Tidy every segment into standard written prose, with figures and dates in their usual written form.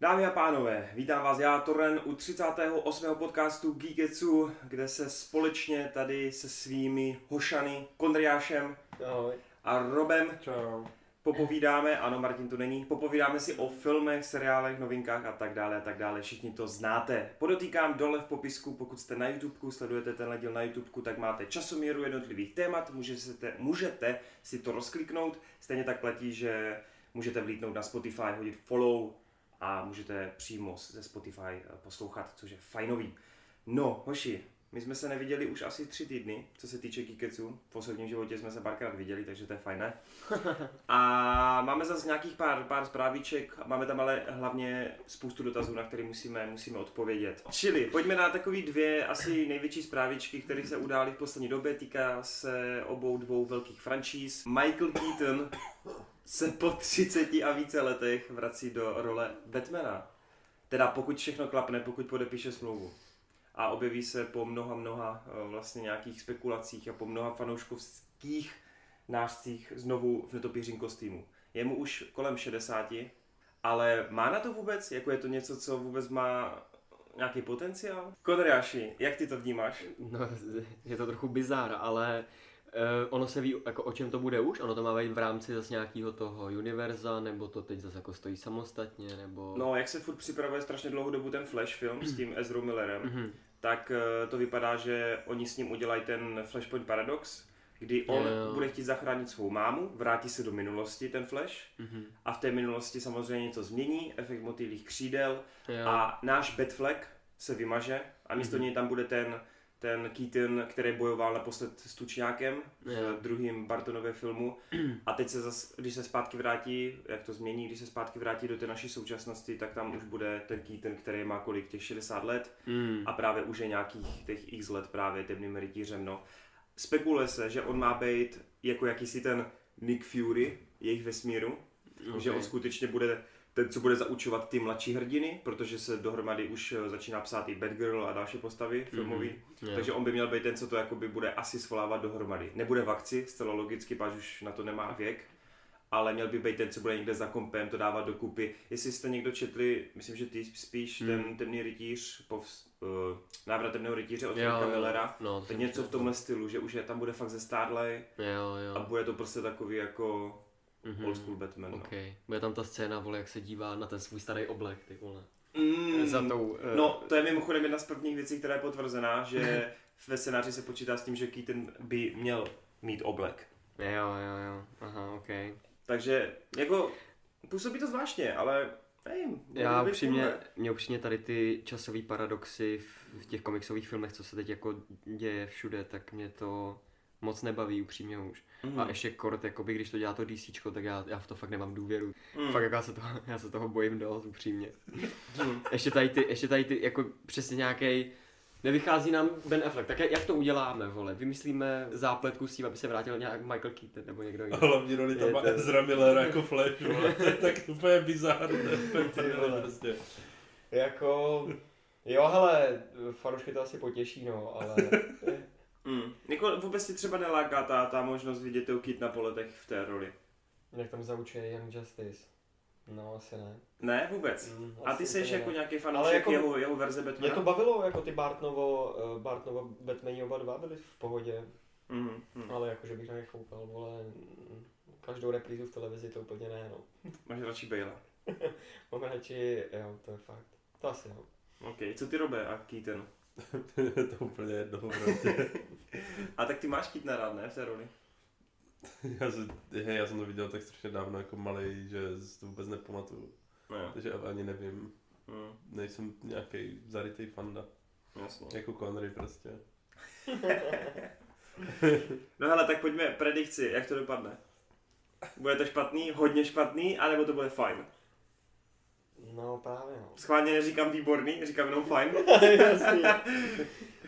Dámy a pánové, vítám vás, já Torren, u 38. podcastu Geeketsu, kde se společně tady se svými hošany Kondriášem a Robem popovídáme, ano, Martin tu není, popovídáme si o filmech, seriálech, novinkách a tak dále, všichni to znáte. Podotýkám dole v popisku, pokud jste na YouTube, sledujete tenhle díl na YouTube, tak máte časomíru jednotlivých témat, můžete si to rozkliknout, stejně tak platí, že můžete vlítnout na Spotify, hodit follow, a můžete přímo ze Spotify poslouchat, což je fajnový. No, hoši, my jsme se neviděli už asi 3 týdny, co se týče Geeketsu. V osobním životě jsme se párkrát viděli, takže to je fajné. A máme zase nějakých pár zprávíček, máme tam ale hlavně spoustu dotazů, na které musíme odpovědět. Čili pojďme na takové dvě asi největší zprávičky, které se udály v poslední době. Týká se obou dvou velkých franšíz. Michael Keaton se po 30 a více letech vrací do role Batmana. Teda pokud všechno klapne, pokud podepíše smlouvu. A objeví se po mnoha vlastně nějakých spekulacích a po mnoha fanouškovských nářcích znovu v netopířím kostýmu. Je mu už kolem 60, ale má na to vůbec? Jako je to něco, co vůbec má nějaký potenciál? Konriáši, jak ty to vnímáš? No, je to trochu bizár, ale ono se ví, jako, o čem to bude už, ono to má být v rámci zase nějakého toho univerza, nebo to teď zase jako stojí samostatně, nebo... No, jak se furt připravuje strašně dlouhou dobu ten Flash film s tím Ezra Millerem, tak to vypadá, že oni s ním udělají ten Flashpoint Paradox, kdy on bude chtít zachránit svou mámu, vrátí se do minulosti ten Flash a v té minulosti samozřejmě něco změní, efekt motýlých křídel a náš Batfleck se vymaže a místo něj tam bude ten Keaton, který bojoval naposled s Tučňákem v druhém Bartonově filmu. A teď se zas, když se zpátky vrátí, jak to změní, když se zpátky vrátí do té naší současnosti, tak tam už bude ten Keaton, který má kolik těch 60 let a právě už je nějakých těch x let právě temným rytířem. No. Spekuluje se, že on má být jako jakýsi ten Nick Fury jejich vesmíru, že on skutečně bude ten, co bude zaučovat ty mladší hrdiny, protože se dohromady už začíná psát i Batgirl a další postavy filmový. Takže on by měl být ten, co to jakoby bude asi svolávat dohromady. Nebude v akci, zcela logicky, páč už na to nemá věk, ale měl by být ten, co bude někde za kompem to dávat dokupy. Jestli jste někdo četli, myslím, že ty spíš ten temný rytíř, návrat temného rytíře od Franka Millera, tak něco v tomhle stylu, že už je tam bude fakt zestárlej a bude to prostě takový jako... Old school Batman, okay. No. Bude tam ta scéna, vole, jak se dívá na ten svůj starý oblek, ty vole. Za tou, No, to je mimochodem jedna z prvních věcí, která je potvrzená, že ve scénáři se počítá s tím, že Keaton by měl mít oblek. Jo, aha, okej. Okay. Takže, jako, působí to zvláštně, ale nevím. Mě upřímně tady ty časové paradoxy v těch komiksových filmech, co se teď jako děje všude, tak mě to... moc nebaví upřímně už. A ještě kort, jakoby, když to dělá to DCčko, tak já v to fakt nemám důvěru. Fakt jako já se toho bojím dost upřímně. Ještě tady ty, jako přesně nějakej, nevychází nám Ben Affleck, tak jak to uděláme, vole, vymyslíme zápletku s tím, aby se vrátil nějak Michael Keaton nebo někdo jiný. Hlavně roli tam má Ezra Millera jako Flash, vole, to je tak úplně bizárné, prostě. Jako, jo hele, fanoušky to asi potěší, no, ale... Jako vůbec si třeba neláká ta možnost vidět toho Keatona na poletech v té roli. Jak tam zaučuje Young Justice? No, asi ne. Ne, vůbec. A ty seš jako nějaký fanoušek jako, jeho verze Batmana? Mě to bavilo, jako ty Bartnovo Batmani oba dva byli v pohodě. Ale jakože bych na ně choupal, vole, každou reprízu v televizi to úplně ne, no. Máš radši Bale? Mám radši, jo, to je fakt. To asi jo. Okej, co ty Robe a Keaton? To úplně jedno, prostě. A tak ty máš Keatona rád, ne, v té roli? Já jsem to viděl tak strašně dávno jako malej, že to vůbec nepamatuju. No. Takže ani nevím. No. Nejsem nějaký zarytej fanda. Jasně. Jako Connery prostě. No hele, tak pojďme predikci, jak to dopadne. Bude to špatný, hodně špatný, anebo to bude fajn? No právě no. Schválně neříkám výborný, říkám jenom fajn. Jasně.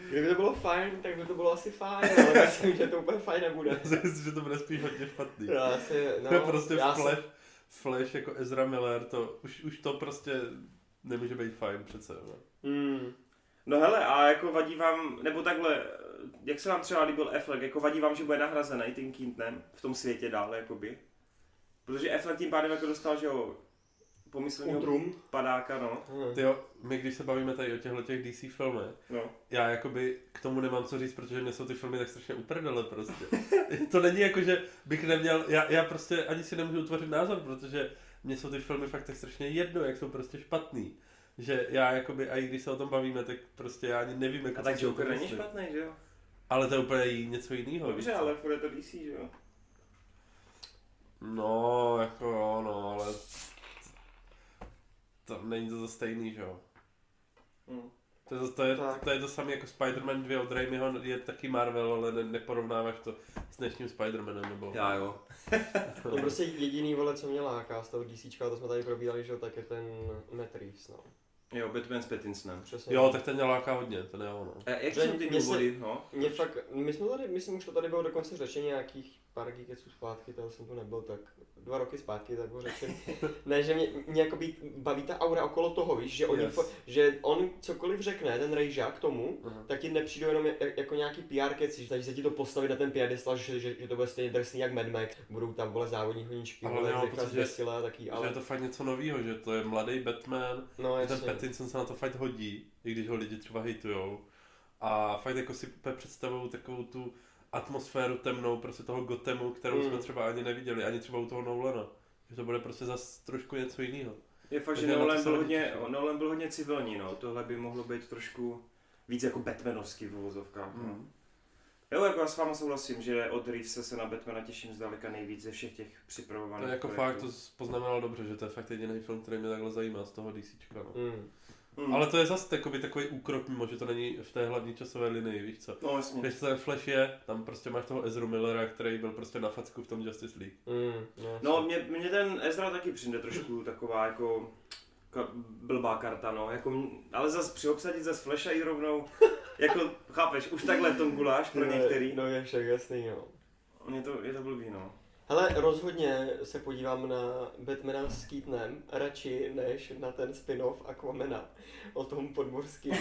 Kdyby to bylo fajn, tak by to bylo asi fajn, ale myslím, že to úplně fajn nebude. Myslím, že to bude spíš hodně špatný. Flash jako Ezra Miller, to už to prostě nemůže být fajn přece. No hele, a jako vadí vám, nebo takhle, jak se vám třeba líbil Affleck, jako vadí vám, že bude nahrazený tím Keatonem v tom světě dále jakoby? Protože Affleck tím pádem jako dostal, že jo, pomyslného padáka, no. Tyjo, my když se bavíme tady o těchto těch DC filmech, no. Já jakoby k tomu nemám co říct, protože dnes jsou ty filmy tak strašně uprdele prostě. To není jako, že bych neměl, já prostě ani si nemůžu utvořit názor, protože mně jsou ty filmy fakt tak strašně jedno, jak jsou prostě špatný. Že já jakoby, a i když se o tom bavíme, tak prostě já ani nevím, jak... A tak Joker není špatný, že jo? Ale to je úplně něco jiného. Dobře, ale furt je to DC, že jo? No, jako jo, no, ale... To není to stejný, že jo? Mm. To je to samé jako Spider-Man 2 od Raimiho, je taky Marvel, ale neporovnáváš to s dnešním Spider-Manem, nebo... Já jo. To je prostě jediný, vole, co mě láká z toho DCčka, to jsme tady probírali, že jo, tak je ten Matt Reeves, no. Jo, Batman s Pattinsonem. Jo, tak ten mě láká hodně, to je ono. Jak jsou ty důvody, no? Mě fakt, my jsme tady, myslím, už to tady bylo dokonce řečeno nějakých pár gigeců zpátky, toho jsem to nebyl, tak 2 roky zpátky, tak ho řečeno. Ne, že mě jakoby baví ta aura okolo toho, víš, že, oni, že on cokoliv řekne, ten Rejžák k tomu, tak ti nepřijde jenom jako nějaký PR keci, takže se ti to postaví na ten piedestal, že to bude stejně drsný jak Mad Max, budou tam, vole, závodní honičky, vole, zvěsila a taky, ale... Že je to fakt něco novýho, že to je mladý Batman, no, Pattinson se na to fakt hodí, i když ho lidi třeba hejtujou. A fakt jako si představují takovou tu atmosféru temnou, prostě toho Gothamu, kterou jsme třeba ani neviděli, ani třeba u toho Nolana. Že to bude prostě zase trošku něco jiného. Je fakt, že Nolan byl hodně civilní, no. Tohle by mohlo být trošku víc jako batmanovský v uvozovkách. Mm. Jo, jako já s váma souhlasím, že od Reevese se na Batmana těším zdaleka nejvíc ze všech těch připravovaných. To je jako projektů. Fakt, to poznamenalo dobře, že to je fakt jediný film, který mě takhle zajímá z toho DCčka, no. Ale to je zase takový úkrok mimo, že to není v té hlavní časové linii, víš co? No jasně. Když ten Flash je, tam prostě máš toho Ezru Millera, který byl prostě na facku v tom Justice League. No, mě ten Ezra taky přijde trošku taková jako blbá karta, no, jako, ale zase přiobsadit zase Flasha i rovnou, jako, chápeš, už takhle tom guláš pro některý. No je však jasný, jo. Je to blbý, no. Hele, rozhodně se podívám na Batmana s Keatonem radši než na ten spin-off Aquamana o tom podmořským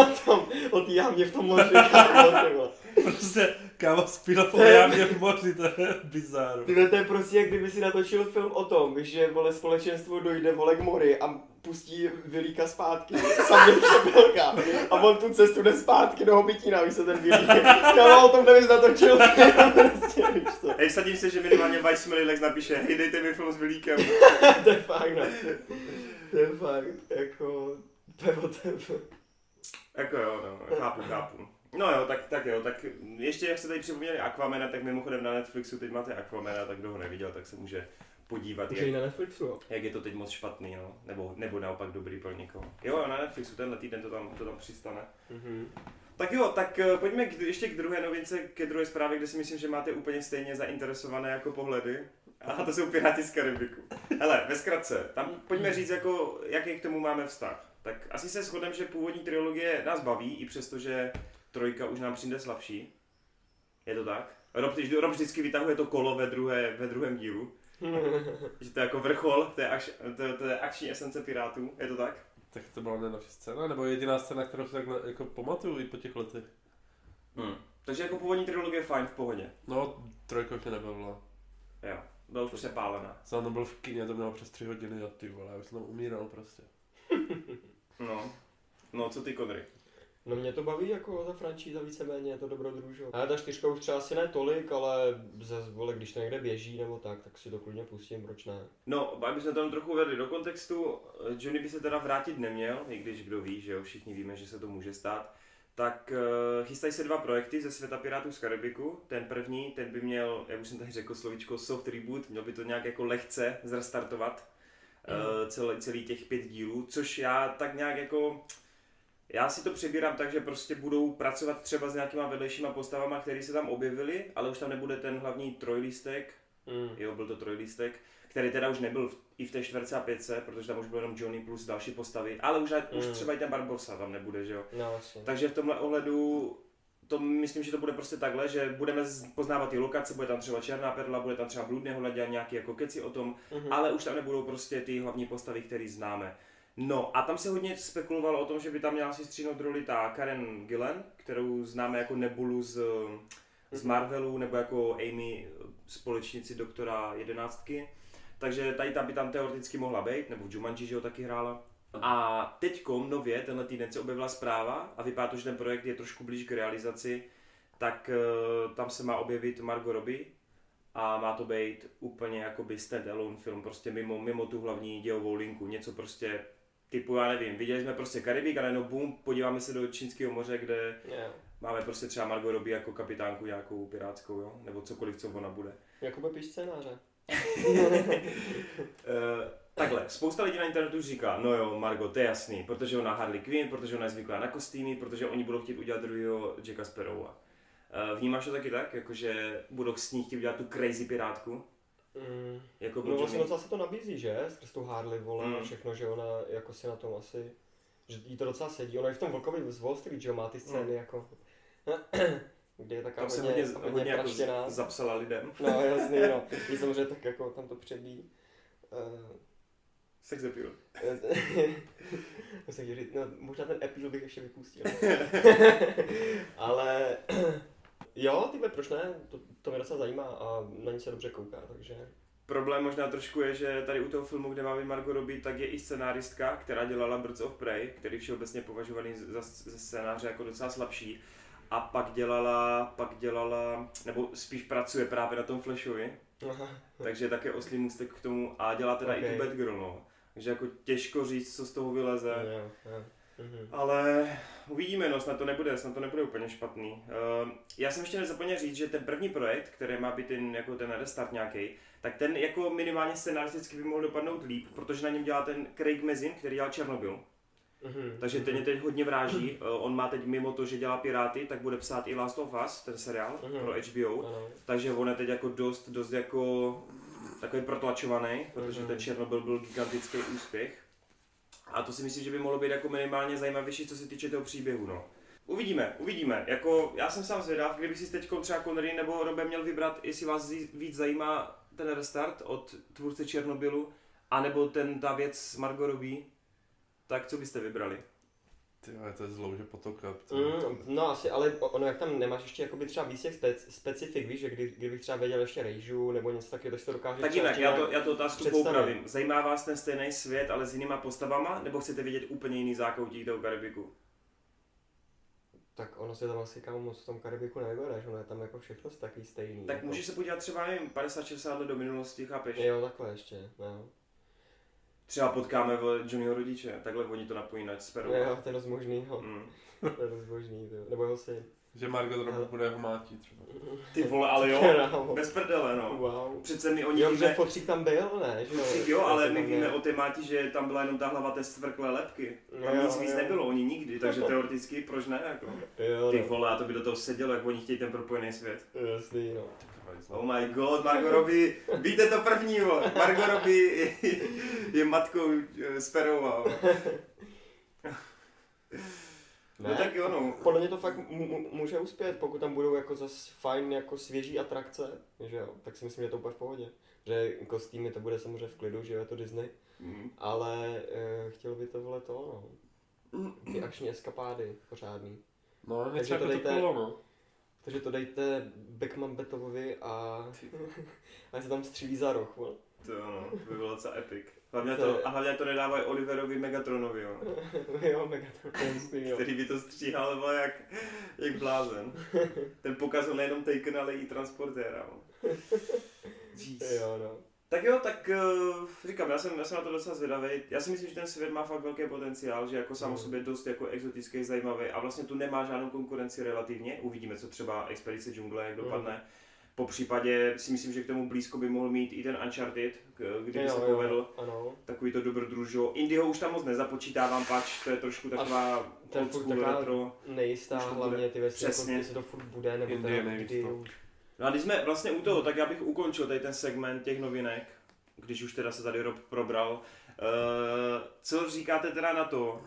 a tam o té jámě v tom moři, kámo. Prostě kámo spin-off o jámě v moři, to je bizáru. Tyhle, to je prostě jak kdyby si natočil film o tom, že vole společenstvo dojde vole k mori a pustí Vilíka zpátky, samým přepilka a on tu cestu jde zpátky do Hobitína, víš se ten Vilík. Kámo, o tom nebys natočil prostě, víš co. Hej, vsadím se, že minimálně Vice Mililex napíše, hej, dejte mi film s Vilíkem. To je fakt, no. To je fakt, jako, to je o tebe. Jako jo, no, chápu. No jo, tak jo, tak ještě jak se tady připomněli Aquamana, tak mimochodem na Netflixu teď máte Aquamana, tak kdo ho neviděl, tak se může podívat, jak je to teď moc špatný, no, nebo naopak dobrý pro někoho. Jo, na Netflixu tenhle týden to tam přistane. Mm-hmm. Tak jo, tak pojďme ještě k druhé novince, ke druhé zprávě, kde si myslím, že máte úplně stejně zainteresované jako pohledy. A to jsou Piráti z Karibiku. Hele, ve zkratce, tam pojďme říct, jako, jaký k tomu máme vztah. Tak asi se shodneme, že původní trilogie nás baví, i přestože trojka už nám přijde slabší. Je to tak? Rob vždycky vytahuje to kolo ve druhém dílu. Že to je jako vrchol, to je akční esence Pirátů, je to tak? Tak to byla nejlepší scéna, nebo jediná scéna, kterou si takhle jako pamatuju i po těch letech. Takže jako původní trilogie je fajn, v pohodě. No, trojka už mě nebavila. Jo, byla už přepálená. Jsem tam byl v kině, to mělo přes 3 hodiny a ty vole, už jsem tam umíral prostě. No, co ty, Konry? No mě to baví jako ta franšíza víceméně, je to dobrodružo. Ale ta 4 už třeba asi ne tolik, ale zase, vole, když to někde běží nebo tak si to klidně pustím, proč ne? No, abychom tam trochu vedli do kontextu, Johnny by se teda vrátit neměl, i když kdo ví, že jo, všichni víme, že se to může stát. Tak chystají se 2 projekty ze světa Pirátů z Karibiku. Ten první, ten by měl, jak už jsem tady řekl slovíčko soft reboot, měl by to nějak jako lehce zrestartovat celý těch 5 dílů, což já tak nějak jako... Já si to přebírám tak, že prostě budou pracovat třeba s nějakýma vedlejšíma postavama, které se tam objevily, ale už tam nebude ten hlavní trojlístek, jo, byl to trojlístek, který teda už nebyl i v té 4 a 5, protože tam už byl jenom Johnny plus další postavy, ale už třeba i ten Barbossa tam nebude, že jo. No, takže v tomhle ohledu to myslím, že to bude prostě takhle, že budeme poznávat ty lokace, bude tam třeba Černá perla, bude tam třeba Bludný hladě a nějaký jako keci o tom, ale už tam nebudou prostě ty hlavní postavy, které známe. No a tam se hodně spekulovalo o tom, že by tam měla si stříhnout roli ta Karen Gillan, kterou známe jako Nebulu z Marvelu, nebo jako Amy, společnici doktora 11. Takže tady ta by tam teoreticky mohla být, nebo v Jumanji, že ho taky hrála. A teďkom nově, tenhle týden se objevila zpráva a vypadá to, že ten projekt je trošku blíž k realizaci, tak tam se má objevit Margot Robbie a má to být úplně jakoby stand-alone film, prostě mimo tu hlavní dějovou linku, něco prostě typu, já nevím, viděli jsme prostě Karibik a najednou boom, podíváme se do Čínského moře, kde máme prostě třeba Margot Robbie jako kapitánku nějakou pirátskou, jo? Nebo cokoliv, co ona bude. Jakube, píš scénáře. Takhle, spousta lidí na internetu říká, no jo, Margot, to je jasný, protože ona Harley Quinn, protože ona je zvyklá na kostýmy, protože oni budou chtít udělat druhého Jacka Sparrowa. Vnímáš to taky tak, jakože budou s ní chtít udělat tu crazy pirátku? Jako no vlastně docela se to nabízí, že? Skrz tu Harley, vole, a všechno, že ona jako si na tom asi, že jí to docela sedí, ona je v tom Vlkovi z Wall Street, že má ty scény jako... kde je taková hodně jako zapsala lidem. No jasně, no. Když samozřejmě tak jako tam to přebíjí. Sex appeal. No, možná ten appeal bych ještě vypustil. Ale jo, tyhle, proč ne? To mě docela zajímá a na ní se dobře kouká, takže... Problém možná trošku je, že tady u toho filmu, kde máme Margot Robbie, tak je i scenáristka, která dělala Birds of Prey, který všeobecně považovaný za scénáře jako docela slabší. A pak dělala, nebo spíš pracuje právě na tom Flashovi, takže také oslý můstek k tomu a dělá teda i tu Batgirl, no. Takže jako těžko říct, co z toho vyleze, ale uvidíme, no, snad to nebude úplně špatný. Já jsem ještě nezapomněl říct, že ten první projekt, který má být ten restart nějaký, tak ten jako minimálně scenaristicky by mohl dopadnout líp, protože na něm dělá ten Craig Mazin, který dělal Černobyl. Takže ten je teď hodně vráží, on má teď mimo to, že dělá Piráty, tak bude psát i Last of Us, ten seriál pro HBO, takže on je teď jako dost jako takový protlačovaný, protože ten Černobyl byl gigantický úspěch. A to si myslím, že by mohlo být jako minimálně zajímavější, co se týče toho příběhu, no. Uvidíme, jako já jsem sám zvědav, kdyby si teď třeba Connery nebo Robe měl vybrat, jestli vás víc zajímá ten restart od tvůrce Černobylu, anebo ta věc s Margot Robbie. Tak co byste vybrali? Tyhle, to je zlouže potoka. No asi, ale ono jak tam nemáš ještě jakoby třeba víc specifik, víš, že kdybych třeba věděl ještě rejžu nebo něco takového, tak to dokáže. Tak jinak, já to otázku poupravím. Zajímá vás ten stejný svět, ale s jinýma postavama, nebo chcete vidět úplně jiný zákoutí toho Karibiku? Tak ono se tam asi kámo moc v tom Karibiku nevybere, že ono je tam jako všechno takový stejný. Tak jako. Můžeš se podívat třeba, nevím, 50-60 let do minulosti, chápeš? Jo, takhle ještě, no. Třeba potkáme Johnnyho rodiče, takhle oni to napojí na Sparrowa. Jo, to je dost možný, jo. To je dost možný, nebo jeho syn. Že Margot Robbie bude jeho mátí třeba. Ty vole, ale jo, bez prdele, no. Wow. Přece my oni... Jo, že fotřík tam byl, ne? Fotřík jo, ale my víme o té máti, že tam byla jenom ta hlava té stvrklé lebky. Tam jo, nic nebylo, oni nikdy, takže teoreticky proč ne, jako. Jo, ty vole, a to by do toho sedělo, jak oni chtějí ten propojený svět. Jasný, no. Oh my god, Margot Robbie, víte to první, vole. Margot Robbie je matkou Sparrowa. No tak jo, no. Podle mě to fakt může uspět, pokud tam budou jako zase fajn jako svěží atrakce, že jo, tak si myslím, že to úplně v pohodě. Že kostýmy to bude samozřejmě v klidu, že jo, je to Disney, ale chtěl by to vole to, no. Ty akční eskapády pořádný. No, něco jako to bylo, no. Takže to dejte Beckmanbetovovi a se tam střílí za roh, vole. To jo, no, to by bylo docela epic. Hlavně to nedávají Oliverovi Megatronovi, jo. Jo, Megatronovi, jo. Který by to stříhal, vole, jak blázen. Ten pokazil nejenom Taken, ale i Transportéra, jo. Jo, no. Tak jo, tak říkám, já jsem na to docela zvědavej. Já si myslím, že ten svět má fakt velký potenciál, že jako sám o sobě dost jako exotický, zajímavý a vlastně tu nemá žádnou konkurenci relativně. Uvidíme, co třeba Expedice džungle, jak dopadne. Po případě si myslím, že k tomu blízko by mohl mít i ten Uncharted, kdyby se povedl. Ano. Takový to dobrodružo. Indie ho už tam moc nezapočítávám, pač to je trošku taková old school retro. Nejistá hlavně ty věci, jestli to furt bude nebo kdy už. No a když jsme vlastně u toho, tak já bych ukončil tady ten segment těch novinek, když už teda se tady Rob probral. Co říkáte teda na to,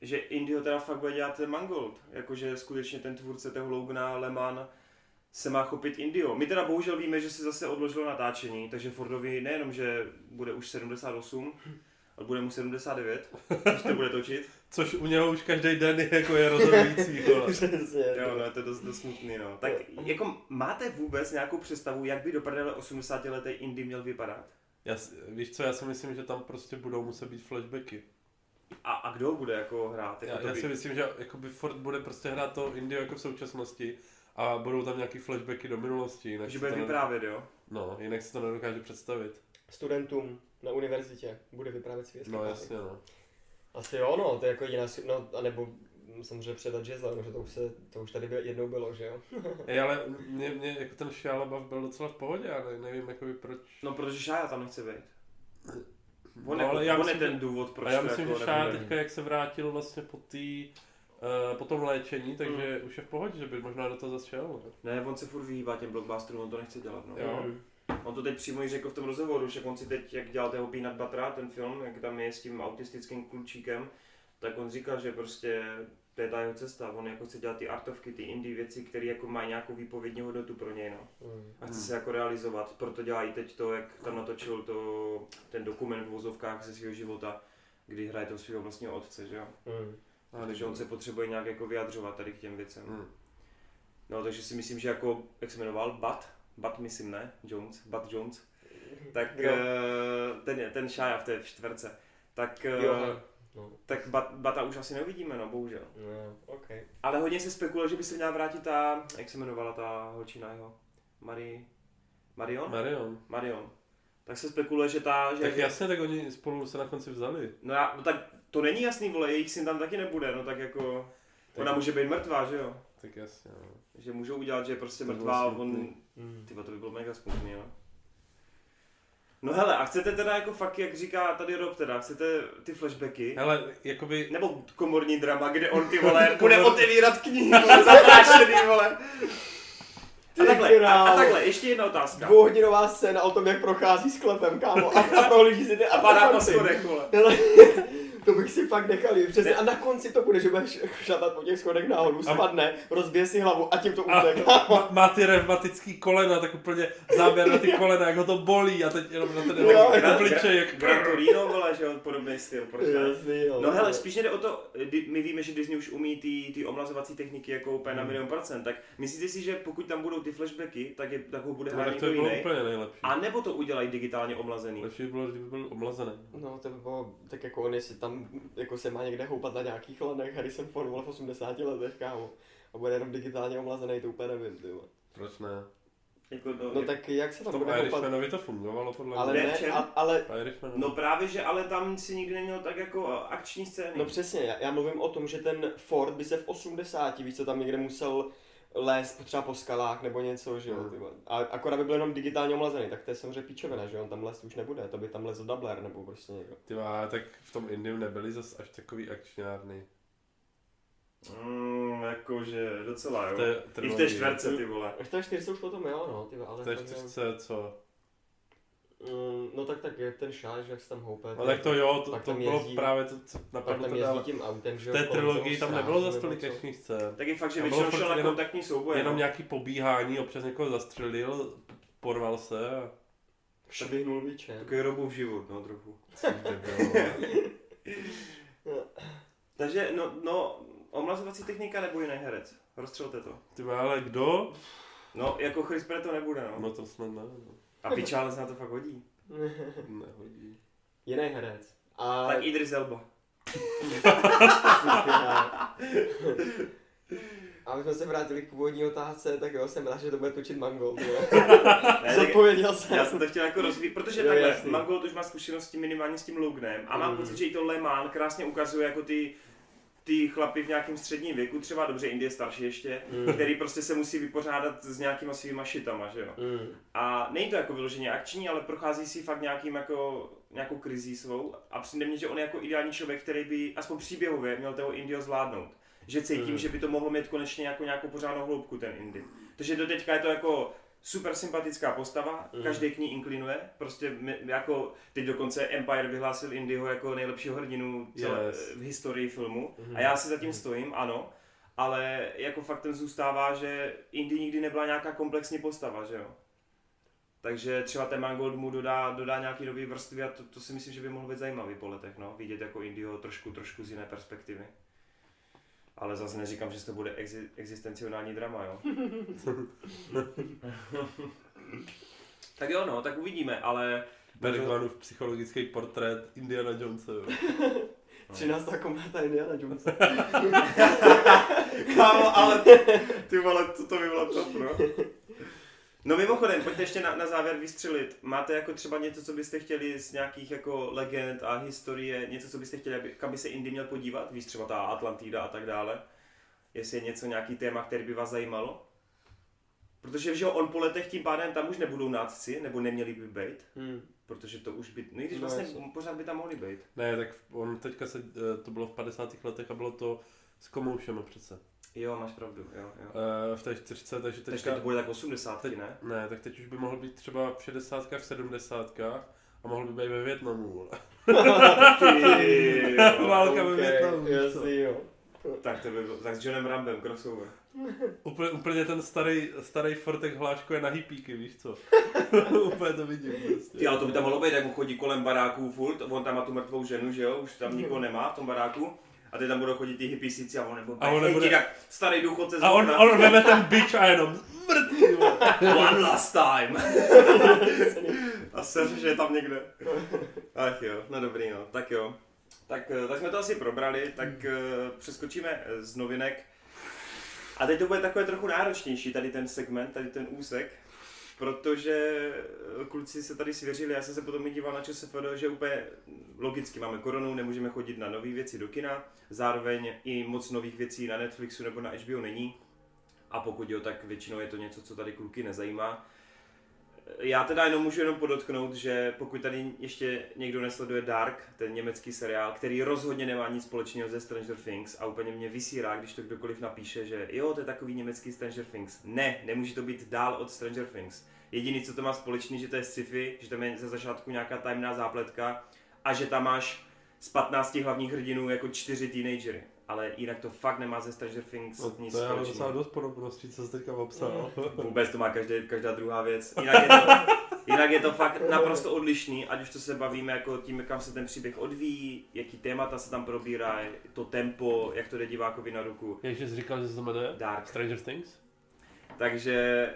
že Indio teda fakt bude dělat ten Mangold, jakože skutečně ten tvůrce toho Logana, Leman se má chopit Indio. My teda bohužel víme, že se zase odložilo natáčení, takže Fordovi nejenom, že bude už 78, ale bude mu 79, když to bude točit. Což u něho už každý den je jako je rozhodující. Jo, no, to je dost smutný, no. Tak jako máte vůbec nějakou představu, jak by do prdele 80letý Indy měl vypadat? Víš co, já si myslím, že tam prostě budou muset být flashbacky. A kdo bude jako hrát? Jako já si myslím, že jakoby Ford bude prostě hrát to Indie jako v současnosti a budou tam nějaký flashbacky do minulosti. Takže bude vyprávět, jo? No, jinak si to nedokáže představit. Studentům na univerzitě bude vyprávět svět. No jasně, no. Asi jo, no, to je jako jediná, no, anebo samozřejmě předat žezla, no, že to už tady jednou bylo, že jo? Ale mě jako ten Shia byl docela v pohodě, ale nevím jakoby proč. No, protože Shia tam nechce být. On, no, jako, on je ten důvod, proč to já myslím, jako že Shia teďka, jak se vrátil vlastně po tom léčení, takže už je v pohodě, že by možná do toho zase šel. Ne, on se furt vyhýbá těm blockbusterům, on to nechce dělat, no. Jo. On to teď přímo i řekl v tom rozhovoru, že on si teď, jak dělal toho Peanut Buttera, ten film, jak tam je s tím autistickým klučíkem, tak on říkal, že prostě to je ta jeho cesta, on jako chce dělat ty artovky, ty indie věci, které jako mají nějakou výpovědní hodnotu pro něj, no. A chce se jako realizovat, proto dělá i teď to, jak tam natočil to, ten dokument v vozovkách ze svého života, kdy hraje to svého vlastního otce, že jo. Takže on se potřebuje nějak jako vyjadřovat tady k těm věcem. No, takže si myslím, že jako, jak se jmenoval, Bud Jones, tak ten Shia v té čtverce, tak, tak Bata už asi neuvidíme, no, bohužel. No, okay. Ale hodně se spekuluje, že by se měla vrátit ta, jak se jmenovala ta holčina jeho, Marion. Tak se spekuluje, že ta... Že tak jasně, tak oni spolu se na konci vzali. No tak to není jasný, vole, jejich syn tam taky nebude, no tak jako... Tak ona může být mrtvá, že jo? Tak jasně, no. Že můžou udělat, že je prostě mrtvá a on... Tyba, to by bylo mega smutný, no. No hele, a chcete teda jako fakt, jak říká tady Rob teda, chcete ty flashbacky? Hele, jakoby... Nebo komorní drama, kde on, ty vole, bude otevírat knihy, zaprášený, vole. A takhle, ještě jedna otázka. Dvouhodinová scéna o tom, jak prochází sklepem, kámo, a prohlíží si ty a padá po schodech, vole. To bych si fakt nechal jít, přesně, a na konci to bude, že budeš šatat po těch schodech nahoru, spadne, rozbije si hlavu a tím to utekne. Má ty revmatický kolena, tak úplně záběr na ty kolena, jak ho to bolí a teď jenom na ten obličej, jak... Gran Torino, vole, že on podobný styl, proč ne? No hele, spíš jde o to, my víme, že Disney už umí ty omlazovací techniky jako úplně na 100%, tak myslíte si, že pokud tam budou ty flashbacky, tak ho bude hrát někdo jiný? A nebo to udělají digitálně omlazený? Lepší by bylo, kdyby byl omlazený. No to by bylo tak jako on, jestli tam jako se má někde houpat na nějakých lanech Harrison Ford v 80 letech, kámo. A bude jenom digitálně omlazený, to úplně nevím, ty. Proč ne? Jako no tak jak se tam bude houpat? V tom Irishmanovi to fungovalo podle mě. Ale ne, ale... No právě, že ale tam si nikdy neměl tak jako akční scény. No přesně, já mluvím o tom, že ten Ford by se v 80, víš co, tam někde musel lézt třeba po skalách nebo něco, že jo, a akorát by byl jenom digitálně omlazený, tak to je samozřejmě píčovina, že on tam lézt už nebude, to by tam lezl Doubler nebo prostě někdo. Tyma, tak v tom Indiu nebyli zas až takový akčňárny. Jakože docela, jo. I v té čtverce, ty vole. V té čtverce už potom jo, no, ty ale... V té čtverce co? No tak jak ten šáž, jak se tam houpe. No tak to jo, to bylo jezdí, právě to, co napadlo to dál. V té trilogii tam nebylo zas tolik akčních scén. Tak je fakt, že většinou šel na kontaktní souboj. Jenom nějaký pobíhání, občas někoho zastřelil, porval se a... Švihnul výčem. Takový Robův život, no trochu. Takže, no, omlazovací technika nebo jiný herec? Rozstřelte to. Ty ale kdo? No, jako Chris Pratt to nebude, no. No to snad ne, no. A pičále se na to fakt hodí. Nehodí. Jiný herec. A... Tak Idris Elba. A my jsme se vrátili k původní otázce, tak jo, jsem rád, že to bude točit Mangold. Zodpověděl jsem. Já jsem to chtěl jako rozvíjet, protože jo, takhle jasný. Mangold už má zkušenosti minimálně s tím Loganem a mám pocit, že i to Le Mans krásně ukazuje jako ty chlapy v nějakém středním věku, třeba dobře, Indie starší ještě, který prostě se musí vypořádat s nějakýma svýma šitama, že jo. A není to jako vyloženě akční, ale prochází si fakt nějakou krizí svou a přijde mně, že on je jako ideální člověk, který by aspoň příběhově měl toho Indio zvládnout. Že cítím, že by to mohlo mít konečně jako nějakou pořádnou hloubku ten Indy. Takže do teďka je to jako super sympatická postava, každý k ní inklinuje, prostě jako teď dokonce Empire vyhlásil Indyho jako nejlepšího hrdinu v historii filmu a já si zatím stojím, ano, ale jako faktem zůstává, že Indy nikdy nebyla nějaká komplexní postava, že jo. Takže třeba ten Mangold mu dodá nějaký nový vrstvy a to si myslím, že by mohlo být zajímavý po letech, no, vidět jako Indyho trošku z jiné perspektivy. Ale zase neříkám, že to bude existenciální drama, jo? Tak jo, no, tak uvidíme, ale Bergmanův psychologický portrét Indiana Jonesa. 13. komnata Indiana Jonesa. Kámo, ale ty vole, co to by bylo top, no? No mimochodem, pojďte ještě na závěr vystřelit. Máte jako třeba něco, co byste chtěli z nějakých jako legend a historie, něco, co byste chtěli, kam by se Indy měl podívat? Víš, třeba ta Atlantida a tak dále. Jestli je něco, nějaký téma, které by vás zajímalo? Protože že on po letech tím pádem tam už nebudou nádci, nebo neměli by být, protože to už by, no i když vlastně pořád by tam mohli být. Ne, tak on teďka se, to bylo v 50. letech a bylo to s Komoušem přece. Jo, máš pravdu, jo. V té 40, takže teďka... Teď to bude tak 80, ne? Ne, tak teď už by mohl být třeba v 60, v 70 a mohl by být ve Vietnamu. Válka ve Vietnamu. Jasný, jo. Tak to by bylo, tak s Johnem Rambem, crossover. Úplně ten starý Fortek Hláško je na hippíky, víš co? Úplně to vidím prostě. Ty, ale to by tam mohlo být, jak mu chodí kolem baráků furt, on tam má tu mrtvou ženu, že jo, už tam nikoho nemá v tom baráku. A teď tam budou chodit ty hippísici a on nebo nebude... jak starý důchodce z Londýna. A on veme ten bitch a jenom mrtvý. One last time. A seře, že je tam někde. Ach jo, no dobrý no, tak jo. Tak jsme to asi probrali, tak přeskočíme z novinek. A teď to bude takové trochu náročnější, tady ten segment, tady ten úsek, protože kluci se tady svěřili, já jsem se potom díval na ČSFD, že úplně logicky máme koronu, nemůžeme chodit na nové věci do kina, zároveň i moc nových věcí na Netflixu nebo na HBO není. A pokud jo, tak většinou je to něco, co tady kluky nezajímá. Já teda můžu podotknout, že pokud tady ještě někdo nesleduje Dark, ten německý seriál, který rozhodně nemá nic společného se Stranger Things a úplně mě vysírá, když to kdokoliv napíše, že jo, to je takový německý Stranger Things. Ne, nemůže to být dál od Stranger Things. Jediný, co to má společný, že to je sci-fi, že tam je ze začátku nějaká tajemná zápletka a že tam máš z 15 hlavních hrdinů jako 4 teenagery. Ale jinak to fakt nemá ze Stranger Things nic společného. To je docela dost podobností, co jste teďka popsal. Vůbec to má každá druhá věc. Jinak je to fakt naprosto odlišný, ať už to se bavíme jako tím, kam se ten příběh odvíjí, jaký témata se tam probírá, to tempo, jak to jde divákovi na ruku. Jak jsi říkal, že se to jmenuje Dark. Stranger Things? Takže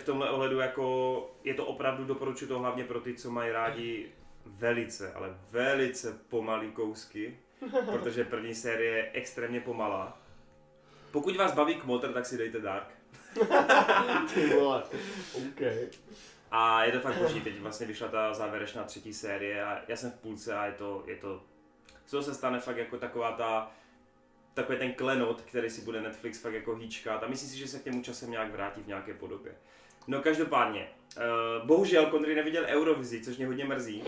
v tomhle ohledu jako je to opravdu, doporučuji to hlavně pro ty, co mají rádi velice, ale velice pomalý kousky. Protože první série je extrémně pomalá. Pokud vás baví Kmotr, tak si dejte Dark. Ty vole, okay. A je to fakt boží, teď vlastně vyšla ta závěrečná 3. série a já jsem v půlce a je to... Co se stane fakt jako takový ten klenot, který si bude Netflix fakt jako hýčkat a myslím si, že se k němu časem nějak vrátí v nějaké podobě. No každopádně, bohužel Kondry neviděl Eurovizi, což mě hodně mrzí.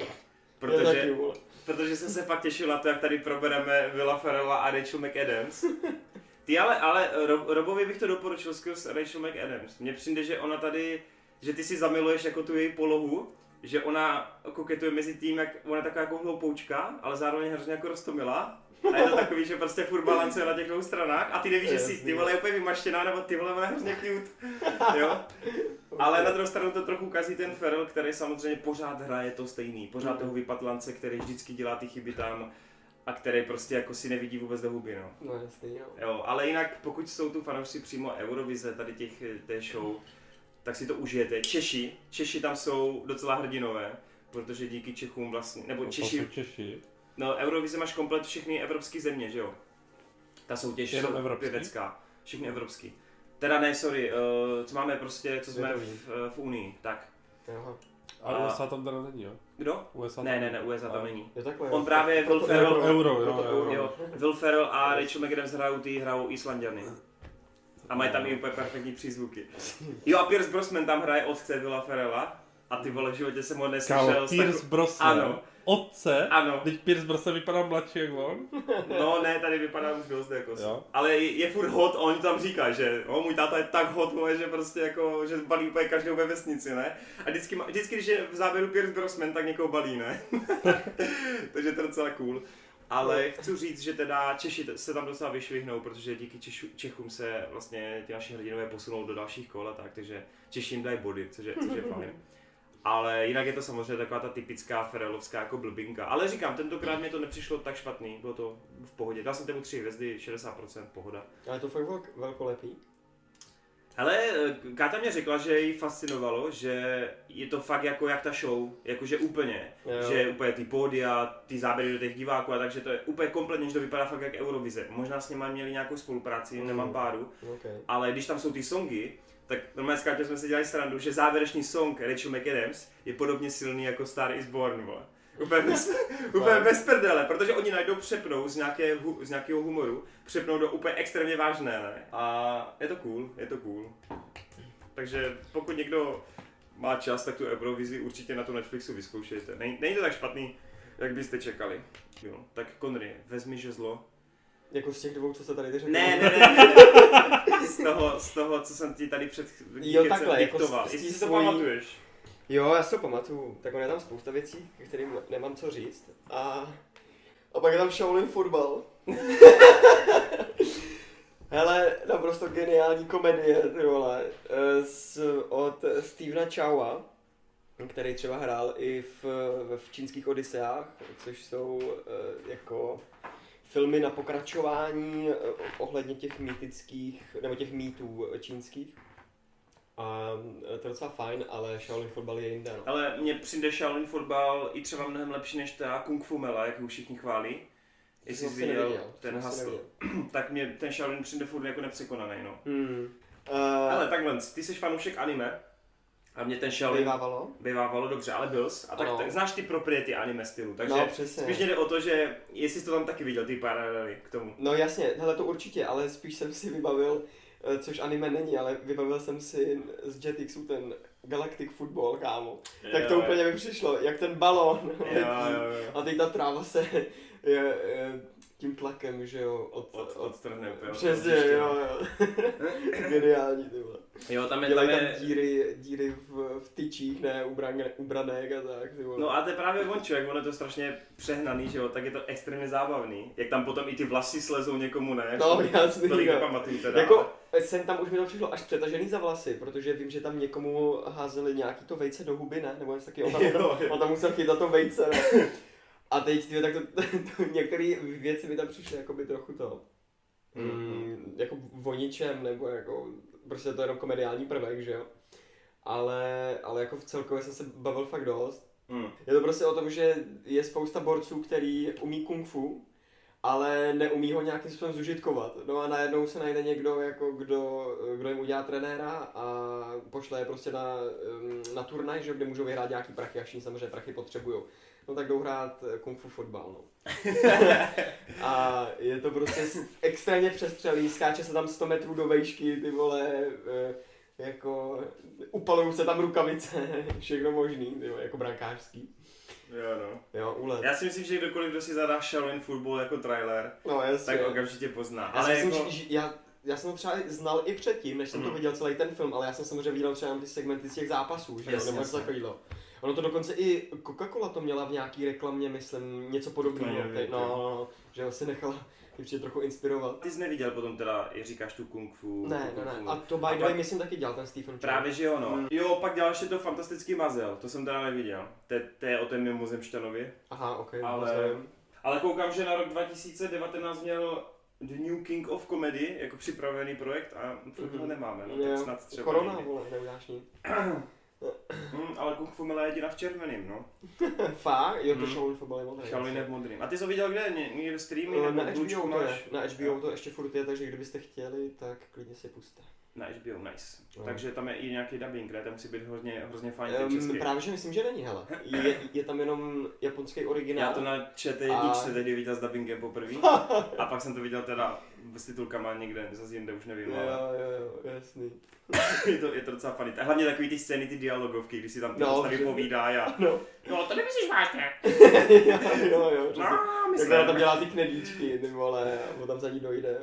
Protože jsem se fakt těšil na to, jak tady probereme Willa Ferrella a Rachel McAdams. Ty ale Robovi bych to doporučil skrz Rachel McAdams. Mně přijde, že ona tady, že ty si zamiluješ jako tu její polohu, že ona koketuje mezi tím, jak ona je taková jako hloupoučka, ale zároveň hrozně jako roztomilá. A je to takový, že prostě furt balancuje na těch dvou stranách a ty nevíš, že si ty vole je úplně vymaštěná, nebo ty vole je hrozně cute, jo? Ale na druhou stranu to trochu kazí ten Ferrell, který samozřejmě pořád hraje to stejný, pořád toho vypatlance, který vždycky dělá ty chyby tam a který prostě jako si nevidí vůbec do huby, no. No jasný, jo. Ale jinak, pokud jsou tu fanoušci přímo Eurovize, tady té show, tak si to užijete. Češi tam jsou docela hrdinové, protože díky Čechům vlastně, nebo Češi. No, Eurovize máš komplet všechny evropské země, že jo? Ta soutěž je pěvecká, všechny evropský. Teda ne, sorry, co máme prostě, co jsme v Unii, tak. Aha. A USA tam teda není, jo? Kdo? USA ne, USA tam není. On právě Will Ferrell, Euro. Will Ferrell a Rachel McAdams hrajou Islanďany. A mají tam i úplně perfektní přízvuky. Jo, a Pierce Brosnan tam hraje otce Willa Ferrella. A ty vole, v životě jsem ho neslyšel. Pierce Brosnan? Ano. Otce? Ano. Teď Pierce Brosnan vypadá mladší jak on? No ne, tady vypadá už dost jako. Ale je furt hot, oni tam říkají, že můj táta je tak hot, že prostě jako, že balí úplně každou ve vesnici, ne? A vždycky když je v záběru Pierce Brosnan, tak někoho balí, ne? Takže to je docela cool. Ale chci říct, že teda Češi se tam docela vyšvihnou, protože díky Čechům se vlastně ty naši hrdinové posunou do dalších kol a tak, takže Češi jim dají body, což je fajn. Ale jinak je to samozřejmě taková ta typická Ferellovská jako blbinka. Ale říkám, tentokrát mi to nepřišlo tak špatný, bylo to v pohodě. Dal jsem tomu 3 hvězdy, 60% pohoda. Ale to fakt velkolepý. Ale Káta mě řekla, že jí fascinovalo, že je to fakt jako jak ta show, jakože úplně, jo. Že úplně ty pódia, ty záběry do těch diváků a takže to je úplně kompletně, že to vypadá fakt jak Eurovize. Možná s nima měli nějakou spolupráci, nemám páru, okay. Ale když tam jsou ty songy, tak normálně s Kátou jsme si dělali srandu, že závěrečný song Rachel McAdams je podobně silný jako Star is Born, vole. Úplně bez prdele, protože oni najdou přepnou z nějakého humoru, přepnou do úplně extrémně vážné, ne? A je to cool, je to cool. Takže pokud někdo má čas, tak tu Eurovizi určitě na tom Netflixu vyzkoušejte. Není to tak špatný, jak byste čekali. Jo, tak Konry, vezmi žezlo. Jako z těch dvou, co se tady řekl. Ne. Z toho, co jsem ti tady před chvílí diktoval. Jako jestli si to pamatuješ. Jo, já si to pamatuju, tak on je tam spousta věcí, kterým nemám co říct a pak je tam Shaolin fotbal. Hele, naprosto geniální komedie, vole, od Stevena Chowa, který třeba hrál i v čínských Odiseách, což jsou jako filmy na pokračování ohledně těch mýtických, nebo těch mýtů čínských. A to je docela fajn, ale Shaolin fotbal je jinde. Ale mně přijde Shaolin fotbal i třeba mnohem lepší než ta Kung Fu Mela, jak ho všichni chválí. Jestli jsi viděl ten hasl, tak mě ten Shaolin přijde furt jako nepřekonaný, no. Ale takhle, ty jsi fanoušek anime a mě ten Shaolin... Bývávalo, dobře, ale byls. A tak znáš ty propriety anime stylu, takže spíš jde o to, že jestli jsi to tam taky viděl, ty paralely k tomu. No jasně, hele to určitě, ale spíš jsem si vybavil, což anime není, ale vybavil jsem si z Jetixu ten Galactic Football, kámo. Jo, tak to úplně mi přišlo, jak ten balón letí a teď ta tráva se je tím tlakem, že jo, odstrhne. Přesně, jo. Geniální, ty vole. Jo, tam díry v tyčích, ne, u branek a tak, ty vole. No a to je právě on, člověk, on je to strašně přehnaný, že jo, tak je to extrémně zábavný. Jak tam potom i ty vlasy slezou někomu, ne? No, jasný, to nepamatuju teda. Jako, sem tam už mi to přišlo až přetažený za vlasy, protože vím, že tam někomu házeli nějaký to vejce do huby, ne? Nebo něco taky, on tam musel chytat to vejce, ne? A teď tak to některé věci mi tam přišly jako by trochu to jako voničem nebo jako prostě to je jenom komediální prvek, že jo. Ale jako v celkově jsem se bavil fakt dost. Je to prostě o tom, že je spousta borců, který umí kung fu, ale neumí ho nějakým způsobem zužitkovat. No a najednou se najde někdo, jako kdo jim udělá trenéra a pošle je prostě na turnaj, že kde můžou vyhrát nějaký prachy, a všichni samozřejmě prachy potřebujou. No tak jdou hrát kung fu fotbal, no. A je to prostě extrémně přestřelý, skáče se tam 100 metrů do vejšky, ty vole, jako upalují se tam rukavice, všechno možný, ty vole, jako brankářský. Jo, no. Jo, úlet. Já si myslím, že kdokoliv, kdo si zadá Shaolin fotbal jako trailer, no, tak okamžitě pozná. Já ale myslím, jako... že já jsem to třeba znal i předtím, než jsem to viděl celý ten film, ale já jsem samozřejmě viděl třeba ty segmenty z těch zápasů, že jasně, jo, nebo takovýhle. Ono to dokonce i Coca-Cola to měla v nějaký reklamě, myslím, něco podobného, no, že ho si nechala určitě trochu inspirovat. Ty jsi neviděl potom teda, říkáš tu kung fu? Ne. A to by the way myslím taky dělal ten Stephen Chow. Právě že jo, no. Jo, pak dělal ještě to Fantastický mazel, to jsem teda neviděl. To je o té mimozemšťanovi. Aha, okej, ale koukám, že na rok 2019 měl The New King of Comedy jako připravený projekt a to nemáme, no, tak snad třeba korona, vole, neuděláš nic. Ale Kung Fu Mela je jediná v červeným, no. Fakt? Jo, to Shaolin fotbal je modrý. Shaolin je v modrým. A ty jsi ho viděl kde? Někde streamy? Na HBO to je. Na HBO to ještě furt je, takže kdybyste chtěli, tak klidně si puste. Na HBO, nice. No. Takže tam je i nějaký dubbing, ne? Tam musí být hrozně fajn ten český. Právě že myslím, že není, hele. Je tam jenom japonský originál. Já to na ČT1 tehdy viděl s dubbingem poprvé. A pak jsem to viděl teda s titulkama někde, zase jinde už nevím, ale... Jo, jasný. je to docela funny. A hlavně takový ty scény, ty dialogovky, když si tam ty postavy povídají a... No, to nemyslíš vážně. jo, tak teda tam dělá ty knedlíčky, ty vole, a tam za ní dojde.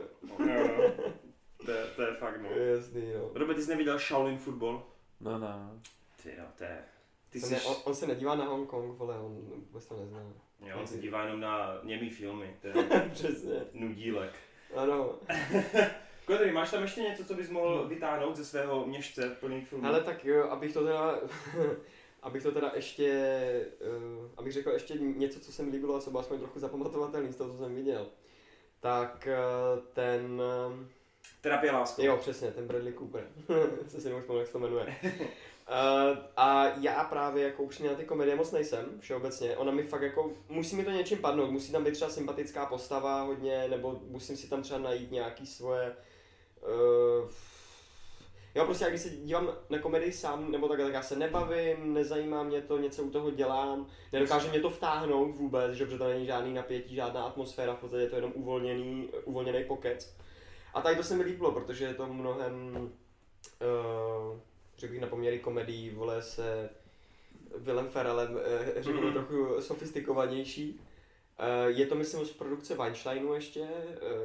To je fakt, no. Jasný, jo. Robert, ty jsi neviděl Shaolin fotbal? No. Tyjo, to je... On se nedívá na Hong Kong, vole, on vůbec to nezná. Jo, on se dívá jenom na němý filmy, to je... Přesně. Nudílek. Ano. Kodry, máš tam ještě něco, co bys mohl vytáhnout ze svého měšce plných filmů? Ale tak jo, abych to teda ještě... abych řekl ještě něco, co se mi líbilo a co bylo aspoň trochu zapamatovatelný z toho, co jsem viděl. Tak ten... Terapie láskou. Jo, přesně, ten Bradley Cooper. Se si nemůžu jak se to jmenuje. A já právě jako už na ty komedie moc nejsem, všeobecně. Ona mi fakt jako, musí mi to něčím padnout, musí tam být třeba sympatická postava hodně, nebo musím si tam třeba najít nějaký svoje... Jo, prostě když se dívám na komedii sám, nebo takhle, tak já se nebavím, nezajímá mě to, něco u toho dělám, nedokáže mě to vtáhnout vůbec, že, protože to není žádný napětí, žádná atmosféra, v podstatě je to jenom uvolněný pokec. A tady to se mi líbilo, protože je to mnohem, řekl bych na poměry komedii, vole se Willem Ferrellem, řekl bych trochu sofistikovanější. Je to myslím z produkce Weinsteinu ještě,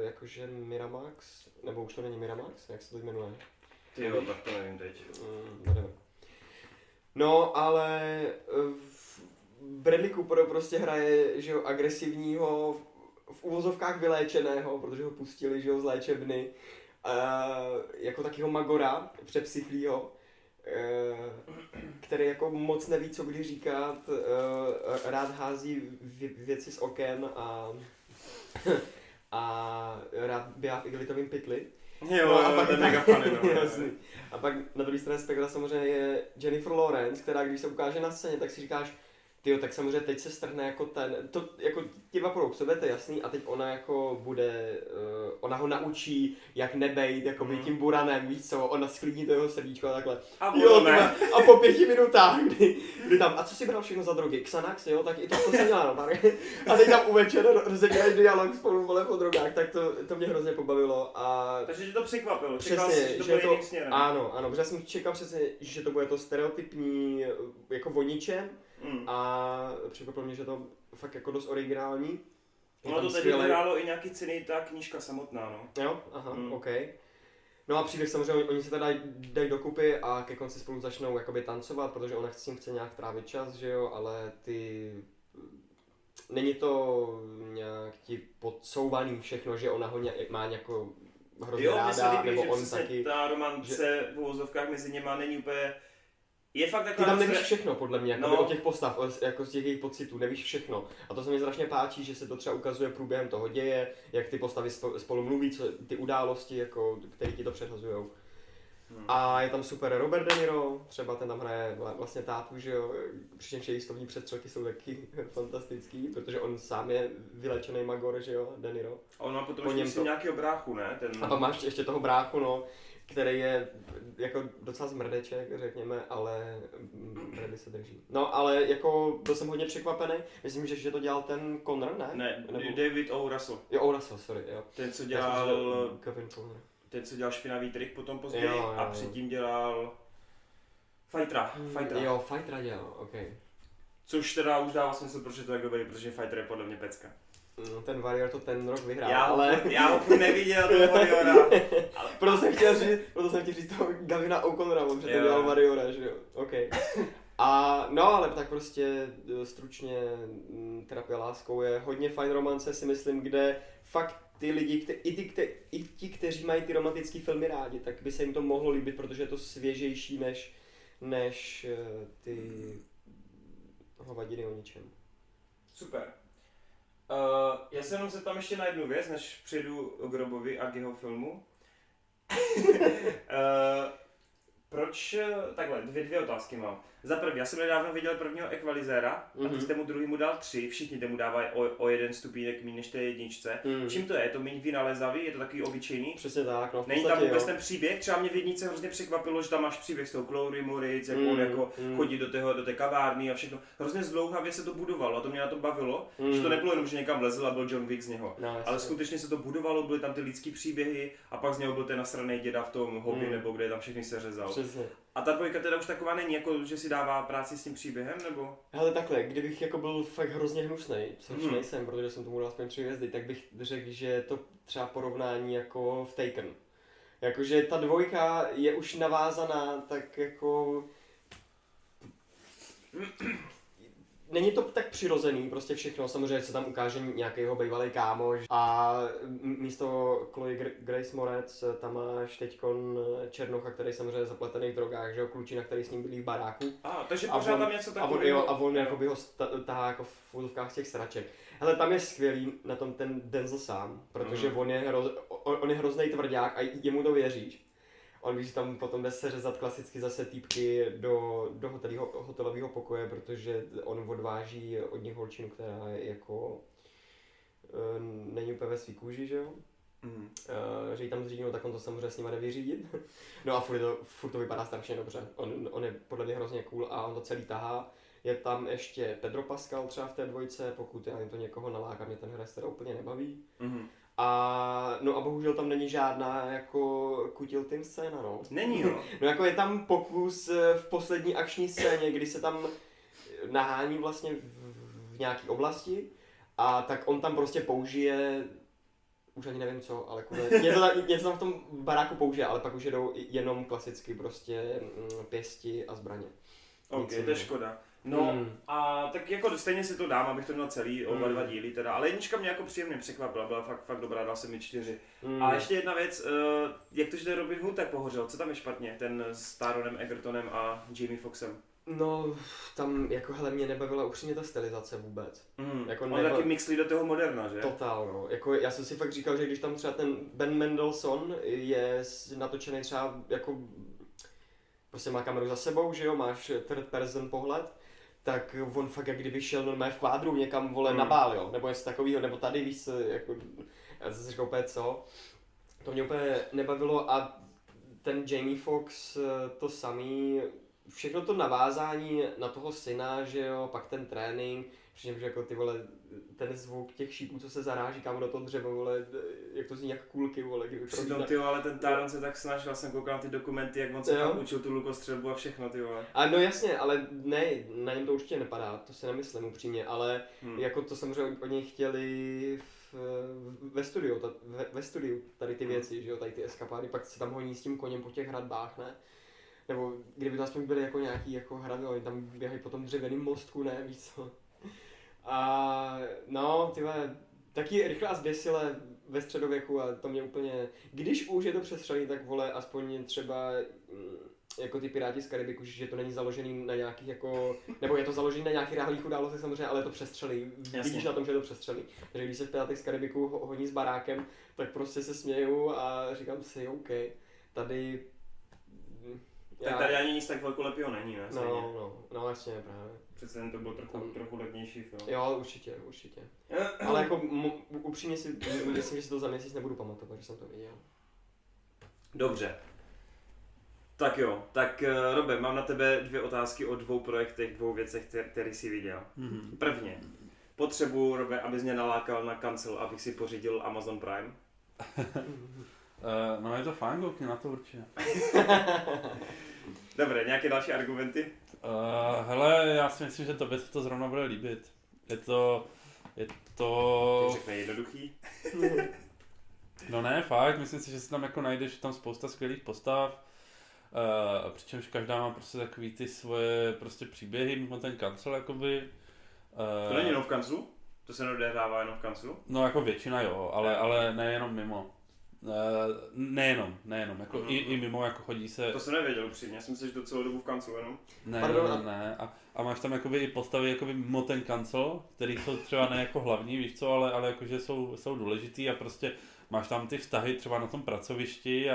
jakože Miramax, nebo už to není Miramax, jak se to jmenuje? Jo, tak to nevím teď. No, ale Bradley Cooper prostě hraje, že jo, agresivního, v uvozovkách vyléčeného, protože ho pustili, že jo, z léčebny, jako takýho magora, přepsychlýho, který jako moc neví, co kdy říkat, rád hází věci z oken a rád běhá v igelitovým pytli. Jo, no, a pak je mega funny, no. Jasný. A pak na druhé straně spektra samozřejmě je Jennifer Lawrence, která když se ukáže na scéně, tak si říkáš, tyjo, tak samozřejmě teď se strhne jako ten, to jako ti dva půjdou k sobě, to je jasný, a teď ona jako bude, ona ho naučí, jak nebejt, jako být tím buranem, víš co, ona sklidní to jeho srdíčko a takhle. A, jo, a po 5 minutách, kdy tam, a co si bral všechno za drogy, Xanax, jo, tak i to jsem dělal, no, tak. A teď tam u večera rozebíráš dialog spolu, vole, o drogách, tak to mě hrozně pobavilo a... Takže tě to překvapilo, čekal jsi, že to bude jiným směrem. Ano, protože jsem čekal přesně, že to bude to stereotypní, jako voničem. A překvapilo mě, že to fakt jako dost originální. Ono to tady vyhrálo i nějaký ceny, ta knížka samotná, no. Jo, aha, okej. No a příběh samozřejmě, oni se tady dají dokupy a ke konci spolu začnou jakoby tancovat, protože ona s tím chce nějak trávit čas, že jo, ale ty... Není to nějak ti podsouvaný všechno, že ona ho má nějakou hrozně ráda, líbí, nebo on taky... ta romance v uvozovkách mezi něma není úplně... Je fakt ty tam nevíš všechno, podle mě, no. O těch postav, jako z těch jejich pocitů, nevíš všechno. A to se mi strašně páčí, že se to třeba ukazuje průběhem toho děje, jak ty postavy spolu mluví, co, ty události, jako, které ti to předhazujou. A je tam super Robert De Niro, třeba ten tam hraje vlastně tátu, že jo, přičemž jejich slovní přestřelky jsou taky fantastický, protože on sám je vylečený magor, že jo, De Niro. A on má potom ještě nějakého bráchu, ne? A pak máš ještě toho bráchu, no. Který je jako docela zmrdeček, řekněme, ale Bradley se drží. No, ale jako byl jsem hodně překvapený. Myslím, že to dělal ten Connor, ne? Ne, nebo... David O. Russell. Jo, O. Russell, sorry, jo. Ten, co dělal... Kevin Connor. Ten, co dělal Špinavý trik potom později a předtím dělal... Fightera. Jo, Fightera dělal, okej. Což teda už dává smysl, proč je to tak dobrý, protože Fighter je podle mě pecka. No, ten Warrior to ten rok vyhrál, ale... Já ho neviděl toho Warriora, ale... Proto jsem chtěl říct toho Gavina O'Connora, protože ten dělal Warriora, že jo, okej. A no, ale tak prostě stručně Terapie láskou je hodně fajn romance, si myslím, kde fakt ty lidi, i ti, kteří mají ty romantické filmy rádi, tak by se jim to mohlo líbit, protože je to svěžejší než ty hovadiny o ničem. Super. Já se jenom zeptám ještě na jednu věc, než přijdu k Robovi a k jeho filmu. Proč... Takhle, dvě otázky mám. Za první, já jsem nedávno viděl prvního Equalizera a ty jste mu druhýmu dal 3, všichni tomu dávají o 1 stupínek méně než té jedničce. Čím to je? Je to méně vynalezavý? Je to takový obyčejný? Přesně tak, no v podstatě, není tam vůbec ten příběh? Třeba mě v jednice hrozně překvapilo, že tam máš příběh s tou Chloe Moritz, jak on jako chodí do té kavárny a všechno. Hrozně zdlouhavě se to budovalo a to mě na to bavilo, že to nebylo jenom, že někam lezl a byl John Wick z něho. No, ale skutečně se to budovalo, byly tam ty lidský příběhy a pak z něho byl ten nasranej děda v tom hobby nebo kde tam všechny seřezal. Přesně. A ta dvojka teda už taková není, jako, že si dává práci s tím příběhem, nebo? Hele, takhle, kdybych jako byl fakt hrozně hnusnej, což nejsem, protože jsem tomu dal aspoň 3 hvězdy, tak bych řekl, že je to třeba porovnání jako v Taken. Jakože ta dvojka je už navázaná, tak jako... Není to tak přirozený, prostě všechno, samozřejmě se tam ukáže nějakýho bývalý kámoš a místo Chloe Grace Moretz tam máš teďkon Černocha, který samozřejmě zapletený v drogách, že jo, klučina, který s ním bydlí v baráku. Takže pořád tam něco takového. A on jakoby ho tahá jako v úzovkách z těch sraček. Hele, tam je skvělý na tom ten Denzel sám, protože on je on je hrozný tvrdák a jemu to věříš. On víš, že tam potom jde seřezat klasicky zase týpky do hotelového pokoje, protože on odváží od nich holčinu, která jako není úplně ve svý kůži, že jo? Mm. Že ji tam zřídil, tak on to samozřejmě s nima jde vyřídit. No a furt to vypadá strašně dobře. On je podle mě hrozně cool a on to celý tahá. Je tam ještě Pedro Pascal třeba v té dvojce, pokud já jim to někoho naláká, mě ten hrač teda úplně nebaví. Mm. A no a bohužel tam není žádná jako kutil tým scéna, no. Není, jo. No jako je tam pokus v poslední akční scéně, kdy se tam nahání vlastně v nějaký oblasti a tak on tam prostě použije, už ani nevím co, ale něco tam v tom baráku použije, ale pak už jedou jenom klasicky prostě pěsti a zbraně. Ok, to je škoda. No a tak jako stejně si to dám, abych to měl celý, oba dva díly teda, ale jednička mě jako příjemně překvapila, byla fakt dobrá, dal jsem mi 4. A ještě jedna věc, jak to, že Robin Hood tak pohořel, co tam je špatně, ten s Taronem Egertonem a Jamie Foxxem? No, tam jako hele mě nebavila upřímně ta stylizace vůbec. Jako on taky mixlí do toho moderna, že? Totál, no. Jako já jsem si fakt říkal, že když tam třeba ten Ben Mendelsohn je natočený třeba jako, prostě má kameru za sebou, že jo, máš third person pohled, tak on fakt jak kdyby šel normálně v kvádru někam, vole, na bál, jo, nebo něco takovýho, nebo tady, víš, jako, já jsem si říkal úplně co, to mě úplně nebavilo a ten Jamie Foxx to samý, všechno to navázání na toho syna, že jo, pak ten trénink, přičemž jako ty vole, ten zvuk těch šípů, co se zaráží kámo do toho dřeva, vole, jak to zní jak kulky, vole. Přitom ty vole, ten Taron se tak snažil, jsem koukal na ty dokumenty, jak on se tam učil tu lukostřelbu a všechno, ty vole. A no jasně, ale ne, na něm to určitě nepadá, to si nemyslím upřímně, ale jako to samozřejmě od něj chtěli ve studiu tady ty věci, že jo, tady ty eskapády, pak se tam honí s tím koněm po těch hradbách, ne? Nebo kdyby to aspoň byly jako nějaký jako hrady, oni tam běhají po tom dřevěným mostku, ne, víc co. A no, tyhle, taky rychle a zběsile ve středověku a to mě úplně, když už je to přestřelí, tak vole, aspoň třeba jako ty Piráti z Karibiku, že to není založený na nějakých jako, nebo je to založený na nějakých reálných událostech samozřejmě, ale to přestřelí, vidíš na tom, že je to přestřelí. Takže když se v Pirátech z Karibiku honí s barákem, tak prostě se směju a říkám si, OK, tady... Tak tady ani nic tak velkolepého není, ne? No, vlastně právě. Přece jen to byl trochu levnější film. Jo, určitě. Ale jako upřímně si myslím, že si to za měsíc nebudu pamatovat, že jsem to viděl. Dobře. Tak jo, tak Robe, mám na tebe 2 otázky o 2 projektech, 2 věcech, které jsi viděl. Prvně, potřebuji, Robe, abys mě nalákal na kancel, abych si pořídil Amazon Prime. No je to fajn, koukni na to určitě. Dobré, nějaké další argumenty? Hele, já si myslím, že tobě se to zrovna bude líbit. Je to... Řekne jednoduchý. No ne, fakt, myslím si, že si tam jako najdeš, tam spousta skvělých postav. Přičemž každá má prostě takový ty svoje prostě příběhy, mimo ten kancel jakoby. To není jenom v kanclu? To se neodehrává jenom v kanclu? No jako většina jo, ale nejenom mimo. Nejenom, jako i mimo, jako chodí se... To jsem nevěděl upřímně, já jsem si, že to celou dobu v kanclu jenom. Ne. A máš tam jakoby i postavy jakoby mimo ten kancel, který jsou třeba ne jako hlavní, víš co, ale jakože jsou důležitý a prostě máš tam ty vztahy třeba na tom pracovišti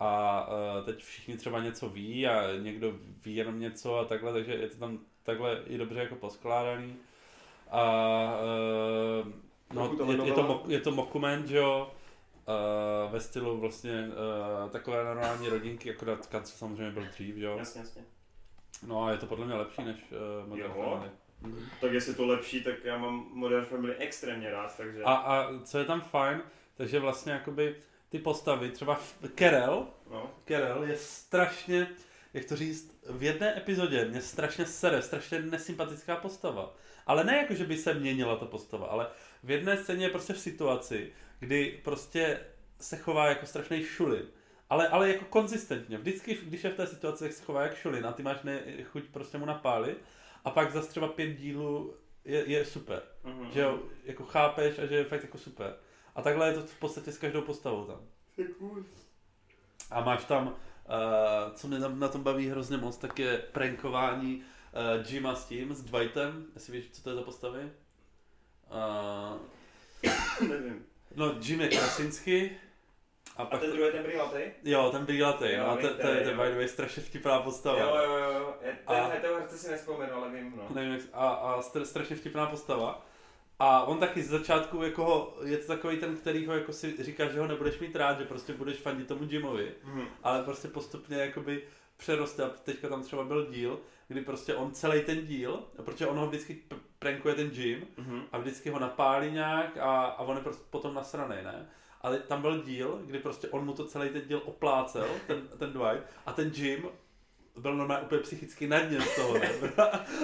a teď všichni třeba něco ví a někdo ví jenom něco a takhle, takže je to tam takhle i dobře jako poskládaný. Je to mockument, že jo? Ve stylu vlastně takové normální rodinky, akorát kancel samozřejmě byl dřív, jo? Jasně. No a je to podle mě lepší než Modern Family. Tak jestli to lepší, tak já mám Modern Family extrémně rád, takže... A co je tam fajn, takže vlastně jakoby ty postavy, třeba Kerel je strašně, jak to říct, v jedné epizodě mě strašně sere, strašně nesympatická postava. Ale ne jako, že by se měnila ta postava, ale v jedné scéně je prostě v situaci, kdy prostě se chová jako strašnej šulin, ale jako konzistentně. Vždycky, když je v té situaci, tak se chová jak šulin a ty máš chuť prostě mu napálit a pak zase třeba 5 dílů je super, že jo, jako chápeš a že je fakt jako super. A takhle je to v podstatě s každou postavou tam. A máš tam, co mě na tom baví hrozně moc, tak je prankování Jima s tím, s Dwightem, jestli víš, co to je za postavy? Nevím. No, Jim je Krasinski A ten druhý, ten brýlatej? Jo, ten brýlatej, no, to je by the way strašně vtipná postava. Jo, ten herce si nespomenu, ale vím, no. Nevím, a strašně vtipná postava. A on taky z začátku jako, je to takový ten, který ho jako si říká, že ho nebudeš mít rád, že prostě budeš fandit tomu Jimovi, ale prostě postupně jakoby přeroste a teďka tam třeba byl díl, kdy prostě on celý ten díl, protože on ho vždycky prankuje ten Jim a vždycky ho napálí nějak a on je prostě potom nasranej, ne? Ale tam byl díl, kdy prostě on mu to celý ten díl oplácel, ten Dwight, a ten Jim byl normálně úplně psychicky na dně z toho, ne?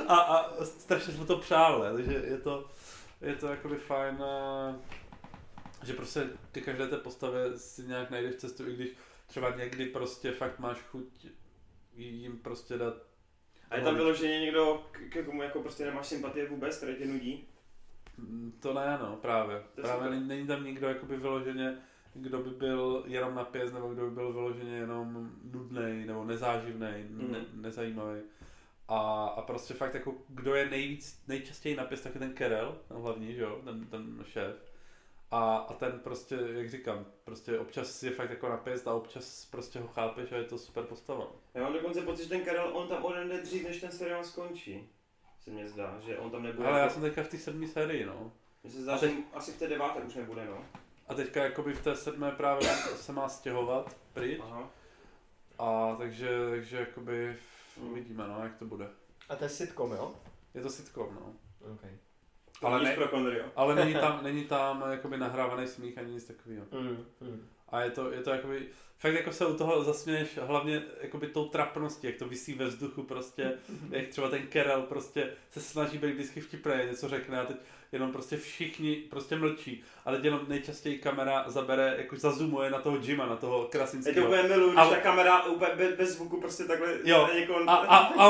A strašně mu to přál, ne? Takže je to jakoby fajn, že prostě ty každé té postavě si nějak najdeš cestu, i když třeba někdy prostě fakt máš chuť jim prostě dát. A je tam vyloženě někdo, k komu jako prostě nemáš sympatie vůbec, který tě nudí? To ne, no, právě. Právě není tam nikdo jakoby vyloženě, kdo by byl jenom na pěst, nebo kdo by byl vyloženě jenom nudnej, nebo nezáživnej, nezajímavý. A prostě fakt jako, kdo je nejčastěji na pěst, tak je ten Kerel, ten hlavní, že jo, ten šéf. A ten prostě, jak říkám, prostě občas je fakt jako na pěst a občas prostě ho chápeš a je to super postava. Já mám dokonce pocit, že ten Karel, on tam odejde dřív, než ten seriál skončí. Se mně zdá, že on tam nebude. Ale já jsem teďka v té 7. sérii, no. Mně se zdá, že asi v té 9. už nebude, no. A teďka jakoby v té 7. právě se má stěhovat pryč. Aha. A takže jakoby uvidíme, no, jak to bude. A to je sitcom, jo? Je to sitcom, no. Okay. Ale není tam jakoby nahrávaný smích ani nic takového. A je to jakoby, fakt jako se u toho zasměješ hlavně jakoby tou trapností, jak to visí ve vzduchu prostě, jak třeba ten Kerel prostě se snaží být vždycky vtipnej, něco řekne a teď jenom prostě všichni prostě mlčí. A teď jenom nejčastěji kamera zabere, jako zazumuje na toho Jima, na toho Krasinského. Je to úplně miluji, ta kamera úplně bez zvuku prostě takhle. Jo, a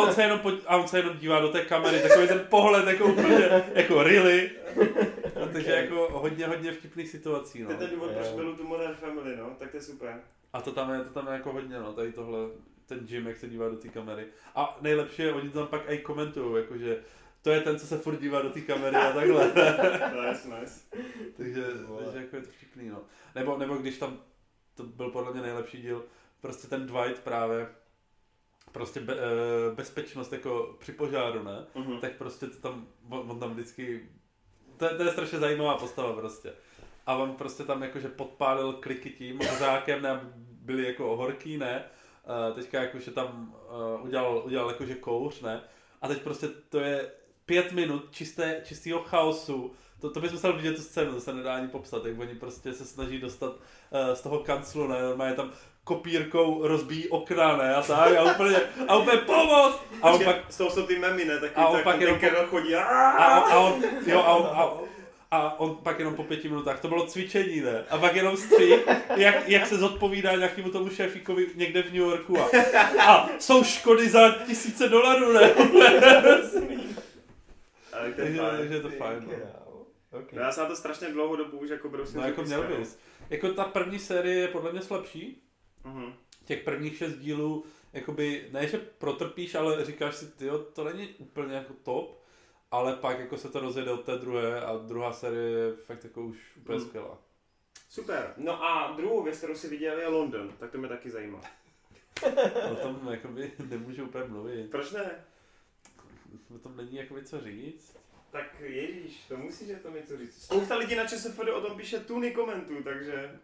on se jenom dívá do té kamery, takový ten pohled jako úplně, jako really. Okay. Takže jako hodně vtipných situací, no. To je ten důvod, proč miluji tu Modern Family, no, tak to je super. A to tam je jako hodně, no, tady tohle, ten Jim, jak se dívá do té kamery. A nejlepší je, oni tam pak i komentujou, jakože to je ten, co se furt dívá do té kamery a takhle. Nice. takže jako je to vtipný, no. Nebo když tam, to byl podle mě nejlepší díl, prostě ten Dwight právě, prostě bezpečnost jako při požáru, ne, tak prostě to tam, on tam vždycky, to je strašně zajímavá postava prostě. A on prostě tam jakože podpálil kliky tím hořákem, ne, byli jako horký, ne, teďka jakože tam udělal jakože kouř, ne, a teď prostě to je 5 minut čistého chaosu, to bys musel vidět tu scénu, to se nedá ani popsat, jak oni prostě se snaží dostat z toho kanclu, ne, normálně tam kopírkou rozbíjí okna, ne, a tak, a úplně pomoc! A on pak... S tou jsou ty memy, ne, taky tak ten Kerel chodí a on pak jenom po 5 minutách, to bylo cvičení, ne? A pak jenom střih, jak se zodpovídá nějakému tomu šéfíkovi někde v New Yorku a jsou škody za $1,000, ne? Ale takže je to fajn. Okay. No, já jsem na to strašně dlouho dobu už jako budou si no, jako měl bys. Jako ta první série je podle mě slabší. Těch prvních 6 dílů, jakoby, ne že protrpíš, ale říkáš si, tyjo, to není úplně jako top. Ale pak jako se to rozjede od té druhé a druhá série je fakt jako už úplně skvělá. Super. No a druhou věc, kterou si viděl, je London. Tak to mě taky zajímá. O tom jakoby nemůžu úplně mluvit. Proč ne? O tom není jakoby co říct. Tak ježíš, to musíš o tom něco říct. Spousta lidí na ČSFD o tom píše tuny komentů, takže...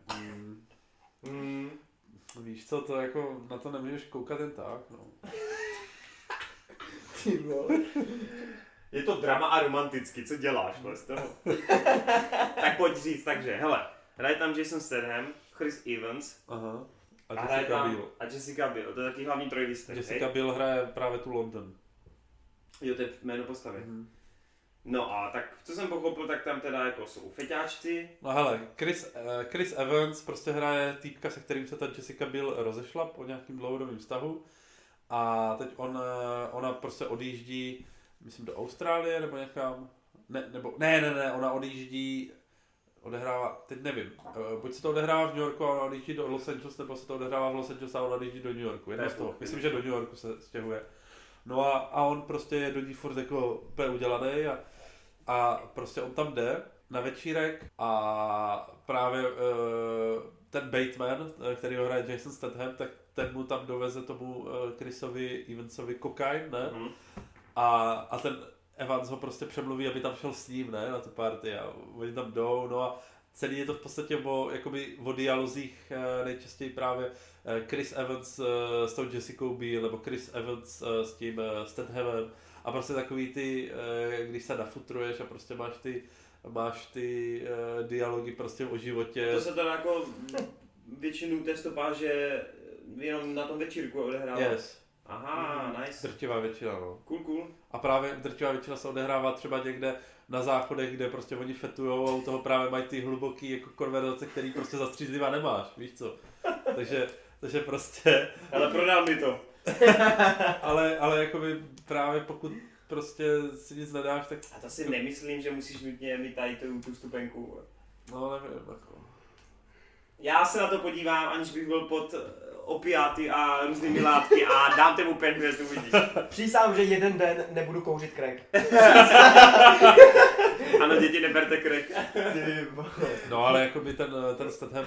Víš co, to jako na to nemůžeš koukat jen tak, no. Ty vole. Je to drama a romantický, co děláš z toho? Tak pojď říct, takže, hele, hraje tam Jason Statham, Chris Evans a Jessica Biel, to je taky hlavní trojlistek. Jessica Biel hraje právě tu London. Jo, to je jméno postavy. No a tak, co jsem pochopil, tak tam teda jako jsou feťáčci. No hele, Chris Evans prostě hraje týpka, se kterým se ta Jessica Biel rozešla po nějakým dlouhodobým vztahu a teď ona prostě odjíždí, myslím do Austrálie nebo někam, ne, ona odehrává, teď nevím, buď se to odehrává v New Yorku a ona odjíždí do Los Angeles, nebo se to odehrává v Los Angeles a ona odjíždí do New Yorku, jedno z toho, myslím, že do New Yorku se stěhuje. No a on prostě je do ní furt jako úplně udělaný a prostě on tam jde na večírek a právě ten Bateman, který ho hraje Jason Statham, tak ten mu tam doveze tomu Chrisovi Evansovi kokain, ne? Mm. A ten Evans ho prostě přemluví, aby tam šel s ním, ne? Na tu party a oni tam jdou, no a celý je to v podstatě o dialozích, nejčastěji právě Chris Evans s tou Jessicou Biel, nebo Chris Evans s tím Stathamem a prostě takový ty, když se nafutruješ a prostě máš ty dialogy prostě o životě. To se teda jako většinu té stopáže jenom na tom večírku odehrává. Yes. Aha, nice. Drtivá většina, no. Cool. A právě drtivá většina se odehrává třeba někde na záchodech, kde prostě oni fetujou a u toho právě mají ty hluboký jako konverzace, který prostě zastřízlivá nemáš, víš co. Takže prostě... Ale prodám mi to. ale jakoby právě pokud prostě si nic nedáš, tak... A to si nemyslím, že musíš nutně mít tady tu stupenku. No nevím, jako... Já se na to podívám, aniž bych byl pod opiáty a různými látky a dám temu penhu, jestli uvidíš. Přísám, že jeden den nebudu kouřit crack. Ano, děti, neberte crack. No ale jakoby ten Statham,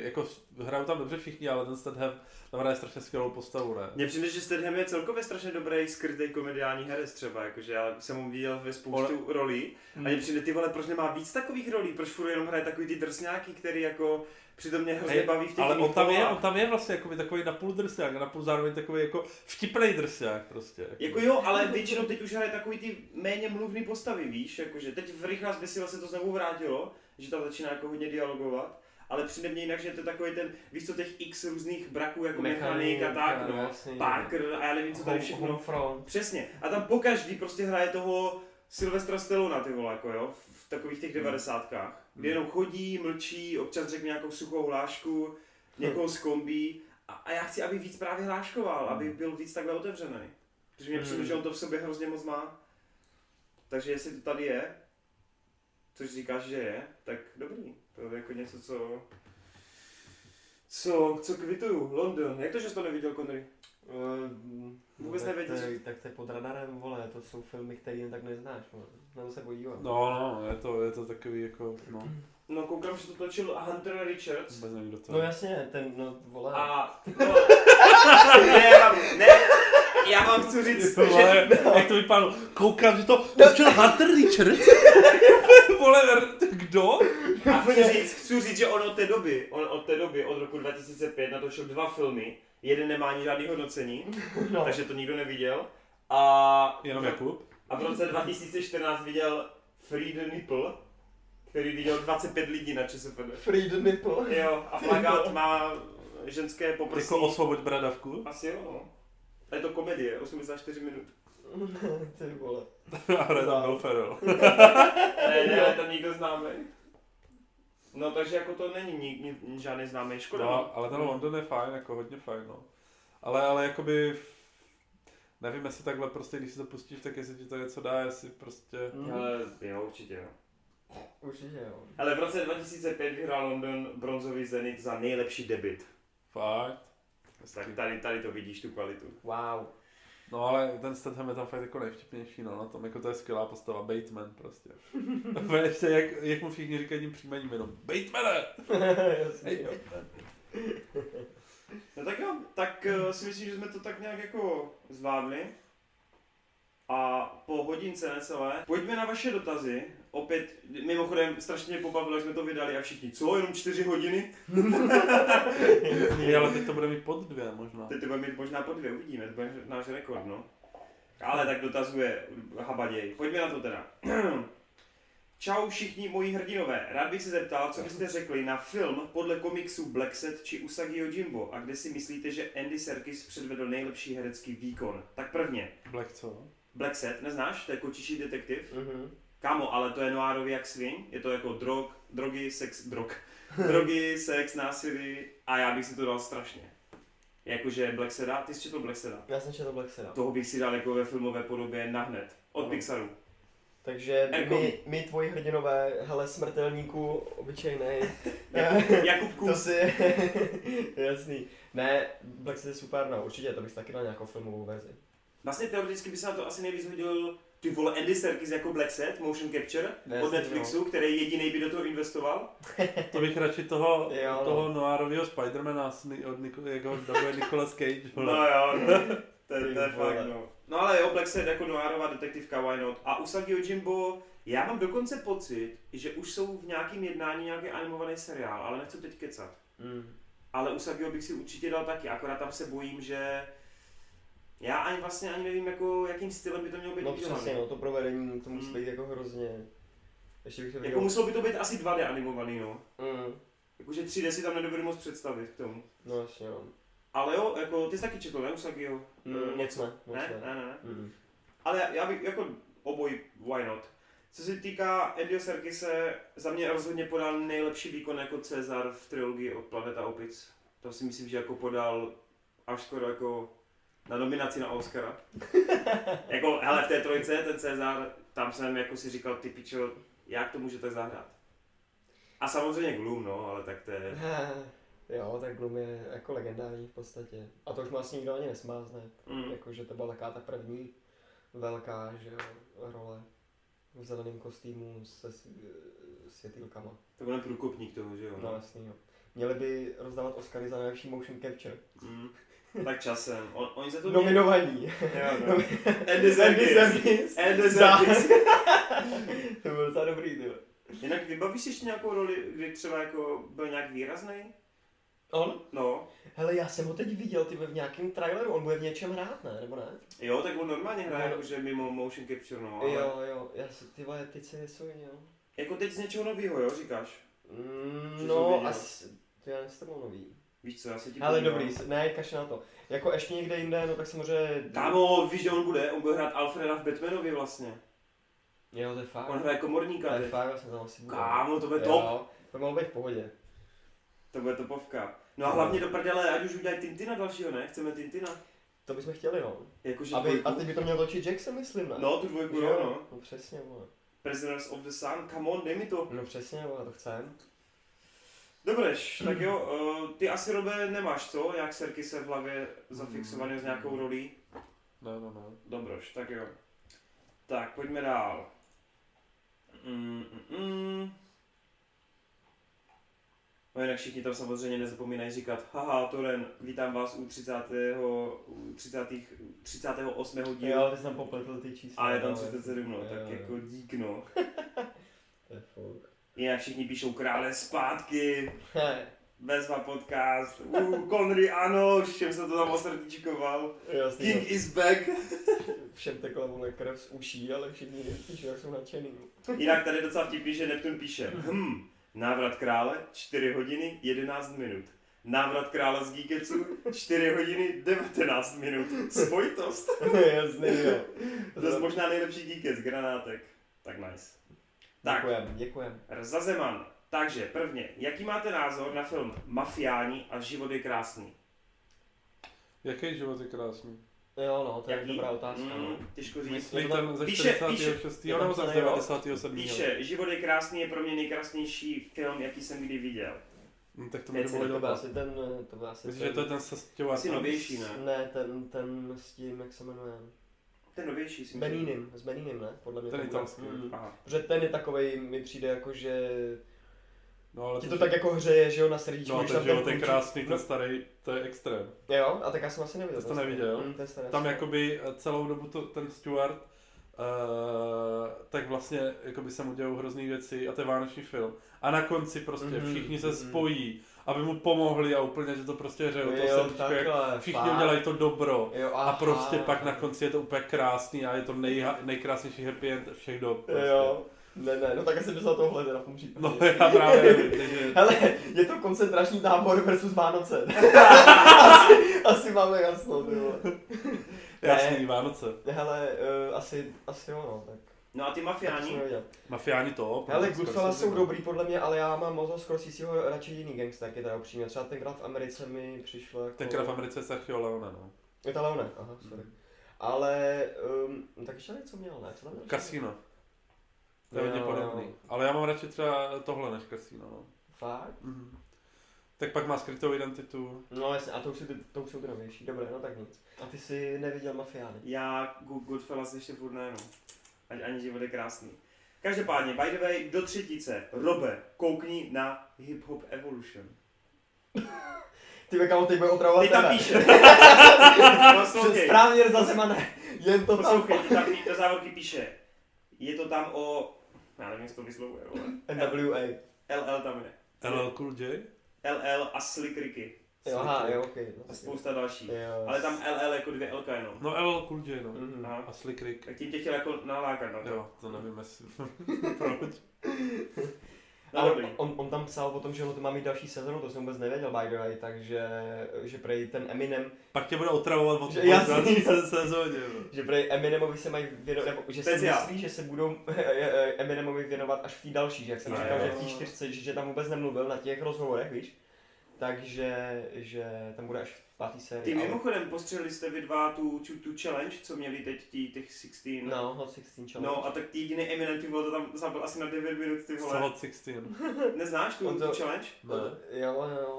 jako hrajou tam dobře všichni, ale ten Statham tam hraje strašně skvělou postavu, ne? Mně přijde, že Statham je celkově strašně dobrý skrytý komediální herec třeba, jakože já jsem ho viděl ve spoustu rolí a mně přijde, ty vole, proč nemá víc takových rolí, proč furt jenom hraje takový ty drsňáky, který jako přitom mě hrozně baví v těch ale on tam je vlastně jakoby takový napůl drsňák a napůl zároveň takový jako vtipnej drsňák prostě. Jako jo, ale většinou teď už hraje takový ty méně mluvný postavy, víš, jakože teď v Rychlá zběsila se to znovu vrátilo, že tam začíná jako hodně dialogovat, ale přijde mě jinak, že to je takový ten, víš co, těch x různých braků jako mechanik a tak, no, Parker a já nevím co tady všechno. Přesně, a tam pokaždý prostě hraje toho Sylvestra Stallona, ty vole, jako jo, v takových těch 90kách. Jenom chodí, mlčí, občas řekne nějakou suchou hlášku, někoho zkombí a já chci, aby víc právě hláškoval, aby byl víc takhle otevřený. Protože mě přijde, že on to v sobě hrozně moc má. Takže jestli to tady je, což říkáš, že je, tak dobrý. To je jako něco, co kvituju. London. Jak to, že jsi to neviděl, Connery? Vůbec nevědíš. Tak to je pod radarem, vole, to jsou filmy, které jen tak neznáš, na to se podívám. No, je to takový jako, no. No, koukám, že to točil Hunter Richards. Vůbec nevím, kdo to je. No jasně, ten, no, vole. A, no, ne, já vám chci říct, to, vole, že... Jak to vypadlo, koukám, že to točil Hunter Richards? Vole, kdo? A chci říct, že on od té doby, od roku 2005, natočil 2 filmy. Jeden nemá ani žádný hodnocení, no. Takže to nikdo neviděl. A jenom Jakub. A v roce 2014 viděl Free the Nipple, který viděl 25 lidí na ČSFD. Free the Nipple? Jo, a plakát má ženské poprsí. Jako osvoboď bradavku? Asi jo, no. A je to komedie, 84 minut. Ty vole. Ale tam byl Ferrell. Ne, tam nikdo známý. No, takže jako to není žádný známý, škoda. No, ale ten London je fajn, jako hodně fajn, no. Ale jakoby, nevím, jestli takhle prostě, když si to pustíš, tak jestli ti to něco dá, jestli prostě... Ale jo, určitě jo. Určitě jo. Ale v roce 2005 vyhrál London bronzový Zenit za nejlepší debut. Fakt? Tak tady to vidíš, tu kvalitu. Wow. No ale ten Statham je tam fakt jako nejvtipnější, no, na tom, jako to je skvělá postava, Bateman prostě. Ještě jak mu všichni říkají tím příjmením, jenom Batemane! Hey, no tak jo, tak si myslím, že jsme to tak nějak jako zvládli. A po hodince necelé, pojďme na vaše dotazy. Opět, mimochodem, strašně mě pobavilo, jak jsme to vydali a všichni, co, jenom 4 hodiny? Ale teď to bude mít pod 2 možná. Teď to bude mít možná pod 2, uvidíme, to bude náš rekord, no. Ale tak dotazuje Habaděj, pojďme na to teda. Čau všichni moji hrdinové, rád bych se zeptal, co byste řekli na film podle komiksů Black Set či Usagi Yojimbo a kde si myslíte, že Andy Serkis předvedl nejlepší herecký výkon? Tak prvně. Black co? Black Set, neznáš? To je kočičí detektiv. Uh-huh. Kámo, ale to je noirový jak svin, je to jako drogy, sex, násilí a já bych si to dal strašně. Jakože Black Seda, ty jsi četl Black Seda? Já jsem četl Black Seda. Toho bych si dal jako ve filmové podobě nahned, od Pixaru. Takže my tvoji hrdinové, hele, smrtelníku, obyčejnej. Jakubku. To si, jasný. Ne, Black Set je super, no určitě, to bych si taky dal nějakou filmovou verzi. Vlastně teoreticky by se na to asi nejvíc hodil Ty vole, Andy Serkis jako Black Set, motion capture od Netflixu, který jediný by do toho investoval. To bych radši toho noárového Spidermana jako Nicolas Cage. Vole. No jo, no. To je fakt, no. No ale jo, Black Set jako noárová detektivka, why not. A Usagi Yojimbo, já mám dokonce pocit, že už jsou v nějakém jednání nějaký animovaný seriál, ale nechci teď kecat. Mm. Ale Usagiho bych si určitě dal taky, akorát tam se bojím, že... Já ani vlastně ani nevím, jako, jakým stylem by to mělo být udělané. No přesně, no, to provedení, to musí být jako hrozně... Ještě bych to viděl... Jako muselo by to být asi 2D animovaný, no. Mm. Jakože 3D si tam nedovedu moc představit k tomu. No jasně, no. Ale jo, jako, ty jsi taky četl, ne, Usagiho? Něco, ne. Mm. Ale já bych, jako, oboj, why not. Co se týká Andyho Serkise, za mě rozhodně podal nejlepší výkon jako Cezar v trilogii od Planeta opic. To si myslím, že jako podal až skoro jako na nominaci na Oscara. Jako, hele, v té trojce, ten Cezar, tam jsem jako si říkal, ty pičo, jak to může tak zahrát? A samozřejmě Gloom, no, ale tak to je... Jo, tak Gloom je jako legendární v podstatě. A to už má asi nikdo ani nesmázne. Jakože to byla taková ta první velká, že jo, role. V zeleném kostýmu se světýlkama. To byl průkopník toho, že jo? No jasný, jo. Měli by rozdávat Oscary za nejlepší motion capture. Mm. Tak časem. Oni se to nominovaní. Andy Serkis. To byl docela dobrý, tyhle. Jinak vybavíš ještě nějakou roli, kdy třeba jako byl nějak výrazný? On? No. Hele, já jsem ho teď viděl v nějakém traileru, on bude v něčem hrát, ne? Nebo ne? Jo, tak on normálně hraje, jakože mimo motion capture, no ale... Jo, já se, ty vole, teď se nesouvěděl. Jako teď z něčeho novýho, jo, říkáš? No, asi, to já nejsem nový. Víš co, já se ti ale podívám. Dobrý, ne, kaši na to. Jako ještě někde jinde, no tak samozřejmě... Kámo, víš, že on bude hrát Alfreda v Batmanovi vlastně. Jo, to je fakt. On hraje komorníka. To je fakt, já jsem tam asi bude. Kámo, to bude top. To mohlo být v pohodě. To bude topovka. No a hlavně do prdele, ať už udělají Tintina dalšího, ne? Chceme Tintina. To bychom chtěli, no. Jakože a teď by to měl točit Jackson, myslím, ne? No, tu dvojku, jo, no. No přesně, vole. Prisoners of the Sun, come on, dej mi to. No přesně, vole, to chcem. Dobreš, tak jo, ty asi, Robe, nemáš, co? Jak Serkise v hlavě zafixovaný s nějakou rolí? No. Dobroš, tak jo. Tak, pojďme dál. No jinak všichni tam samozřejmě nezapomínají říkat, haha, Toren, vítám vás u 38. dílu. Jo, ale jsem popletl ty čísla. A je tam 37, no, tak jako dík, no. To je fuk. Jinak všichni píšou krále zpátky, Bezva podcast, Conry ano, všem jsem to tam osrdíčkoval, King is back. Všem tekla vole krev z uší, ale všichni píšou, jak jsou nadšený. Jinak tady docela vtipí, že Neptun píše, návrat krále 4 hodiny 11 minut. Návrat krále z Geeketsu 4 hodiny 19 minut. Spojitost. Jasný, jo. To je možná nejlepší Geekets, granátek. Tak nice. Děkujem. Rzazeman. Takže prvně, jaký máte názor na film Mafiáni a život je krásný? Jaký život je krásný? Jo, no, to je dobrá otázka. Těžko říct. Myslí tam ze 46. nebo ze 97. Píše, život je krásný, je pro mě nejkrásnější film, jaký jsem kdy viděl. Tak to mi dovolilo asi ten... Myslíš, že to je ten sestěvá... Asi novější, ne? Ne, ten s tím, jak se jmenuje... Ten novější si myslím. S Beninem, ne? Podle mě ten je tam. Protože ten je takovej, mi přijde jako, že... No, ale ti to tak jako hřeje, že jo, na srdíčku. No, ten život je krásný, ten starý, to je extrém. Jo, a tak já jsem asi neviděl. To jste neviděl. Tam jakoby celou dobu ten Stuart, tak vlastně jakoby se mu dělou hrozný věci a to je vánoční film. A na konci prostě všichni se spojí, aby mu pomohli a úplně, že to prostě hřejou. Všichni udělají to dobro a prostě pak na konci je to úplně krásný a je to nejkrásnější happy end všech dob. Ne, no tak já jsem myslel tohle teda v tom případě. No já právě nevím. Hele, je to koncentrační tábor versus Vánoce. asi máme jasno, ty vole. Jasný, Vánoce. Hele, asi jo, no, tak. No a ty Mafiáni? Mafiáni to. Hele, Gusala jsou dobrý podle mě, ale já mám možná skoro ho radši jiný gangsterky teda upřímně. Třeba tenkrát v Americe mi přišlo jako... Tenkrát v Americe je Sergio Leone, no. Je to Leone, aha, sorry. Ale, tak ještě něco měl, ne? Co tam měl? Casino. To je hodně podobný, ale já mám radši třeba tohle než Casino, no. Fakt? Mhm. Tak pak má skrytou identitu. No jasně, a to už jsou ty novější, dobré, no tak nic. A ty jsi neviděl Mafiány? Já Goodfellas ještě furt ne, no. Ani že bude krásný. Každopádně, by the way, do třetice, Robe, koukni na Hip Hop Evolution. Ty kámo, teď bude otravovat tebe. Ty tam píše. Správně zase mané, jen to tam. Poslouchej, tam do závorky píše. Je to tam o, já nevím, jestli to vyslovuje. NWA. LL tam je. LL Cool J? LL a Slick Ricky. Aha, jo, okej. A spousta dalších. Ale tam LL jako dvě LK jenom. No LL Cool J, no. A Slick Rick. Tak tím tě chtěl jako nalákat na to. Jo, to nevím, jestli proč. Ale on tam psal o tom, že ono to má mít další sezonu, to jsem vůbec nevěděl, by the way, takže že prej ten Eminem... Pak tě bude otravovat o další sezóně. Že prej Eminemovi se mají věnovat, nebo že si myslí, že se budou Eminemovi věnovat až v té další, že jak jsem říkal, že v té 4, že tam vůbec nemluvil na těch rozhovorech, víš? Takže že tam bude až v 5. sérii. Ty mimochodem postřelili jste vy dva tu challenge, co měli teď těch 16. No, Hot 16 challenge. No a tak ty jediný Eminem, ty vole, to tam zabil asi na 9 minut, ty vole. Hot 16. Neznáš tu challenge? Ne. Jo.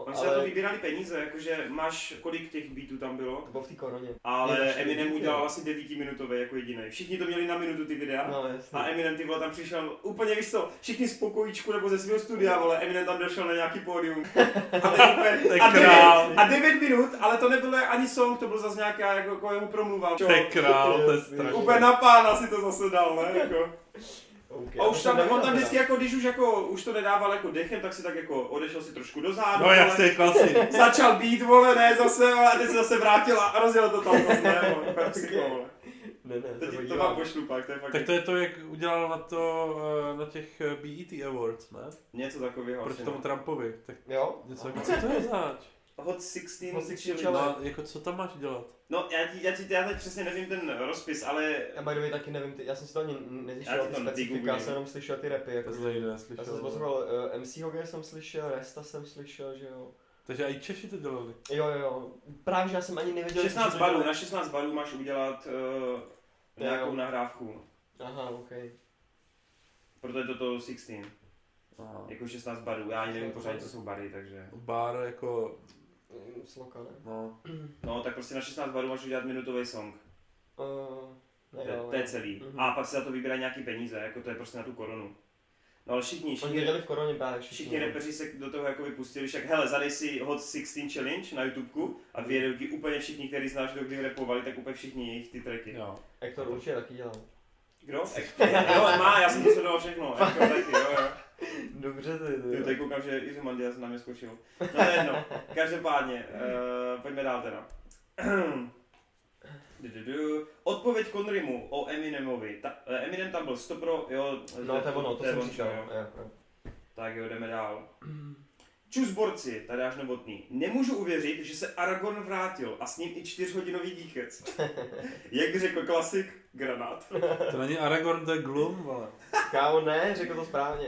Oni se na to vybírali peníze, jakože máš kolik těch beatů tam bylo? To bylo v té koroně. Ale Eminem udělal asi 9minutový jako jediný. Všichni to měli na minutu ty videa. No, jasný. A Eminem, ty vole, tam přišel úplně, víš co, všichni z pokojíčku nebo ze svého studia, vole, Eminem tam došel na nějaký pódium. A 9 minut, ale to nebyl ani song, to byl zase nějaká, jako jemu promluval. To je král, to je strašný. Úplně na pána si to zase dal, ne? Jako. Okay, a už tam, on tam vždycky, jako, když už, jako, už to nedával jako dechem, tak si tak jako odešel si trošku dozadu. No jak se klasik. Začal být, vole, ne, zase, a teď se zase vrátil a rozjel to tam zase, ne, vole, pepsiko, vole. Ne, to má pošlupak, to je fakt. Tak to je to, jak udělal na těch BET Awards, ne? Něco takového. Proti tomu Trumpovi. Tak jo? Něco jako, co to je zač? Hot 16 challenge. Jako co tam máš dělat? No já teď přesně nevím ten rozpis, ale... Já by the way taky nevím, já jsem si to ani nezlyšel ty specifika, já jsem jenom slyšel ty rapy. Jako já jsem poslouchal MC Hogger jsem slyšel, Resta jsem slyšel, že jo. Takže i Češi to dělali. Jo, právě že já jsem ani nevěděl... 16 balů, na 16 balů máš udělat nějakou nahrávku. Aha, okej. Proto je to 16. Aha. Jako 16 barů, já ani nevím pořád, co jsou bary, takže... Bar jako... Sloka, ne? No, tak prostě na 16 barů máš udělat minutový song. To je celý. A pak si za to vybírají nějaký peníze, jako to je prostě na tu korunu. No ale všichni repeři se do toho jako vypustili, však hele, zadej si Hot 16 Challenge na YouTubeku a vyjedou ti úplně všichni, kteří znáš, do kdy rapovali, tak úplně všichni jejich ty tracky. Jo. Ektor určitě taky dělal. Kdo? Ektor? Jo, má, já jsem to sledoval všechno, Ektor taky, jo. Dobře ty. Teď koukám, že Jiří Mandias na mě skočil. No to je jedno, každopádně, pojďme dál teda. Odpověď Conrymu o Eminemovi. Eminem tam byl 100%, jo. No to je ono, to jsem říkal. Tak jo, jdeme dál. Čus borci, tady až Novotný. Nemůžu uvěřit, že se Aragorn vrátil a s ním i 4hodinový díkec. Jak by řekl klasik, granát. To není Aragorn, to je Gloom, vole. Kámo, ne, řekl to správně.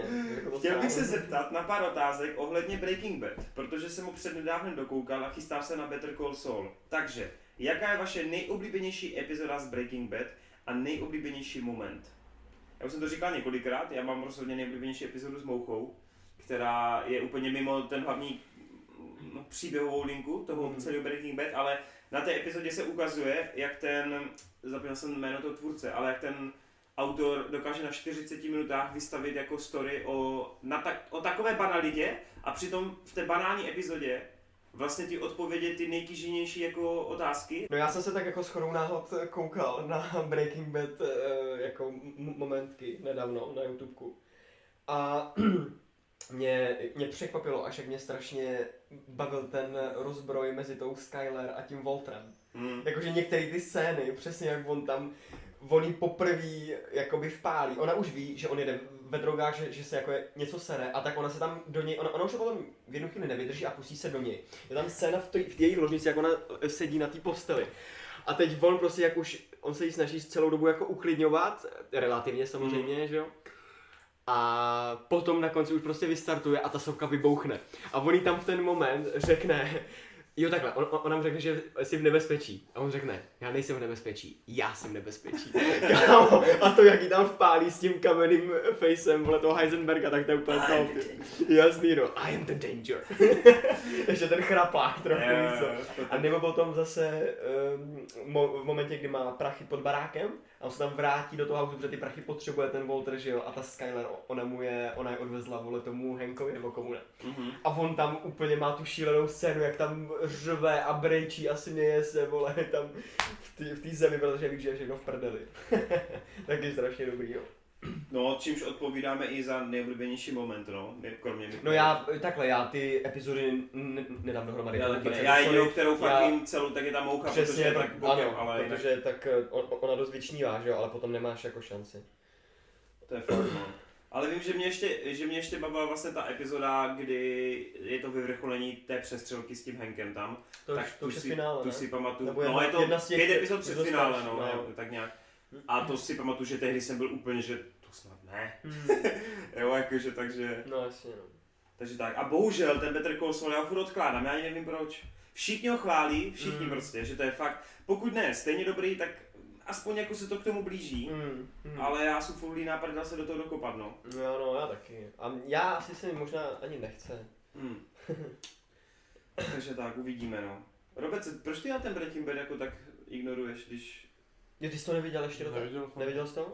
Chtěl bych se zeptat na pár otázek ohledně Breaking Bad, protože jsem ho přednedávnem dokoukal a chystám se na Better Call Saul. Takže, jaká je vaše nejoblíbenější epizoda z Breaking Bad a nejoblíbenější moment? Já už jsem to říkal několikrát, já mám rozhodně nejoblíbenější epizodu s Mouchou, která je úplně mimo ten hlavní příběhovou linku toho celého Breaking Bad, ale na té epizodě se ukazuje, jak ten, zapomněl jsem jméno toho tvůrce, ale jak ten autor dokáže na 40 minutách vystavit jako story o takové banalitě a přitom v té banální epizodě vlastně ti odpovědět ty nejtíženější jako otázky. No já jsem se tak jako shodou náhod koukal na Breaking Bad jako momentky nedávno na YouTubeku. A mě překvapilo až jak mě strašně bavil ten rozbroj mezi tou Skyler a tím Walterem. Jakože některé ty scény, přesně jak on tam volí poprvý jakoby vpálí. Ona už ví, že on jede ve drogách, že se jako něco sere a tak ona se tam do něj, ona už potom v jednu chvíli nevydrží a pustí se do něj. Je tam scéna v její ložnici, jak ona sedí na té posteli. A teď on prostě jak už, on se jí snaží celou dobu jako uklidňovat, relativně samozřejmě, že jo. A potom na konci už prostě vystartuje a ta sopka vybouchne. A on jí tam v ten moment řekne, Jo, takhle, ona mu řekne, že jsi v nebezpečí. A on řekne, já nejsem v nebezpečí, já jsem v nebezpečí. Kámo, a to, jak ji tam vpálí s tím kamenným facem, vole, toho Heisenberga, tak to je úplně to. Jasný, no, I am the danger. Ještě ten chrapák trochu víc. A nebo potom zase v momentě, kdy má prachy pod barákem, a on se tam vrátí do toho housu, protože ty prachy potřebuje ten Walter, že jo, a ta Skyler, ona je odvezla, vole, tomu Hankovi nebo komu ne. Mm-hmm. A on tam úplně má tu šílenou scénu, jak tam řve a brečí a směje se, vole, tam v té zemi, protože ví, že je všechno v prdeli. Taky strašně dobrý, jo. No, čímž odpovídáme i za nejoblíbenější moment, no, kromě mě. No já ty epizody nedám dohromady. Já jedinou, kterou fakt vím celou, tak je ta moucha, přesně, protože je tak bokem, ano, ale protože jinak... tak ona dost vyčnívá, že jo, ale potom nemáš jako šanci. To je fakt, no. Ale vím, že mě ještě bavila vlastně ta epizoda, kdy je to vyvrcholení té přestřelky s tím Hankem tam. To už je finále, tu si pamatuju. No, je to 5 epizod před finále, no, tak nějak. A to si pamatuju, že tehdy jsem byl úplně, že to snad ne. Jo, jakože, takže... No, jasně, no. Takže tak. A bohužel ten Better Call Saul já furt odkládám, já ani nevím proč. Všichni ho chválí, všichni prostě, že to je fakt. Pokud ne, stejně dobrý, tak aspoň jako se to k tomu blíží. Ale já jsem furt líná prdla se do toho dokopat, no. No, já taky. A já asi se mi možná ani nechce. Takže tak, uvidíme, no. Robert, proč ty na ten Breaking Bad jako tak ignoruješ, když... Jo, ty jsi to neviděl ještě do toho? Neviděl jsi to?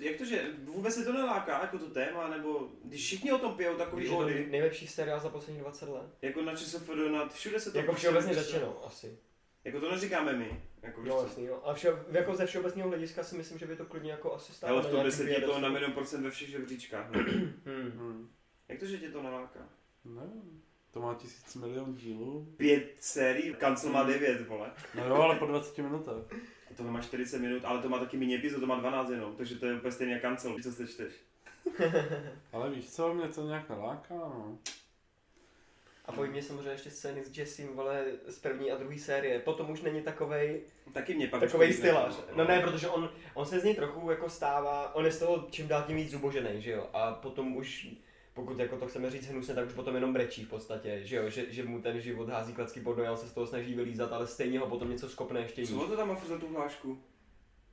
Jak to, že vůbec se to neláká, jako to téma, nebo když všichni o tom pijou takový ody. Je to nejlepší seriál za posledních 20 let. Jako na ČSFD, všude se to... Jako všeobecně řečeno, asi. Jako to neříkáme my. Jako, no jasný, jo. A jako ze všeobecného hlediska si myslím, že by to klidně jako asi stále... Ale v tom 10 je to na milion % ve všech žebříčkách. Jak to, že tě to neláká? Nevím. To má 1000 milion dílů. 5 sérií, Kancel má 9, vole. No jo, ale po 20 minutách. To má 40 minut, ale to má taky méně epizod, to má 12 jenom, takže to je úplně stejný jak Kancel, co se čteš. Ale víš co, mě to nějak naláká, no. A pojí mě samozřejmě ještě scény s Jessem, vole, z první a druhé série, potom už není takovej stylář. No ne, protože on se z něj trochu jako stává, on je z toho čím dál tím víc zuboženej, že jo, a potom už... Pokud jako to chceme říct hnusně, tak už potom jenom brečí v podstatě, že jo, že mu ten život hází klacky pod nohy, on se z toho snaží vylízat, ale stejně ho potom něco skopne ještě níž. Co to tam má za tu hlášku?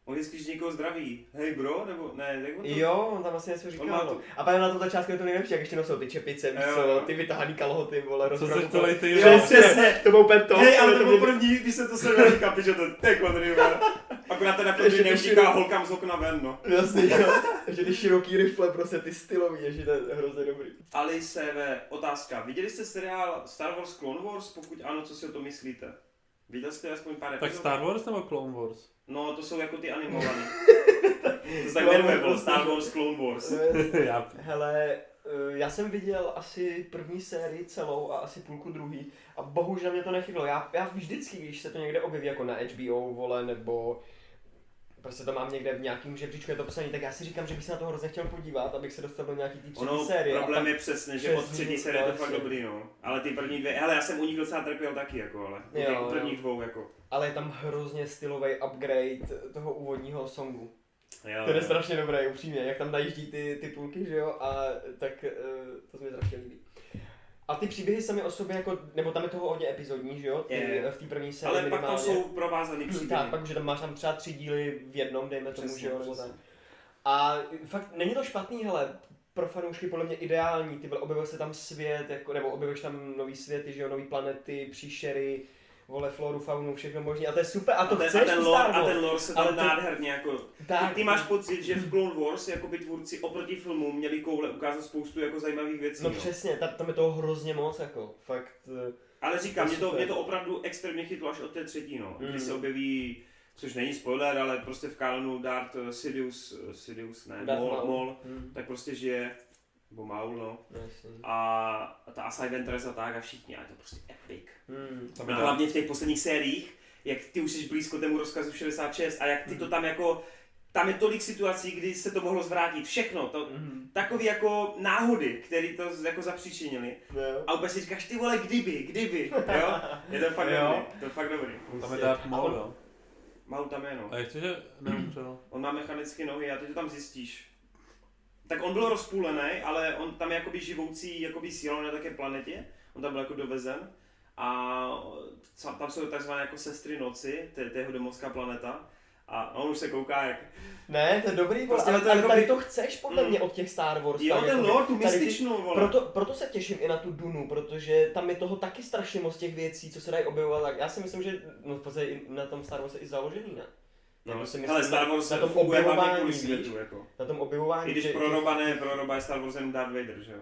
On vždycky někoho zdraví, hej bro, nebo ne, tak on to... Jo, on tam vlastně něco říkal, no. A právě na to ta částka je to nejlepší, jak ještě nosou ty čepice, ty vytahaný kalhoty, vole, rozpravu. Co se to lejte, jo, přesně, to bylo úplně to. Hej, ale to byl první, když se to se měl říká, že to je konry, vole. Akorát teda konry nevříká holkám z okna ven, no. Jasně, jo, že ty široký rifle, prostě ty stylový, ježi, to je hrozně dobrý. Ali Seve, otázka, viděli jste seriál Star Wars Clone Wars, pokud ano, co si o to myslíte? Viděl jste aspoň pár epizod? Tak Star Wars nebo Clone Wars? No, to jsou jako ty animovaný. To se tak jmenuje, bylo Star Wars, Clone Wars. Hele, já jsem viděl asi první sérii celou a asi půlku druhý a bohužel mě to nechybilo. Já vždycky, když se to někde objeví, jako na HBO, vole, nebo prostě to mám někde v nějakým žebříčku, je to psaný, tak já si říkám, že bych se na to hrozně chtěl podívat, abych se dostal do nějaký tý třetí série. Problém je přesně, že od třetí série je to fakt dobrý, no. Ale ty první dvě, hele, já jsem u nich docela trpěl taky, jako, ale těch prvních dvou, jako. Ale je tam hrozně stylovej upgrade toho úvodního songu. Jo, to je strašně dobré, upřímně, jak tam najíždí ty titulky, že jo, a tak to se mi strašně líbí. A ty příběhy sami o sobě jako, nebo tam je toho hodně epizodní, že jo, v té první sérii. Ale pak to jsou provázaný příběhy. Tak, pak, že tam máš tam třeba 3 díly v jednom, dejme tomu, že jo. A fakt není to špatný, hele, pro fanoušky podle mě ideální, ty objevil se tam svět, jako, nebo objevíš tam nový světy, že jo, nový planety, příšery, vole, floru, faunu, všechno možný, a to je super, a to chceš u Star Wars. A ten lore se tam nádherně jako, ty máš pocit, že v Clone Wars jakoby tvůrci oproti filmu měli koule ukázat spoustu jako zajímavých věcí. No přesně, tam je toho hrozně moc jako, fakt. Ale říkám, mě to opravdu extrémně chytlo až od té třetí, no, kdy se objeví, což není spoiler, ale prostě v kanonu Darth Sidious, ne, Maul, tak prostě žije. Bo Maul, no. A ta Asajj Ventress a tak a všichni, ale to je prostě epic. Hlavně v těch posledních sériích, jak ty už jsi blízko tému rozkazu 66 a jak ty to tam jako... Tam je tolik situací, kdy se to mohlo zvrátit, všechno, to, takové jako náhody, které to jako zapříčinily. A úplně si říkáš, ty vole, kdyby, jo? Je to fakt dobrý, to je fakt dobrý. Tam je Darth Maul, jo? Maul tam je, no. A ještě, že neumřel? On má mechanické nohy a ty to tam zjistíš. Tak on byl rozpůlený, ale on tam je jakoby živoucí jakoby síla na také planetě, on tam byl jako dovezen a tam jsou takzvané jako sestry noci, to je jeho domovská planeta. A on už se kouká jak... Ne, to je dobrý, prostě ale tady to chceš podle mě od těch Star Wars. Jo, ten lore, tu mystičnou, vole. Proto se těším i na tu Dunu, protože tam je toho taky strašně moc těch věcí, co se dají objevovat. Tak já si myslím, že v podstatě na tom Star Wars je i založený, ne? No, si myslím, ale Star Wars na tom objevování, kvůli světu, jako. Na tom objevování, i když proroba je Star Wars jenom Darth Vader, že jo?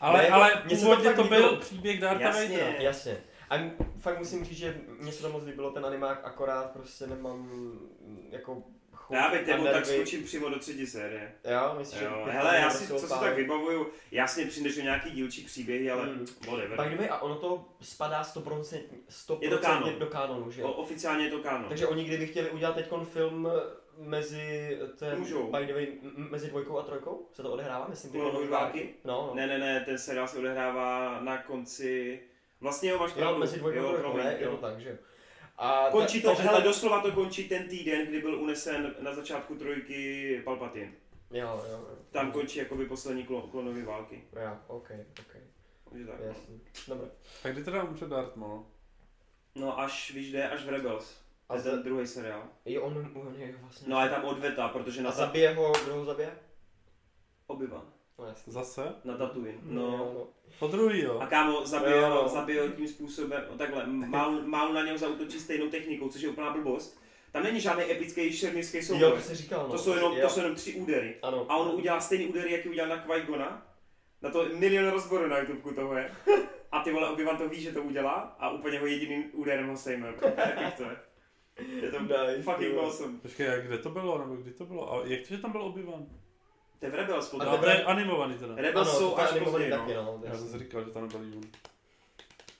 ale původně to byl příběh Dartha Vadera. Jasně. A fakt musím říct, že mně se to moc líbilo, ten animák, akorát prostě nemám jako chuť. Já bych temu tak skočím přímo do třetí série. Jo, myslím, že... Hele, já si, co si tak vybavuju, jasně přijdeš o nějaký dílčí příběhy, ale whatever. Tak kdyby, a ono to spadá 100% do kanonu, že? Oficiálně je to kanon. Takže oni kdyby chtěli udělat teďkon film mezi mezi 2 a 3, se to odehrává, myslím, ty nováky? No. Ne, ten seriál se odehrává na konci... Vlastně jo, máš pravdu. Mezi 2 a 3, je to tak, že? A končí to, hele, doslova to končí ten týden, kdy byl unesen na začátku 3 Palpatine. Jo. Tam končí jakoby poslední klonový války. Jo, ok. Takže tak, jasný. No. Dobré. A kdy teda umře Darth Maul? No až v Rebels. A ten druhý seriál. Jo, on je vlastně... No a je tam odveta, protože na... A zabije ho, kdo ho zabije? Obi-Wan. No, zase? Na Tatooin. No. Po druhý, jo. A kámo, zabijel tím způsobem, takhle, Maul na něho zaútočí stejnou technikou, což je úplná blbost. Tam není žádný epický šermířský souboj. Jo, to se říkal, no. To jsou jenom 3 údery. Ano. A on udělá stejný údery, jaký udělal na Qui-Gona. Na to milion rozborů na YouTubeku toho je. A ty vole, Obi-Wan to ví, že to udělá a úplně ho jediným úderem ho sejme. Jaký to je. Je to fucking awesome. Počkej, kde to bylo, nebo kdy to bylo? A jak to, že tam byl Obi-Wan? To je v Rebels podle. A to je animovaný teda. Rebels ano, jsou až později, taky, no. Já jsem si říkal, že tam nebyl Jun.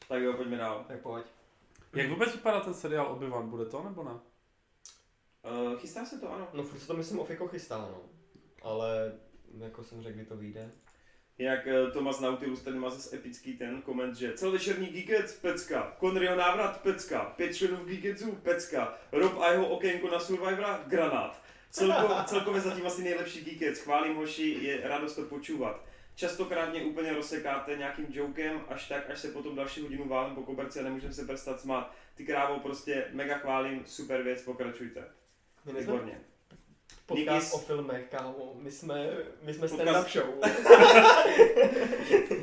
Tak jo, pojďme dál. Tak pojď. Jak vůbec vypadá ten seriál Obi-Wan? Bude to nebo ne? Chystá se to, ano. No furt se to myslím ofiko chystá, no. Ale jako jsem řekl, kdy to vyjde. Jak Thomas Nautilus, ten má zase epický ten koment, že celovečerní Geekec, pecka, Konryho návrat, pecka, 5 členů Geekeců, pecka, Rob a jeho okénko na Survivora, granát. Celkově zatím asi nejlepší Geekec, chválím hoši, je radost to počívat. Častokrát mě úplně rozsekáte nějakým jokem, až se potom další hodinu válím po koberci a nemůžeme se přestat smát. Ty krávo, prostě mega chválím, super věc, pokračujte. Výborně. Podcast o filmech, kámo, my jsme stand-up show.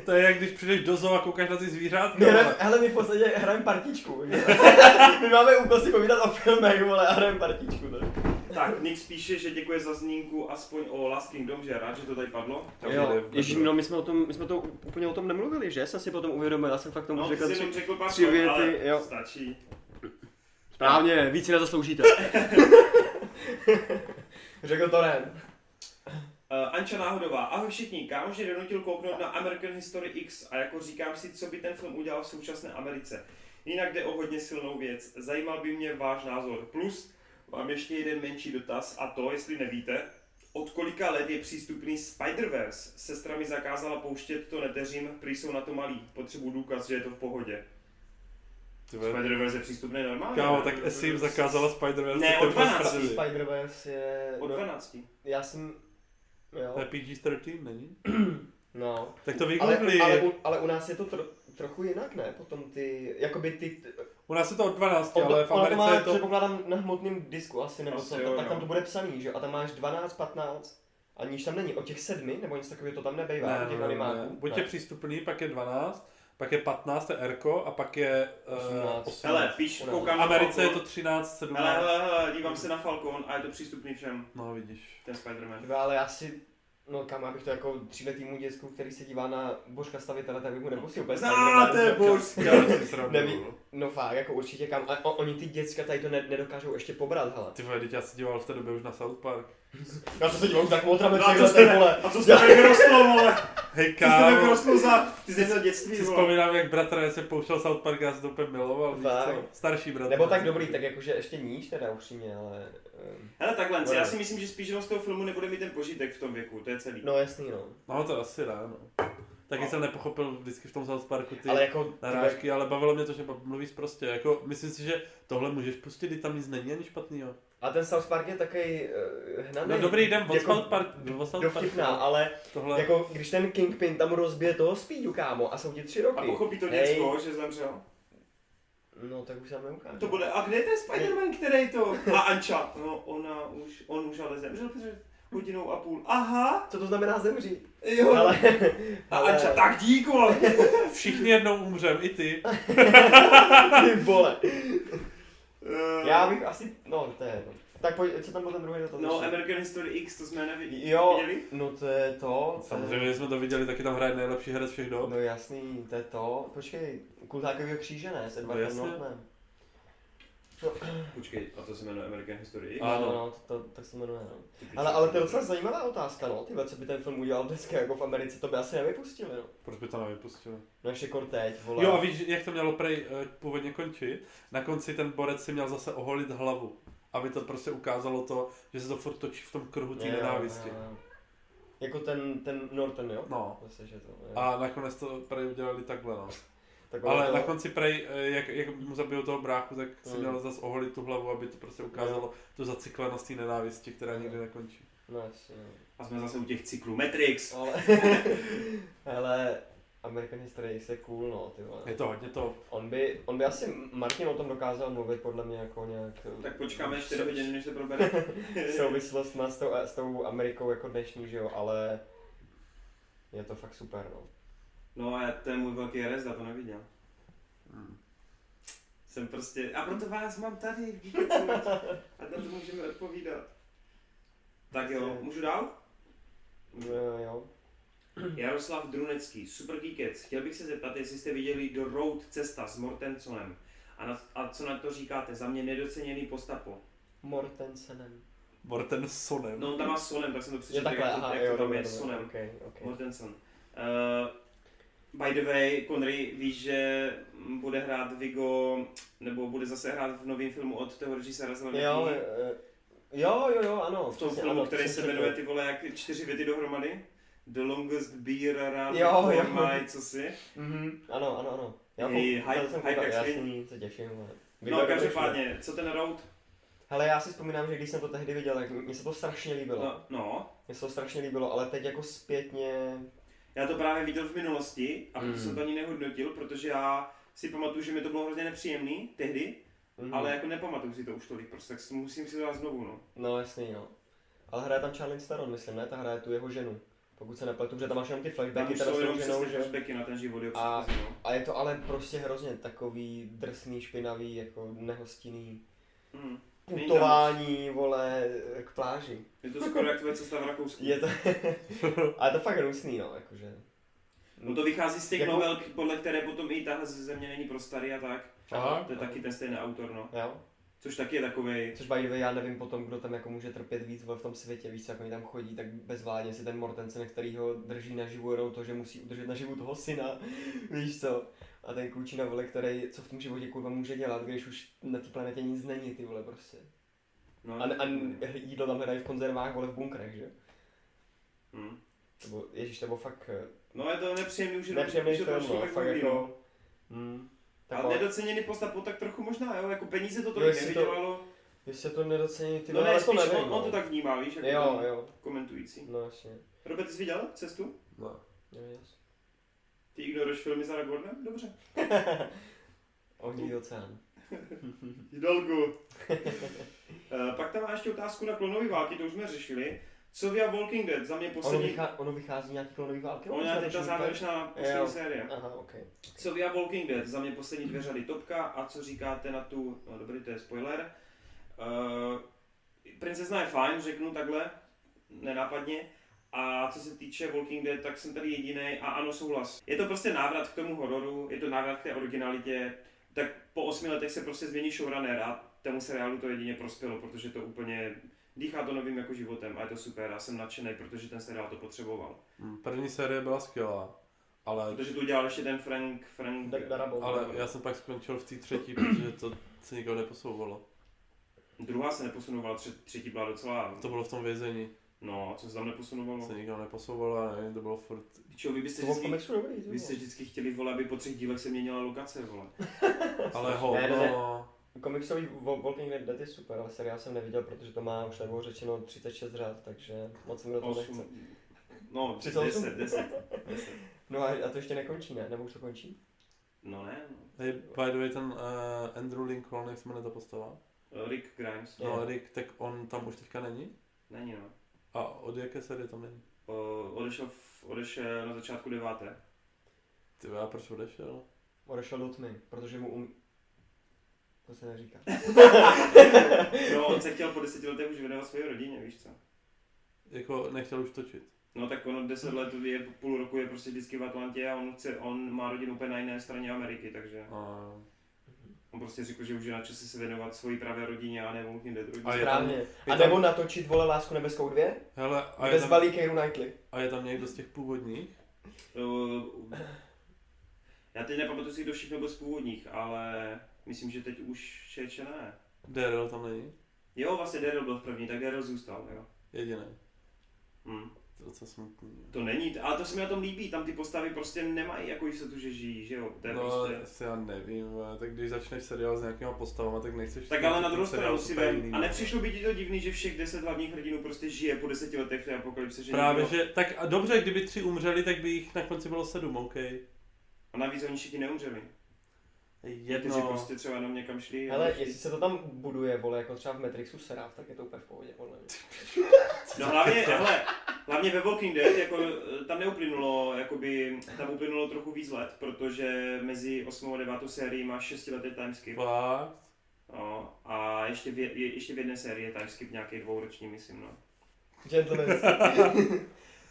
To je jak když přijdeš do zoo a koukáš na ty zvířátka. Hele, my v podstatě hrajeme partičku. My máme úkol si povídat o filmech, vole, a hrajeme partičku. Tak, Nick píše, že děkuje za zmínku aspoň o Last Kingdom, že je rád, že to tady padlo. Ježíš, no my jsme úplně o tom nemluvili, že? Já jsem si potom uvědomil, já jsem fakt tomu řekl tři věty, jo. Stačí. Správně, víc si nezasloužíte. Řekl to Ren. Anča Náhodová, ahoj všichni, kámoš mě donutil kouknout na American History X a jako říkám si, co by ten film udělal v současné Americe. Jinak jde o hodně silnou věc, zajímal by mě váš názor. Plus, mám ještě jeden menší dotaz a to, jestli nevíte, od kolika let je přístupný Spider-Verse? Sestra mi zakázala pouštět, to neteřím, prý jsou na to malí, potřebuji důkaz, že je to v pohodě. Spider-Verse je přístupný normálně. Kámo, tak jestli jim zakázala Spider-Verse, ne, od 12. Spider-Verse je... Od 12. Já jsem... Jo. To je PG-13, není? No. Tak to vygooglí. Ale u nás je to trochu jinak, ne? Potom ty... Jakoby ty... U nás je to od 12, ale v Americe je to... Předpokládám na hmotném disku asi, nebo asi co, jo, tak tam to bude psaný, že? A tam máš 12, 15, a níž tam není. O těch 7, nebo něco takového to tam nebejvá, ne, těch animáků. Buď je přístupný, pak je 12. Pak je 15, to je Erko, a pak je 18. Hele, píš, koukám na Americe Falcon. Je to 13, 17. Hele, dívám se na Falcon a je to přístupný všem. No, vidíš. Ten Spider-Man. Dva, ale já si, no kam, abych to jako 3letýmu děcku, který se dívá na Božka Stavitele, tak bych mu nepustil bez Spider-Man. Znáte Božka! Nevím, no fakt, jako určitě kam, a oni ty děcka tady to nedokážou ještě pobrat, hele. Ty vole, teď já se díval v té době už na South Park. Já se díval tak Voltrameček, vole. A co jste nevyrostlo, vole? Hej kámo, ty jsi dětství, si vzpomínám, jak bratra se pouštěl South Park, já se to úplně miloval, starší bratr. Nebo tak dobrý, tak jakože ještě níž teda upřímně, ale... Hele takhle, já si myslím, že spíš jenom z toho filmu nebude mít ten požitek v tom věku, to je celý. No jasný, no. No to asi ráno. Taky jsem nepochopil vždycky v tom South Parku ty jako narážky, ale bavilo mě to, že mluvíš prostě, jako myslím si, že tohle můžeš pustit, kdy tam nic není ani špatnýho. A ten South Park je takový hnaný. No dobrý, jdem od jako, South Park. Dovtipná, ale tohle... jako když ten Kingpin tam rozbije toho Speedu, kámo, a jsou ti 3 roky. A pochopí to děcko, že zemřel? No tak už se neukážu. To bude, a kde je ten Spider-Man, který to? A Anča. No ona už, on už ale zemřel před hodinou a půl. Aha. Co to znamená zemřít? Jo. Ale... Anča, tak díku. Všichni jednou umřem, i ty. Ty vole. Já bych asi, no to je, tak pojď, co tam byl ten druhý dotaz? No American History X, to jsme neviděli. Jo, no to je to. Samozřejmě jsme to viděli, taky tam hraje nejlepší herec všech dob. No jasný, to je to. Počkej, Kultákovýho kříže ne, s Edwardem Nortonem. No. Počkej, a to se jmenuje American History X? Ano, no, to tak se jmenuje. Ale to je docela zajímavá otázka, no, tyhle, co by ten film udělal dneska, jako v Americe, to by asi nevypustili, no. Proč by to nevypustili? No ještě teď, vole. Jo, a víš, jak to mělo prej původně končit? Na konci ten borec si měl zase oholit hlavu, aby to prostě ukázalo to, že se to furt točí v tom kruhu té nenávisti. Jo. Jako ten Norton, jo? No. Myslím, že to, jo. A nakonec to prej udělali takhle, no. Ale to... na konci prej, jak mu zabijou toho bráchu, tak si měl zase oholit tu hlavu, aby to prostě ukázalo tu zaciklenost té nenávisti, která nikdy nekončí. No, a jsme zase u těch cyklů Matrix. Ale American History X je cool, no, ty vole. Je to hodně to. On by asi Martin o tom dokázal mluvit podle mě jako nějak... Tak počkáme ještě do hodiny, než se probere. Souvislost má s tou Amerikou jako dnešní, že jo, ale je to fakt super, no. No a to je můj velký rezda, to neviděl. Jsem prostě... A proto vás mám tady, a tam to můžeme odpovídat. Tak jo, můžu dál? Jo. Jaroslav Drunecký, Supergeekec. Chtěl bych se zeptat, jestli jste viděli The Road, cesta s Mortensonem. A co na to říkáte? Za mě nedoceněný postapo. Mortensonem. No on tam má sonem, tak jsem to přečetl. Sonem. Okay. Mortenson. By the way, Connery, víš, že bude hrát Viggo, nebo bude zase hrát v novém filmu od toho režiséra Zelené knihy? Jo, ano. V tom filmu, ano, který se jmenuje ty vole jak 4 věty dohromady? The longest beer around the my, co si? Ano. Já se těším. No, každopádně, co ten Road? Hele, já si vzpomínám, že když jsem to tehdy viděl, tak mi se to strašně líbilo. Mně se to strašně líbilo, ale teď jako zpětně... Já to právě viděl v minulosti a jsem to ani nehodnotil, protože já si pamatuju, že mi to bylo hrozně nepříjemný tehdy, ale jako nepamatuju si to už tolik, prostě tak musím si to dát znovu, no. No jasný, no. Ale hraje tam Charlize Theron, myslím, ne? Ta hraje tu jeho ženu. Pokud se nepletu, že tam máš jenom ty flashbacky, teda s tou ženou, že... flashbacky na ten život, jo, a je to ale prostě hrozně takový drsný, špinavý, jako nehostinný. Putování, vole, k pláži. Je to skoro jak tvoje cesta v Rakousku. Je to, ale to fakt hrůzný, no, jakože. No to vychází z těch jako... novel, podle které potom i tahle země není prostary a tak. Aha, to je taky ten stejný autor, no. Jo. Což taky je takovej... Což by the way, já nevím potom, kdo tam jako může trpět víc v tom světě, víc jak oni tam chodí, tak bezvládně si ten Mortensen, který ho drží naživu jenom to, že musí udržet naživu toho syna, víš co. A ten klučina, vole, který co v tom životě kurva může dělat, když už na té planetě nic není, ty vole, prostě. No, a jídlo tam hledají v konzervách, vole, v bunkrech, že? To bylo fakt... No je to nepříjemný, už je to člověk mluví, no. A nedoceněný postavu tak trochu možná, jo, jako peníze to tolik nevydělalo. Jestli to nedoceněný, ty vole, no, ale to nevím, on to tak vnímá, víš, jako jo. Komentující. No jasně. Robert, ty jsi viděl Cestu? No. Ty ignoruješ filmy Sarah Gordonem? Dobře. Ohnivý oceán. Hidalgo. Pak tam má ještě otázku na Klonové války, to už jsme řešili. Co vy a Walking Dead, za mě poslední... Ono vychází nějaký Klonové války? Ono je teď ta závěrečná poslední série. Aha, okay. Co vy a Walking Dead, za mě poslední 2 řady topka a co říkáte na tu... No dobrý, to je spoiler. Princezna je fajn, řeknu takhle, nenápadně. A co se týče Walking Dead, tak jsem tady jedinej a ano, souhlas. Je to prostě návrat k tomu hororu, je to návrat k té originalitě. Tak po 8 letech se prostě změní showrunner a tomu seriálu to jedině prospělo, protože to úplně dýchá to novým jako životem a je to super. Já jsem nadšenej, protože ten seriál to potřeboval. První série byla skvělá, ale... Protože to udělal ještě ten Frank Darabont. Ale já jsem pak skončil v té 3., protože to se nikam neposouvalo. 2. se neposunovala, 3. byla docela... To bylo v tom vězení. No, co se tam neposunovalo? Se nikdo neposouvalo a nevím, to bylo furt... Čo, vy byste vždycky chtěli, vole, aby po 3 dílech se měnila lokace, vole. Ale hovno... Komiksový Walking Dead je super, ale seriál jsem neviděl, protože to má už nebo řečeno 36 řád, takže moc mi do toho nechce. No, 10. No a to ještě nekončí, ne? Nebo už to končí? No ne. Hey, by the way, ten Andrew Lincoln, jak se jmenuje ta postava? Rick Grimes. No, Rick, tak on tam už teďka není? Není, no. A od jaké série tam není? Odešel na začátku 9. Ty já proč odešel? Odešel do tmy, protože mu to se neříká. No, on se chtěl po 10 letech už věnovat své rodině, víš co? Jako nechtěl už točit. No tak ono 10 let, je, půl roku je prostě vždycky v Atlantě a on má rodinu úplně na jiné straně Ameriky, takže... A... On prostě řekl, že už je na čase se věnovat svojí pravé rodině a ne Walking Dead rodině. Správně. A nebo natočit, vole, Lásku nebeskou 2? Hele, a bez balí Keira Knightley. A je tam někdo z těch původních? Já teď nepamatuji si, kdo všichni byl z původních, ale... Myslím, že teď už šeče ne. Daryl tam není? Jo, vlastně Daryl byl v první, tak Daryl zůstal, jo. Jediný. To je docela smutný. Jo. To není, ale to se mi na tom líbí, tam ty postavy prostě nemají jako jistotu, že žijí, že jo. No, prostě... já nevím, tak když začneš seriál s nějakýma postavama, tak nechceš... Tak ale na druhou stranu si vem, a nepřišlo by ti to divný, že všech 10 hlavních hrdinů prostě žije po 10 letech v té apokalypse, že právě, že, tak a dobře, kdyby 3 umřeli, tak by jich na konci bylo 7, OK. A navíc oni všichni neumřeli. Jedno. Kteří prostě třeba jenom někam šli. Hele, jestli se to tam buduje, vole, jako třeba v Matrixu Seraph, tak je to úplně v pohodě, podle mě. No hlavně ve Walking Dead, jako tam neuplynulo, jakoby, tam uplynulo trochu víc let, protože mezi 8. a 9. sérií má 6-letý timeskip. Fakt? No, a ještě v jedné sérii je timeskip nějaký 2roční, myslím, no. Gentlemen.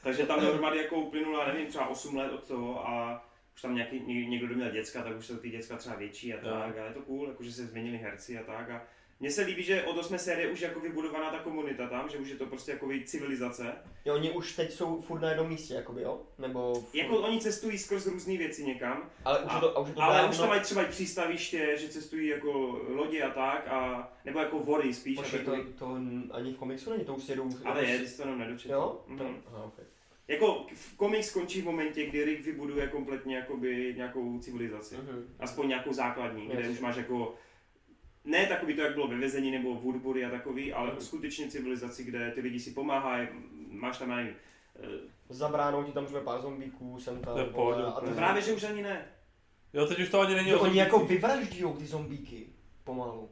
Takže tam normálně jako uplynula, nevím, třeba 8 let od toho a už tam někdo, kdo měl děcka, tak už jsou ty děcka třeba větší a tak, ale je to cool, jakože se změnili herci a tak. A mně se líbí, že od 8. série už je jako vybudovaná ta komunita tam, že už je to prostě jako civilizace. Jo, oni už teď jsou furt na jednom místě, jakoby, jo? Nebo... Furt... Jako oni cestují skrz různý věci někam, ale už tam mají třeba přístaviště, že cestují jako lodě a tak, a nebo jako vory spíš. Počkej, to ani v komiksu není, to už jedou... Ale je, to jenom nedočetl. Jo? Aha, okay. Jako komiks skončí v momentě, kdy Rick vybuduje kompletně jakoby nějakou civilizaci, aspoň nějakou základní, kde už máš jako, ne takový to, jak bylo ve vězení nebo v Woodbury a takový, ale skutečně civilizaci, kde ty lidi si pomáhají, máš tam, nevím... Za bránou ti tam žve pár zombíků, jsem tam... A to právě, že už ani ne. Jo, teď už to ani není o zombících. Oni jako vyvraždíjou ty zombíky, pomalu.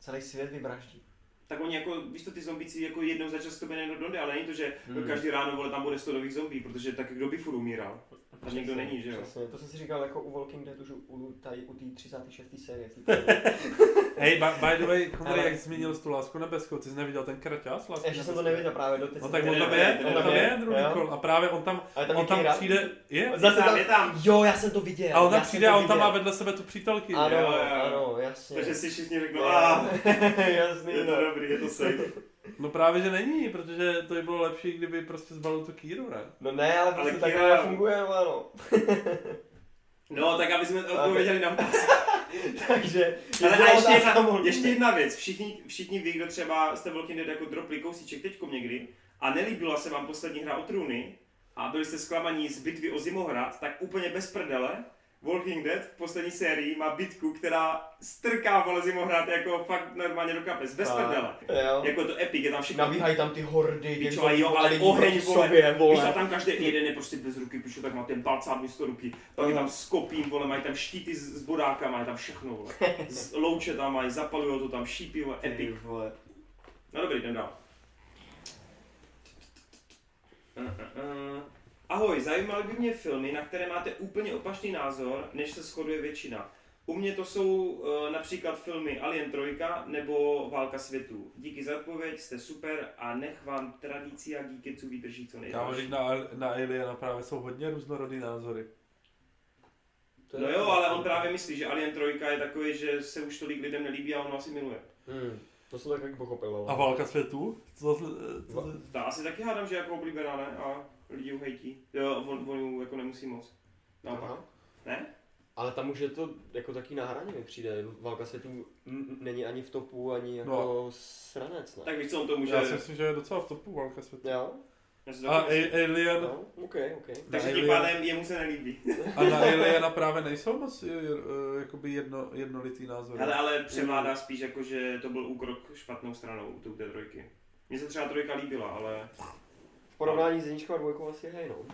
Celý svět vyvraždí. Tak oni jako, víš to, ty zombíci jako jednou za čas to bude někdo donde, ale není to, že každý ráno, vole, tam bude 100 nových zombí, protože tak kdo by furt umíral, tak někdo není, že jo? Přesně, to jsem si říkal jako u Walking Dead už u té 36. série. Hej, by the way, Konrad, jak zmínil tu Lásku nebeskou, ty jsi neviděl ten kraťas? Ještě jsem to neviděl právě do teď. No tak on tam je Andrew Lincoln a právě on tam přijde, je? Zase tam. Jo, já jsem to viděl. A on tam přijde a on tam má vedle sebe tu přítelky. Ano, jasně. Takže si všichni řeknou, jasný, je to dobrý, je to safe. No právě, že není, protože to by bylo lepší, kdyby prostě zbalil tu Kýru, ne? No ne, ale prostě takhle funguje, ano. No, tak aby jsme odpověděli na vás. Takže... Ale a ještě jedna věc, všichni ví, kdo třeba jste Walking Dead jako dropli kousíček teďkom někdy a nelíbila se vám poslední hra o trůny a byli jste zklamaní z bitvy o Zimohrad, tak úplně bez prdele Walking Dead v poslední sérii má bitku, která strká, vole, Zimohrad jako fakt normálně do kapes, bez prdela. Jako to epic, je tam všechno. Nabíhají tam ty hordy, pičo, jo, ale oheň, vole, vole. Tam každý jeden je prostě bez ruky, pičo, tak má ten palcát místo ruky, pak je tam s kopím, vole, mají tam štíty s bodákama, je tam všechno, vole. Louče tam mají, zapalujou to tam, šípí, vole, epic. Vole. No dobrý, jdem dál. Ahoj, zajímaly by mě filmy, na které máte úplně opačný názor, než se shoduje většina. U mě to jsou například filmy Alien 3 nebo Válka světů. Díky za odpověď, jste super a nech vám tradice a geekeců vydrží co nejdelší. Na Aliena právě jsou hodně různorodý názory. No jo, ale on právě myslí, že Alien 3 je takový, že se už tolik lidem nelíbí a on asi miluje. To jsem tak pochopil. A Válka světů? Já asi taky hádám, že jako oblíbená, ne? A lidi ho hejtí. Jo, on jako nemusí moc. Naopak. Ne? Ale tam už je to jako taky na hraně, mi přijde. Válka světů není ani v topu, ani jako sranec, ne? Tak víš co, on to může... Já si myslím, že je docela v topu Válka světů. Jo? A Alien... No, okay. Takže tím pádem jemu se nelíbí. A na Aliena právě nejsou moc jednolitý názor. Ale převládá spíš jako, že to byl úkrok špatnou stranou u té trojky. Mně se třeba trojka líbila, ale... V porovnání s jedničkou a dvojkou asi je hejnou.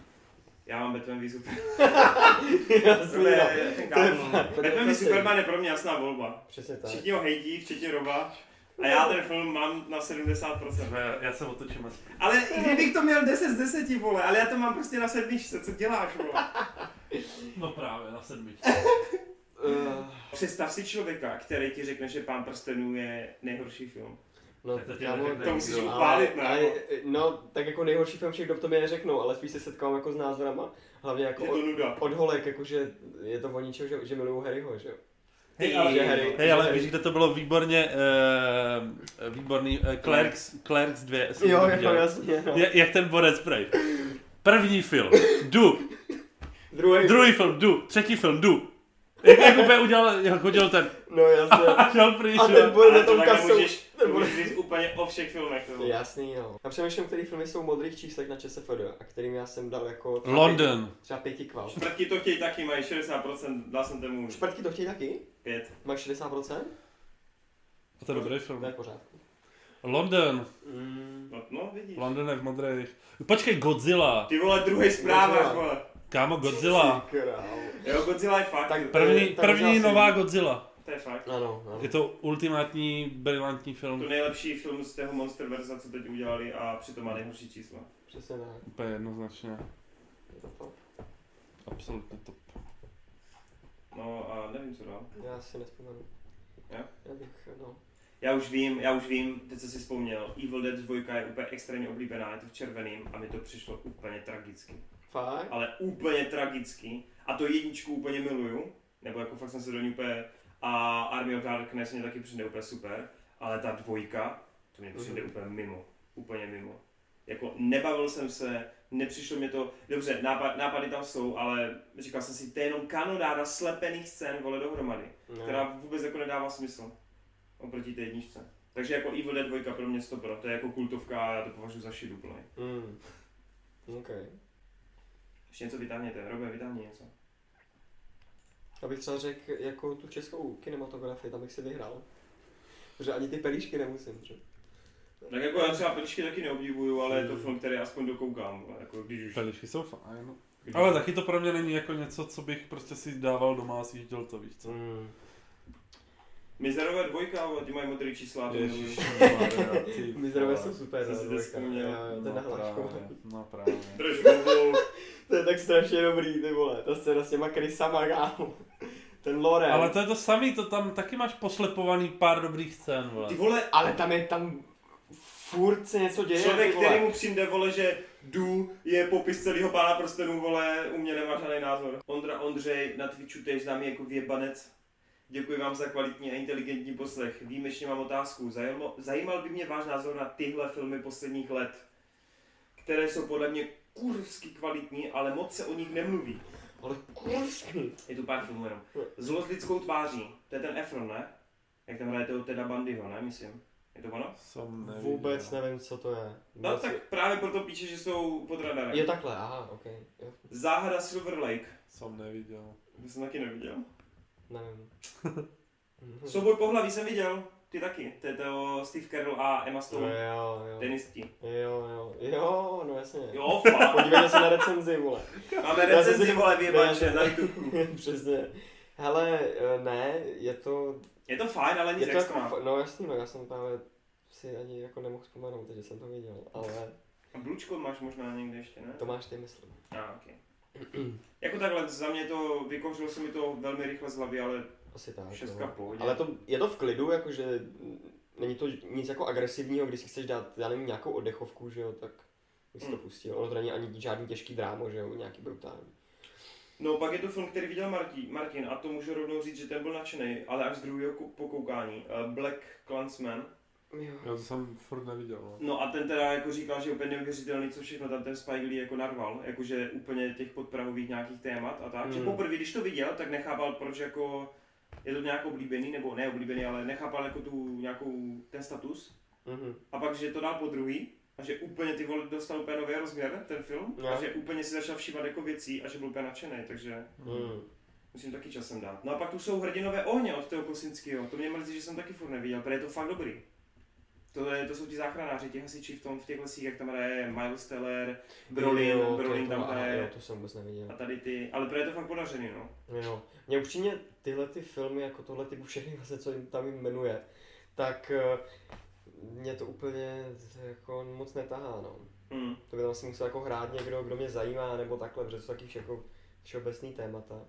Já mám Batman v Superman. Batman v Superman je pro mě jasná volba. Přesně tak. Všichni ho hejtí, včetně Roba. A já ten film mám na 70%. Já se otočím asi. Ale kdybych to měl 10 z 10, vole, ale já to mám prostě na sedmičce, co děláš, vole? No právě, na sedmičce. Představ si člověka, který ti řekne, že Pán prstenů je nejhorší film. No, to musíš upálit, ne? No, tak jako nejhorší film všech dob to mi neřeknou, ale spíš se setkám jako s názorama. Hlavně jako od holek, jakože je to o ničem, že miluju Harryho, že jo? Hej, ale víš, kde to bylo výborně, výborný, Clerks 2. Jo, jako jasně, no. Jak ten borec prej. První film, jdu. Druhý film, jdu. Třetí film, jdu. Jak úplně udělal, jak hodil ten. No jasně. A šel pryč. A ten borec na tom kasu. Můžeš říct úplně o všech filmech. Jasný, jo. Já přemýšlím, který filmy jsou v modrých číslech na ČSFD a kterým já jsem dal jako... London. Třeba 5 kval. Šprtky to chtějí taky, mají 60%, dal jsem tomu. Šprtky to chtějí taky? 5. Mají 60%? A to je dobrý film. To je pořád. London. No, vidíš. London je v modrých. Počkej, Godzilla. Ty vole, druhý zpráva, vole. Kámo, Godzilla. Jo, Godzilla je fakt. Tak první nová Godzilla. To je fakt. Ano. Je to ultimátní, brilantní film. To nejlepší film z tého Monsterverse, co teď udělali a přitom má nejhorší čísla. Přesně tak. Úplně jednoznačně. Je to top. Absolutně top. No a nevím, co dál. Já si nespomenu. Já už vím, teď co si vzpomněl. Evil Dead 2 je úplně extrémně oblíbená, je to v červeným a mi to přišlo úplně tragicky. Fakt? Ale úplně tragicky. A to jedničku úplně miluju. Nebo jako fakt jsem se do ní úplně... A Army of Darkness mě taky přijde úplně super, ale ta dvojka, to mě přijde úplně mimo. Jako nebavil jsem se, nepřišlo mě to, dobře, nápady tam jsou, ale říkal jsem si, to je jenom kanonáda slepených scén, vole, dohromady, která vůbec jako nedává smysl oproti té jedničce. Takže jako Evil Dead 2 pro mě 100%, to je jako kultovka a já to považuji za shit úplně. Okay. Ještě něco vytáhněte, Robe, vytáhni něco. Abych třeba řekl jako tu českou kinematografii, tam bych si vyhrál. Protože ani ty pelíšky nemusím, že? Tak jako já třeba pelíšky taky neobdivuju, ale je to film, který aspoň dokoukám, jako když už... Pelíšky jsou fajn. Ale taky to pro mě není jako něco, co bych prostě si dával doma a sjížděl to, víš co? Mizerové dvojka, ale ty mají modrý čísla. Mizerové jsou super, to si deskouměl. To je na hlášku. No právě. To je tak strašně dobrý, ty vole, ta scéna s těma krysama, kámo. Ten Loren. Ale to je to samý, to tam taky máš poslepovaný pár dobrých scén, vole. Ty vole, ale tam furt se něco děje, člověk, který mu přijde, vole, že Du je popis celého Pána prstenů, vole, u mě nemá žádný názor. Ondřej na Twitchu tež známý jako věbanec. Děkuji vám za kvalitní a inteligentní poslech. Výjimečně mám otázku. Zajímal by mě váš názor na tyhle filmy posledních let, které jsou podle mě kurvsky kvalitní, ale moc se o nich nemluví. Ale kurvsky. Je tu pár filmů jenom. Zlo s lidskou tváří. To je ten Efron, ne? Jak tam hrajete od Teda Bundyho, ne? Myslím. Je to ono? Vůbec nevím, co to je. No tak právě proto píše, že jsou pod radarem. Je takhle, aha, ok. Jo. Záhada Silver Lake. Jsem neviděl. To jsem taky neviděl. Nevím. Souboj pohlaví jsem viděl. Ty taky, to je to Steve Carell a Emma Stone, tenistí. Jo, no jasně. Jo, fakt. Podívejme se na recenzi, vole. Máme recenzi, vole, věbače, na YouTube. Přesně. Hele, ne, je to... Je to fajn, ale nic extra. Jako, no jasně, já jsem právě si ani jako nemohl vzpomenout, takže jsem to viděl, ale... A Blučko máš možná někde ještě, ne? To máš ty, myslím. Okay. Jako takhle, za mě to, vykořilo se mi to velmi rychle z hlavy, ale... Asi tak, ale to, je to v klidu, jakože není to nic jako agresivního, když si chceš dát, já nevím, nějakou oddechovku, že jo, tak bych si to pustil. Ono to není ani žádný těžký drámo, že jo, nějaký brutální. No pak je to film, který viděl Martin a to můžu rovnou říct, že ten byl nadšený, ale až z druhého pokoukání, Black Klansman. Jo. Já to jsem furt neviděl. No a ten teda jako říkal, že je úplně neuvěřitelný, co všechno tam ten Spike Lee jako narval, jakože úplně těch podprahových nějakých témat a tak, že poprvé, když to viděl, tak nechápal, proč jako je to nějak oblíbený, nebo neoblíbený, ale nechápal jako tu nějakou ten status. A pak, že to dal po druhý a že úplně ty vole dostal úplně nový rozměr ten film, no. A že úplně si začal všímat jako věcí a že byl úplně nadšený, takže musím taky časem dát. No a pak tu jsou Hrdinové ohně od Teo Kosinského, to mě mrzí, že jsem taky furt neviděl, protože je to fakt dobrý. To jsou ti záchranáři, ti hasiči v těch lesích, jak tam hraje Miles Teller, Brolin tam hraje. Jo, to jsem vůbec neviděl. A tady ty, ale pro je to fakt podařený, no. Jo, mě upřímně tyhle ty filmy, jako tohle typu všechny vlastně, co jim tam jmenuje, tak mě to úplně jako moc netahá, no. To by tam asi musel jako hrát někdo, kdo mě zajímá, nebo takhle, protože to jsou taky jako všeobecný témata.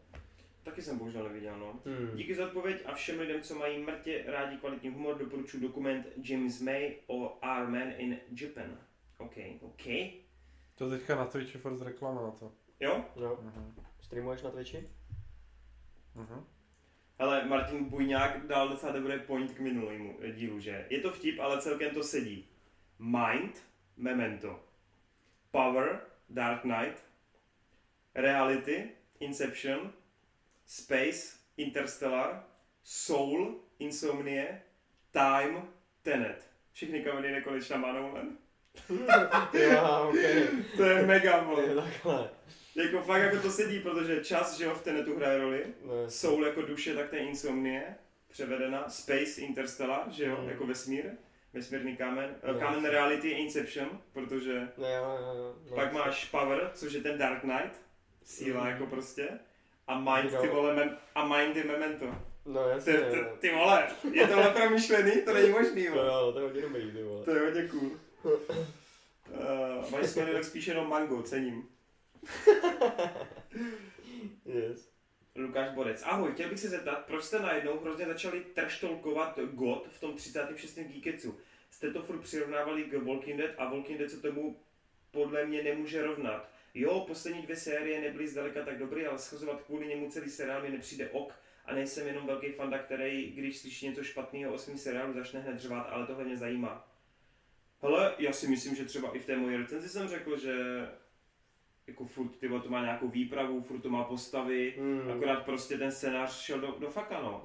Taky jsem bohužel neviděl, no. Díky za odpověď a všem lidem, co mají mrtě rádi kvalitní humor, doporučuji dokument James May o Our Man in Japan. OK. To teďka na Twitchi furt reklama na to. Jo. Streamuješ na Twitchi? Ale Martin Bujňák dal docela dobrý point k minulému dílu, že? Je to vtip, ale celkem to sedí. Mind, Memento. Power, Dark Knight. Reality, Inception. Space, Interstellar, Soul, Insomnie, Time, Tenet. Všichni komedie nekonečná má Nolan. To je mega, vole. Jako fakt jako to sedí, protože čas, že ho v Tenetu hraje roli, Soul jako duše, tak to je Insomnie, převedena, Space, Interstellar, že jo, jako vesmír. Vesmírný kámen. Kámen reality je Inception, protože pak máš Power, což je ten Dark Knight, síla jako prostě. A Mind je Memento. No jasně. Ty vole, je tohle promyšlený? To není možný, vole. No, to je hodně dobrý, ty vole. To je hodně cool. Máš směny tak spíš jenom mango, cením. Yes. Lukáš Borec. Ahoj, chtěl bych se zeptat, proč jste najednou hrozně začali trashtalkovat God v tom 36. Geekecu? Jste to furt přirovnávali k Walking Dead a Walking Dead se tomu podle mě nemůže rovnat. Jo, poslední dvě série nebyly zdaleka tak dobrý, ale schazovat kvůli němu celý seriál mi nepřijde ok a nejsem jenom velký fanda, který, když slyší něco špatného o svým seriálu, začne hned řvát, ale tohle mě zajímá. Hele, já si myslím, že třeba i v té mojí recenzi jsem řekl, že jako furt tyvo, to má nějakou výpravu, furt to má postavy, akorát prostě ten scénář šel do faka, no.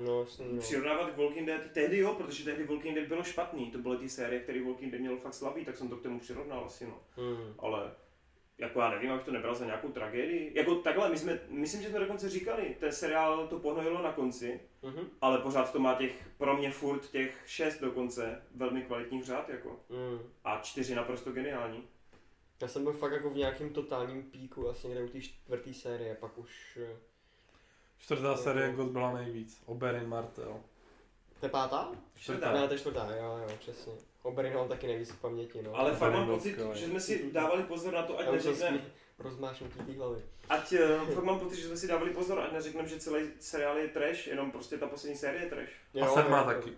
Přirovnávat k Walking Dead tehdy jo, protože tehdy Walking Dead bylo špatný, to byly ty série, které Walking Dead mělo fakt slabý, tak jsem to k tomu přirovnal asi, no. Ale jako já nevím, abych to nebral za nějakou tragédii. Jako takhle, myslím, že jsme dokonce říkali, ten seriál to pohnojilo na konci, ale pořád to má těch, pro mě furt těch 6 dokonce, velmi kvalitních řád jako. A 4 naprosto geniální. Já jsem byl fakt jako v nějakém totálním píku, asi někde u té 4. série, pak už... 4. série God byla nejvíc, Oberyn Martell. To je 5? 4. Ne, to je 4, jo, přesně. Oberyn mám taky nejvíc v paměti, no. Ale fakt mám pocit, že jsme si dávali pozor na to, ať neřekneme... Rozmášnutí tý hlavy. Fakt mám pocit, že jsme si dávali pozor, ať neřekneme, že celý seriál je trash, jenom prostě ta poslední série je trash. Jo, a 7 taky.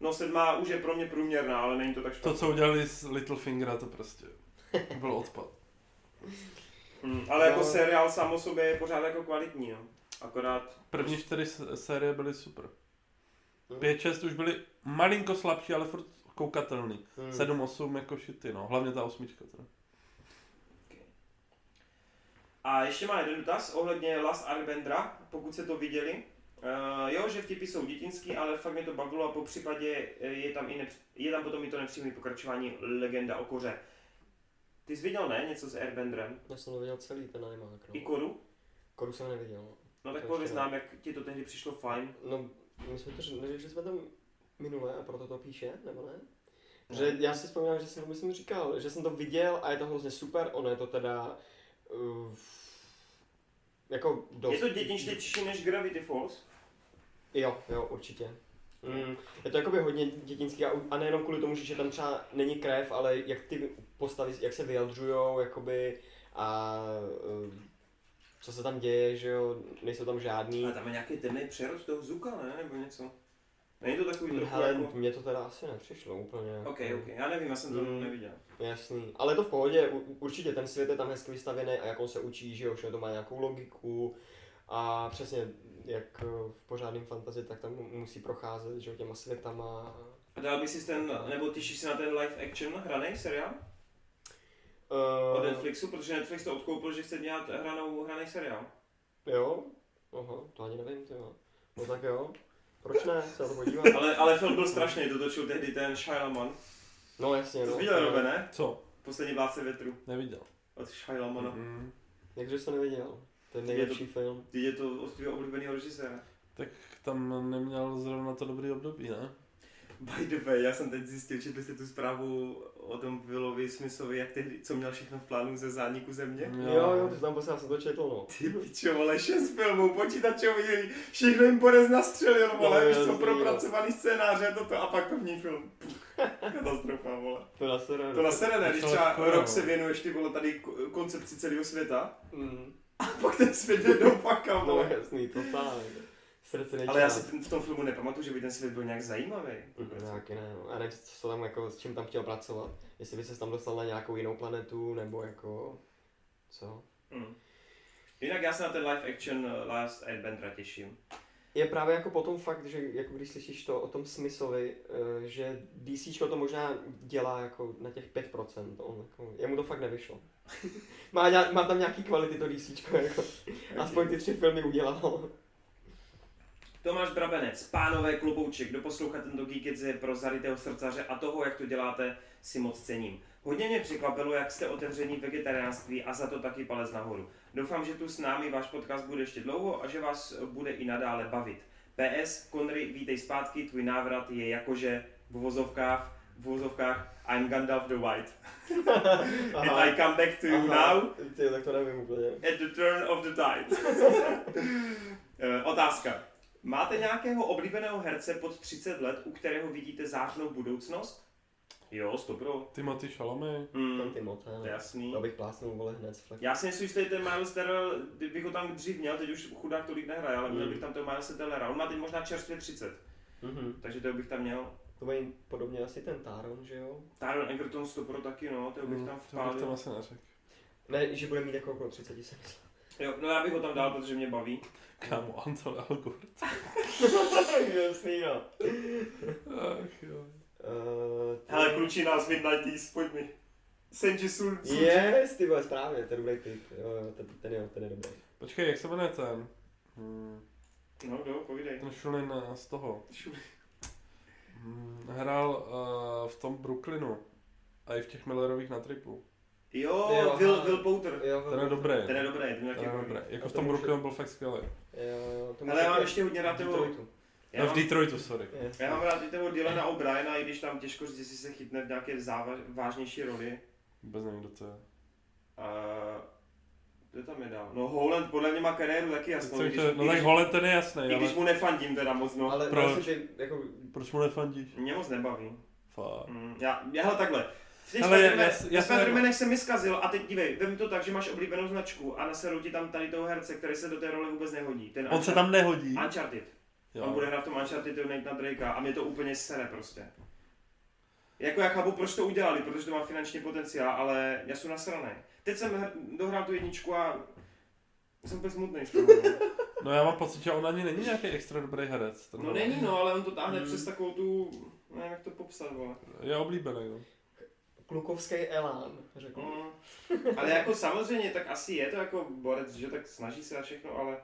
No 7 už je pro mě průměrná, ale není to tak špatné. To, co udělali s Littlefingera, to prostě byl odpad. Ale jako seriál sám o sobě je pořád jako kvalitní, jo. Akorát... První 4 série byly super. 5, 6 už byly malinko slabší, ale furt koukatelný. 7, 8 jako šity, no. Hlavně ta 8 teda. Okay. A ještě má jeden dotaz ohledně Last Airbendera, pokud se to viděli. Jo, že vtipy jsou dětinský, ale fakt mě to bavilo a po případě je tam potom i to nepřímý pokračování Legenda o koře. Ty jsi viděl, ne? Něco s Airbenderem? Já jsem to viděl celý, ten animák, no. I Koru? Koru jsem neviděl. No tak pověz nám, jak ti to tehdy přišlo fajn. No, my jsme to řešili jsme tam minule a proto to píše, nebo ne? Že já si vzpomínám, že jsem to myslím říkal, že jsem to viděl a je to hrozně super, ono je to teda... jako dost... Je to dětinštější než Gravity Falls? Jo, určitě. Je to jakoby hodně dětinský a nejenom kvůli tomu, že tam třeba není krev, ale jak ty postavy, jak se vyjadřujou, jakoby a... co se tam děje, že jo, nejsou tam žádný... Ale tam je nějaký temný přerod toho Zuka, ne? Nebo něco? Není to takový trochu jako... Mně to teda asi nepřišlo úplně. Ok, já nevím, já jsem to neviděl. Jasný, ale to v pohodě, určitě ten svět je tam hezky vystavěný a jak on se učí, že jo, všechno to má nějakou logiku. A přesně, jak v pořádném fantazii, tak tam musí procházet, že jo, těma světama. A dál bys si nebo těšíš se na ten live action hranej seriál? Od Netflixu, protože Netflix to odkoupil, že chce dělat hranej seriál. Jo? Aha, to ani nevím, ty jo. No tak jo. Proč ne? Se to podívat. Ale film byl strašný, to točil tehdy ten Shyamalan. No jasně, no. Jsi viděl, Robe, ne? Co? Poslední vládce větru. Neviděl. Od Shyamalana. Mm-hmm. Jakže jsi to neviděl? To je nejlepší film. Teď je to od tvého oblíbeného režiséra. Tak tam neměl zrovna to dobrý období, ne? By the way, já jsem teď zjistil, četli jste tu zprávu o tom Willovi Smithovi, jak tehdy, co měl všechno v plánu ze Zániku země? Jo, ty jsi tam posledná, jsem to četl, no. Ty pičo, vole, 6 filmů, počítačový, všechno jim Borez nastřelil, vole, víš co, propracovaný scénáře, toto, a pak první film. Katastrofa, vole. To na serene, když třeba rok se věnuješ, ty vole, tady koncepci celého světa, a pak ten svět jde do paka, vole. No jasný, totálně. Ale já si v tom filmu nepamatuju, že by ten svět byl nějak zajímavý. Nějaký ne, no. A ne, co tam jako, s čím tam chtěl pracovat. Jestli by ses tam dostal na nějakou jinou planetu, nebo jako... Co? Mm. Jinak já se na ten live action Last Airbender těším. Je právě jako potom fakt, že jako když slyšíš to o tom Smithovi, že DCčko to možná dělá jako na těch 5%, on jako, jemu to fakt nevyšlo. Má tam nějaký kvality to DCčko, jako. Aspoň ty 3 filmy udělal. Tomáš Brabenec, pánové klobouček, doposlouchat tento Geekec je pro zarytého srdcaře a toho, jak to děláte, si moc cením. Hodně mě překvapilo, jak jste otevření vegetariánství a za to taky palec nahoru. Doufám, že tu s námi váš podcast bude ještě dlouho a že vás bude i nadále bavit. PS, Konry, vítej zpátky, tvůj návrat je jakože v uvozovkách I'm Gandalf the White. If I come back to you now, tak to nevím úplně. At the turn of the tide. Otázka. Máte nějakého oblíbeného herce pod 30 let, u kterého vidíte zářnou budoucnost? Jo, 100%. Timothy Chalamet. Tam Timothy, jasný. To bych plásnul, vole, hned z fleku. Já si myslím, že ten Miles Teller, kdybych ho tam dřív měl, teď už chudák tolik nehraje, ale měl bych tam ten Miles Tellera. On má teď možná čerstvě 30, takže to bych tam měl. To bude podobně asi ten Taron, že jo? Taron Egerton 100% taky, no, to bych tam vpálil. To bych tam asi neřekl. Ne, že bude mít jako okolo 30, se myslel. Jo, no já bych ho tam dal, protože mě baví. Kámo, Anton Elgort. Jasný, no. Ach jo. Hele, klučí nás Midnighties, pojď mi. Senji Sunji. Yes, ty vole, správně, ten dobrý typ. Ten je dobrý. Počkej, jak se jmenuje ten? No, povídej. Ten Shulin z toho. Hrál v tom Brooklynu. A i v těch Millerových na tripu. Jo, Will Poulter. Ten je dobrý. Jako v tom Brooklynu byl fakt skvělý. Ale já mám ještě hodně rád toho... V Detroitu, sorry. Já mám rád i toho Dylana O'Briena, i když tam těžko říct, jestli se chytne v nějaké vážnější roli. Vůbec nevím, kdo to je. Kdo tam je dál? No Holland podle mě má kariéru taky jasnou. No tak Holland ten je jasný, ale... I když mu nefandím teda moc, no. Ale proč mu nefandíš? Mě moc nebaví. Fakt. Já takhle. V těch Spider-Manech jsem mi zkazil a teď dívej, vem to tak, že máš oblíbenou značku a naserou ti tam tady toho herce, který se do té role vůbec nehodí. On se tam nehodí? Uncharted. Jo. On bude hrát v tom Unchartedu Nathan Drakea a mě to úplně sere prostě. Jako já chápu, proč to udělali, protože to má finanční potenciál, ale já jsem nasranej. Teď jsem dohrál tu jedničku a jsem úplně smutnej z toho. No já mám pocit, že on ani není nějaký extra dobrý herec. No není no, ale on to táhne přes takovou tu, nevím jak to popsat, vole. Je oblíbený, no. Klukovský elán, řekl. Ale jako samozřejmě, tak asi je to jako borec, že tak snaží se na všechno, ale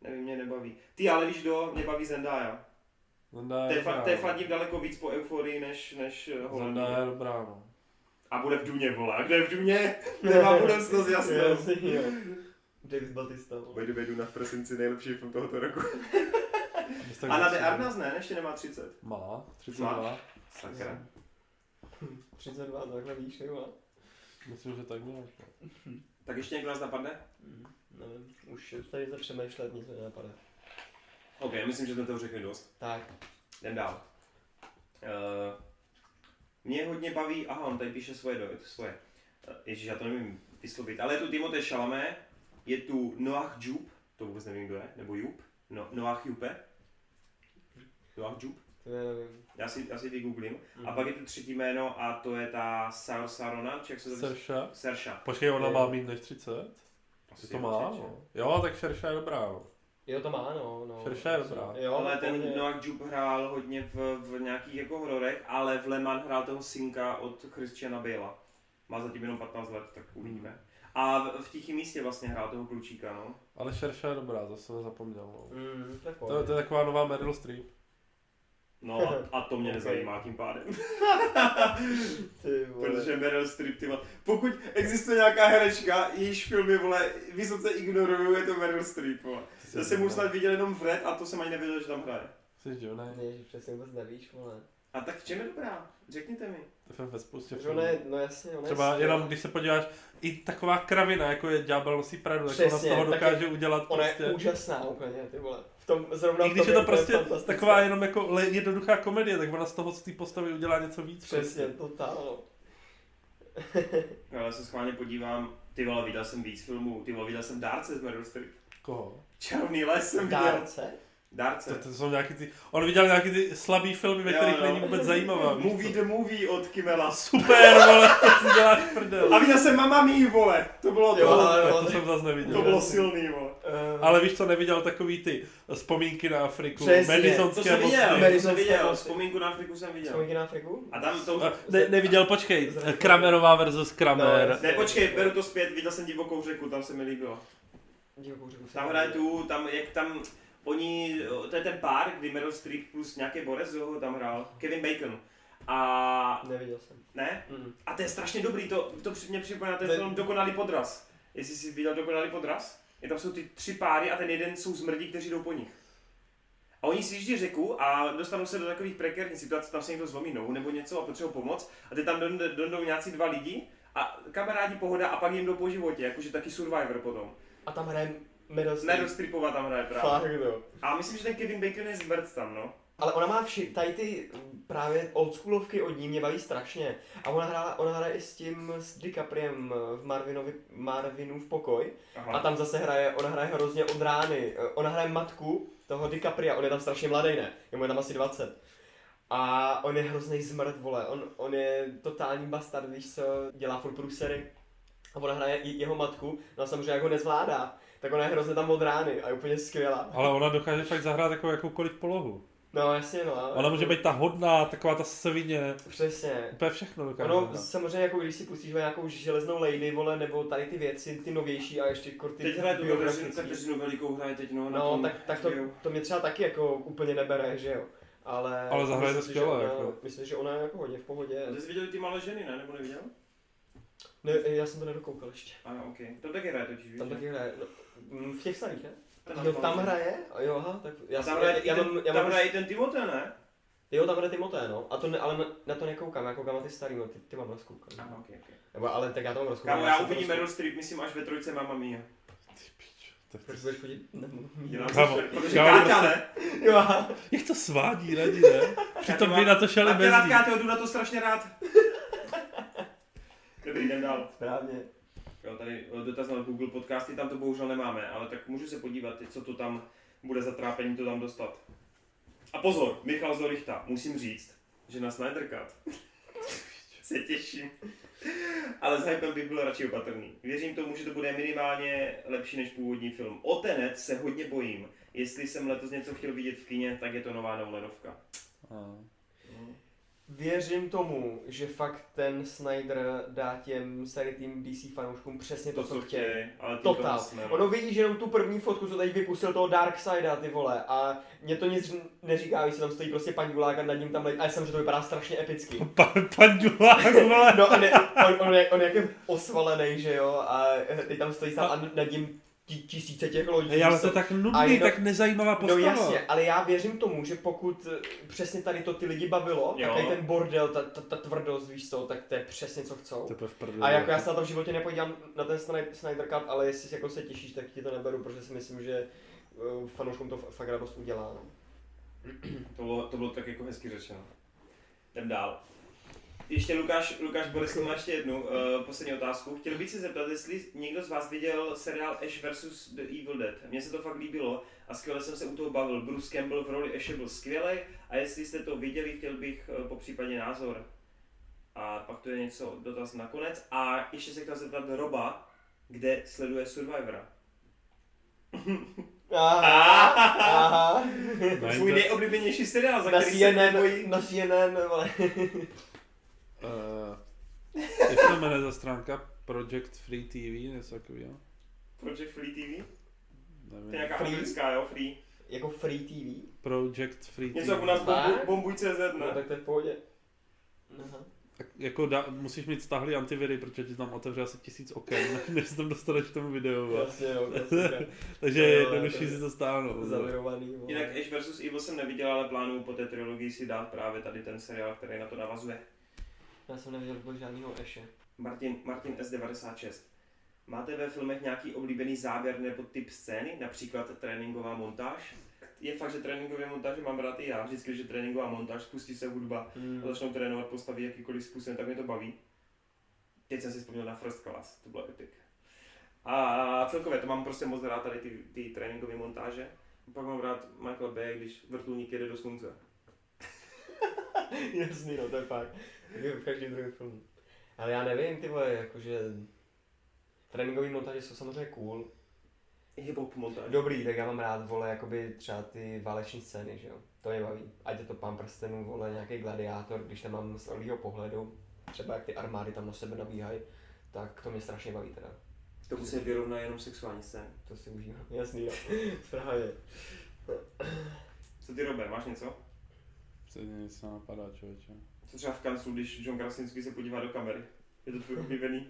nevím, mě nebaví. Ty, ale víš do, mě baví Zendaya. Té fandím daleko víc po euforii, než Holandii. Zendaya je dobrá, no. A bude v Duně, vole. A kde je v Duně? Nemá budoucnost, jasno. James Batista. Bejdu, Duna v prosinci, nejlepší film tohoto roku. A na De Armas ne, ještě nemá 30. Má, 32. Sakra. 32, takhle víš, nebo? Myslím, že tak nějak. Tak ještě někdo nás napadne? Nevím, už tady se přemýšlet, nic nenapadne. OK, myslím, že jsme toho řekli dost. Tak. Jdem dál. Mě hodně baví, aha, on tady píše svoje. Ježíš, já to nevím vyslovit, ale je tu Timothée Chalamet, je tu Noah Jupe, to vůbec nevím, kdo je, nebo Jupe, no, Noah Jupe. Noah Jupe. Já si vygooglím. A pak je tu třetí jméno a to je ta Sarsarona, jak se to Saoirse? Saoirse. Počkej, ona má mít než 30? Asi to má, no. Jo, tak Saoirse je dobrá, no. Jo, to má, no. Saoirse je dobrá. Jo, ale ten Noah Jupe hrál hodně v nějakých jako hororech, ale v Le Mans hrál toho synka od Christiana Bale'a. Má zatím jenom 15 let, tak uvidíme. A v Tichém místě vlastně hrál toho klučíka, no. Ale Saoirse je dobrá, to jsem nezapomněl, no. To je taková nová Meryl Streep. No a to mě nezajímá tím pádem. Protože Meryl Streep, ty vole. Pokud existuje nějaká herečka, jejíž filmy, vole, vysoce ignoruju, je to Meryl Streep, vole. Já jsem už snad viděl jenom v Red a to jsem ani nevěděl, že tam hraje. Jsi Johnny? Ježiš, přesně vůbec nevíš, vole. A tak v čem je dobrá? Řekněte mi. To film ve spoustě filmů. No jasně, no třeba jenom když se podíváš, i taková kravina, jako je Ďábel nosí Pradu, tak ona z toho dokáže udělat ona prostě. Ona je úžasná úplně, ty vole. V tom, zrovna i když je to prostě taková jenom jako jednoduchá komedie, tak ona z toho z té postavy udělá něco víc. Přesně, totál. Ale se schválně podívám, ty vole, viděl jsem víc filmů, ty vole, viděl jsem Dárce z Meryl Streep. Koho? Černý les jsem viděl. Dárce? Dárce. To jsou nějaký ty, on viděl nějaký ty slabý filmy, ve kterých není vůbec zajímavá. Movie the Movie od Kimela. Super, vole, to si děláš prdel. A viděl jsem Mamma Mia, vole, to bylo jo, to jsem zase neviděl. To bylo silný, vole. Ale víš co, neviděl takový ty Vzpomínky na Afriku, Madisonské mosty. To jsem viděl, Vzpomínku na Afriku jsem viděl. Vzpomínky na Afriku? A tam to... Neviděl, počkej, Kramerová versus Kramer. Ne, počkej, beru to zpět, viděl jsem Divokou řeku, tam se mi líbilo. Tam hraje tu, tam, jak tam... Oni, to je ten pár, kdy Meryl Streep plus nějaký Boris, jo, tam hrál, Kevin Bacon. A... Neviděl jsem. Ne? Mm-hmm. A to je strašně dobrý, to mě připomíná ten film Dokonalý podraz. Jestli jsi viděl Dokonalý podraz, je tam jsou ty tři páry a ten jeden jsou zmrdí, kteří jdou po nich. A oni si jíždí řeku a dostanou se do takových prekérních situací, tam se někdo zlomí nohu nebo něco a potřebují pomoc. A teď tam jdou nějací dva lidi a kamarádi pohoda a pak jim jdou po životě, jakože taky Survivor potom. A tam hraje... Meryl Streepová tam hraje právě. Fakt, a myslím, že ten Kevin Bacon je zmrd tam, no. Ale ona má tady ty právě oldschoolovky od ní mě baví strašně. A ona hraje i s tím, s DiCapriem v Marvinův pokoj. Aha. A tam zase hraje, ona hraje hrozně od rány. Ona hraje matku toho DiCapria, on je tam strašně mladý, ne? Jemu je tam asi 20. A on je hrozný zmrd, vole. On je totální bastard, víš co, dělá furt průsery. A ona hraje i jeho matku, no a samozřejmě jak ho nezvládá. Tak ona je hrozně tam od rány a je úplně skvělá. Ale ona dokáže fakt zahrát takovou jakoukoliv polohu. No jasně, no. Ona může být ta hodná, taková ta svině. Přesně. Úplně všechno dokáže. Ono samozřejmě jako když si pustíš nějakou železnou lady, vole, nebo tady ty věci, ty novější a ještě korty. Teď hraje tu Kateřinu Velikou hraje teď, no. No tom, tak to mě třeba taky jako úplně nebere, že jo. Ale zahraje to skvěle, jako. Myslím, že ona je jako hodně v pohodě. Jsi viděl ty Malé ženy, ne? Nebo neviděl? Ne, já jsem to nedokoukal ještě. Ano, okej. Okay. Tam taky hraje totiž, tam taky hraje. No, v těch starých, ne? No, tam hraje? Jo, aha, tak já jsem... Tam hraje i ten Timothée, ne? Jo, tam hraje Timothée, no. A to ne, ale na to nekoukám, já koukám na ty starý, no, ty mám rozkoukat. Aha, okej. Nebo, ale tak já to mám rozkoukat. Kámo, já uvidím Meryl Streep, myslím, až ve trojce Mamma Mia. Proč budeš chodit? Protože Káťa, ne? Jo. Jak to svádí radí, ne? Přitom by na to šeli bez ní. Káťa, jdu na to strašně rád. Dobrý, jdem dál. Správně. Jo, tady dotaz na Google podcasty, tam to bohužel nemáme, ale tak můžu se podívat, co to tam bude za trápení to tam dostat. A pozor, Michal Zorichta, musím říct, že na Snyder Cut se těším, ale s hypem bych byl radši opatrný. Věřím tomu, že to bude minimálně lepší než původní film. O Tenet se hodně bojím, jestli jsem letos něco chtěl vidět v kině, tak je to nová Nolanovka. Věřím tomu, že fakt ten Snyder dá těm starým DC fanouškům přesně to co chtějí. Total. Ono vidí, že jenom tu první fotku, co tady vypustil toho Darkseida, ty vole, a mě to nic neříká, víš, tam stojí prostě Pandulák a nad ním tam lejt, a já jsem, že to vypadá strašně epicky. Pandulák, vole. No on je osvalený, že jo, a teď tam stojí sám a nad ním tisíce těch lodí. Ale to tak nudný, tak nezajímavá postava. No jasně, ale já věřím tomu, že pokud přesně tady to ty lidi bavilo, jo. Tak ten bordel, ta tvrdost, víš co, tak to je přesně co chcou. A jako já se na to v životě nepodívám na ten Snyder Cut, ale jestli jako se těšíš, tak ti to neberu, protože si myslím, že fanouškům to fakt radost udělá. No. To bylo tak jako hezky řečeno. Jdem dál. Ještě Lukáš Boleslav má ještě jednu poslední otázku. Chtěl bych se zeptat, jestli někdo z vás viděl seriál Ash vs. The Evil Dead. Mně se to fakt líbilo a skvěle jsem se u toho bavil. Bruce Campbell v roli Ashe byl skvělej a jestli jste to viděli, chtěl bych popřípadě názor. A pak to je něco dotaz nakonec. A ještě se chtěl zeptat Roba, kde sleduje Survivora. Aha. Svůj nejoblíbenější seriál, za který se bojí. Na CNN, vole. Jak to jmenuje ta stránka? Project Free TV, něco takového? Project Free TV? Nevím. To je nějaká americká, jo? Free. jako Free TV? Project Free TV. Něco u nás bombuj.cz, ne? No, tak to je v pohodě. Aha. Jako musíš mít stáhlý antiviry, protože ti tam otevře asi 1000 oken, než se tam dostaneš k tomu videu. Jasně, jo, takže je jednodušší si to stáhnout. Jinak Ash vs. Evil jsem neviděl, ale plánuju po té trilogii si dát právě tady ten seriál, který na to navazuje. Já jsem neviděl žádnýho Ashe. Martin S96. Máte ve filmech nějaký oblíbený záběr nebo typ scény, například tréninková montáž? Je fakt, že tréninkové montáže mám rád i já. Vždycky, že tréninková montáž, spustí se hudba a začnou trénovat postavy jakýkoliv způsobem, tak mě to baví. Teď jsem si vzpomněl na First Class, to bylo epic. A celkově to mám prostě moc rád tady ty tréninkové montáže. Pak mám rád Michael Bay, když vrtulník jede do slunce. Jasný, no to je fakt. V každém druhém filmu. Ale já nevím, ty vole, jakože... Tréninkové montáže jsou samozřejmě cool. Hip-hop montáž. Dobrý, tak já mám rád, vole, jakoby třeba ty váleční scény, že jo. To mě baví. Ať je to Pán prstenů, vole, nějaký gladiátor, když tam mám z orlího pohledu, třeba jak ty armády tam na sebe nabíhají, tak to mě strašně baví teda. To musí vyrovná jenom sexuální scény. To si užívám. Jasný, jo. Právě. Co ty, Robe, máš něco? Před něco napadá, člověče. Co třeba v kanclu, když John Krasinski se podívá do kamery? Je to tvůj oblíbený?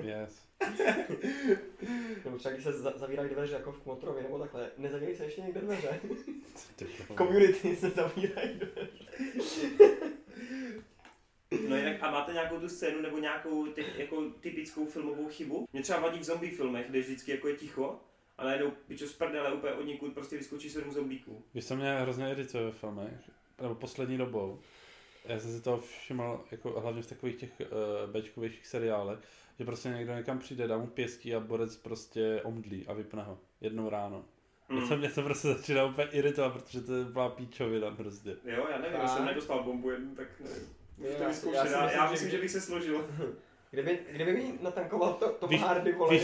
Yes. Nebo třeba když se zavírají dveře jako v Kmotrově nebo takhle, nezavírají se ještě někde dveře? V Community se zavírají dveře. No jinak, a máte nějakou tu scénu nebo nějakou jako typickou filmovou chybu? Mě třeba vadí v zombie filmech, kde vždycky jako je ticho, a najednou pičo z prdele úplně od někud prostě vyskočí 7 zombíků. Víš, co mě hrozně irituje ve filmech, nebo poslední dobou. Já jsem si toho všiml, jako hlavně v takových těch béčkovějších seriálech, že prostě někdo někam přijde, dá mu pěstí a borec prostě omdlí a vypne ho jednou ráno. Mě to prostě začíná úplně iritovat, protože to byla píčovina prostě. Jo, já nevím, jsem nedostal bombu jednu, tak nevím. Já myslím, že bych se složil. Kdyby mi natankoval to Hardy, vole,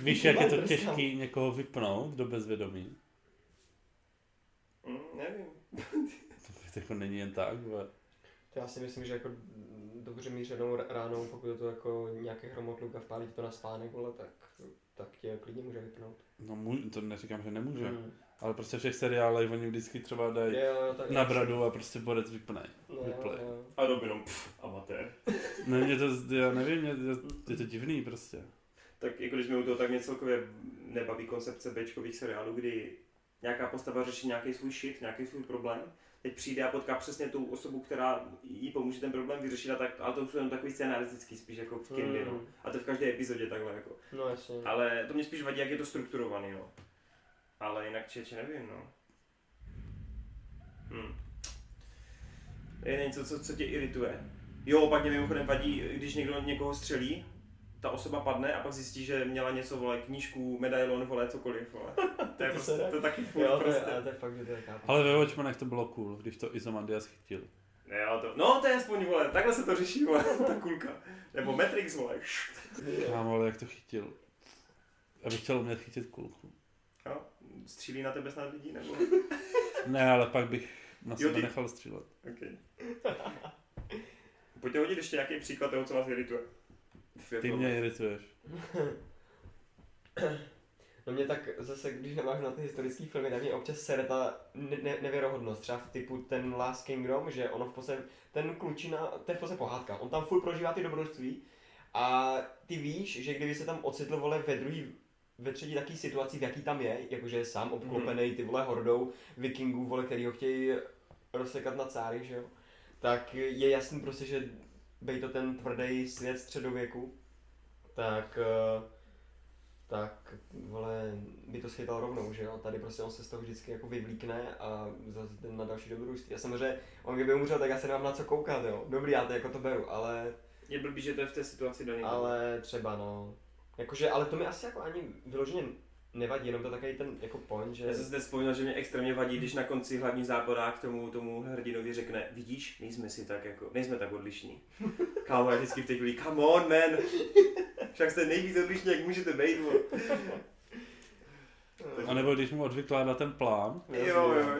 víš, jak je to těžký někoho vypnout do bezvědomí? Nevím. To jako není jen tak, ale... Já si myslím, že jako dobře mířenou ránou, pokud je to jako nějaký hromotluk a vpálí to na spánek, vole, tak tě klidně může vypnout. No to neříkám, že nemůže, ale prostě všech seriálech oni vždycky třeba dají na bradu a prostě borec vypne. Jo. A Robinom, amatér. Ne, mě to, já nevím, je to divný prostě. Tak jako když jsme u toho, tak mě celkově nebaví koncepce béčkových seriálů, kdy nějaká postava řeší nějaký svůj shit, nějaký svůj problém. Teď přijde a potká přesně tu osobu, která jí pomůže ten problém vyřešit, a tak, ale to už je takový scénaristický spíš jako v kindy, no. A to v každé epizodě takhle jako. No jasně. Ale to mě spíš vadí, jak je to strukturovaný, no. Ale jinak či nevím, no. Je něco, co tě irituje. Jo, pak mě mimochodem vadí, když někdo někoho střelí, ta osoba padne a pak zjistí, že měla něco, vole, knížku, medailon, vole, cokoliv, vole. To je prostě, to taky furt prostě. To je fakt, že to je kápa. Ale ve Watchmanech to bylo cool, když to Izomandias chytil. To je aspoň, vole, takhle se to řeší, vole, ta kulka. Nebo Matrix, vole. Kámo, ale jak to chytil. Já bych chtěl umět chytit kulku. Jo, střílí na tebe snad lidí, nebo? Ne, ale pak bych na sebe nechal střílet. Okay. Pojďte hodit ještě nějaký příklad toho, co vás irituje. Ty mě irituješ. No mě tak zase, když navážu na ty historické filmy, tak mě občas sere ta nevěrohodnost. Třeba v typu ten Last Kingdom, že ono v podstatě, ten klučina, to je v podstatě pohádka. On tam furt prožívá ty dobrodružství a ty víš, že kdyby se tam ocitl, vole, ve třetí takové situaci, v jaký tam je, jakože je sám obklopený, ty, vole, hordou vikingů, vole, který ho chtějí rozsekat na cáry, že jo, tak je jasný prostě, že bej to ten tvrdý svět středověku, tak vole, by to schytal rovnou, že jo? Tady prostě on se z toho vždycky jako vyvlíkne a zase ten na další dobrodružství. Já samozřejmě, on kdyby umřel, tak já se nemám na co koukat, jo? Dobrý, já to jako to beru, ale... Je blbý, že to je v té situaci do něj. Ale třeba, no. Jakože, ale to mi asi jako ani vyloženě nevadí, jenom to takový ten jako point, že... Já jsem zde vzpomínal, že mě extrémně vadí, když na konci hlavní záporák tomu hrdinovi řekne: vidíš, nejsme tak odlišní. Kámo, já vždycky v té chvíli, come on, man! Však jste nejvíc odlišní, jak můžete být, bo. A nebo když mu odvykládá ten plán,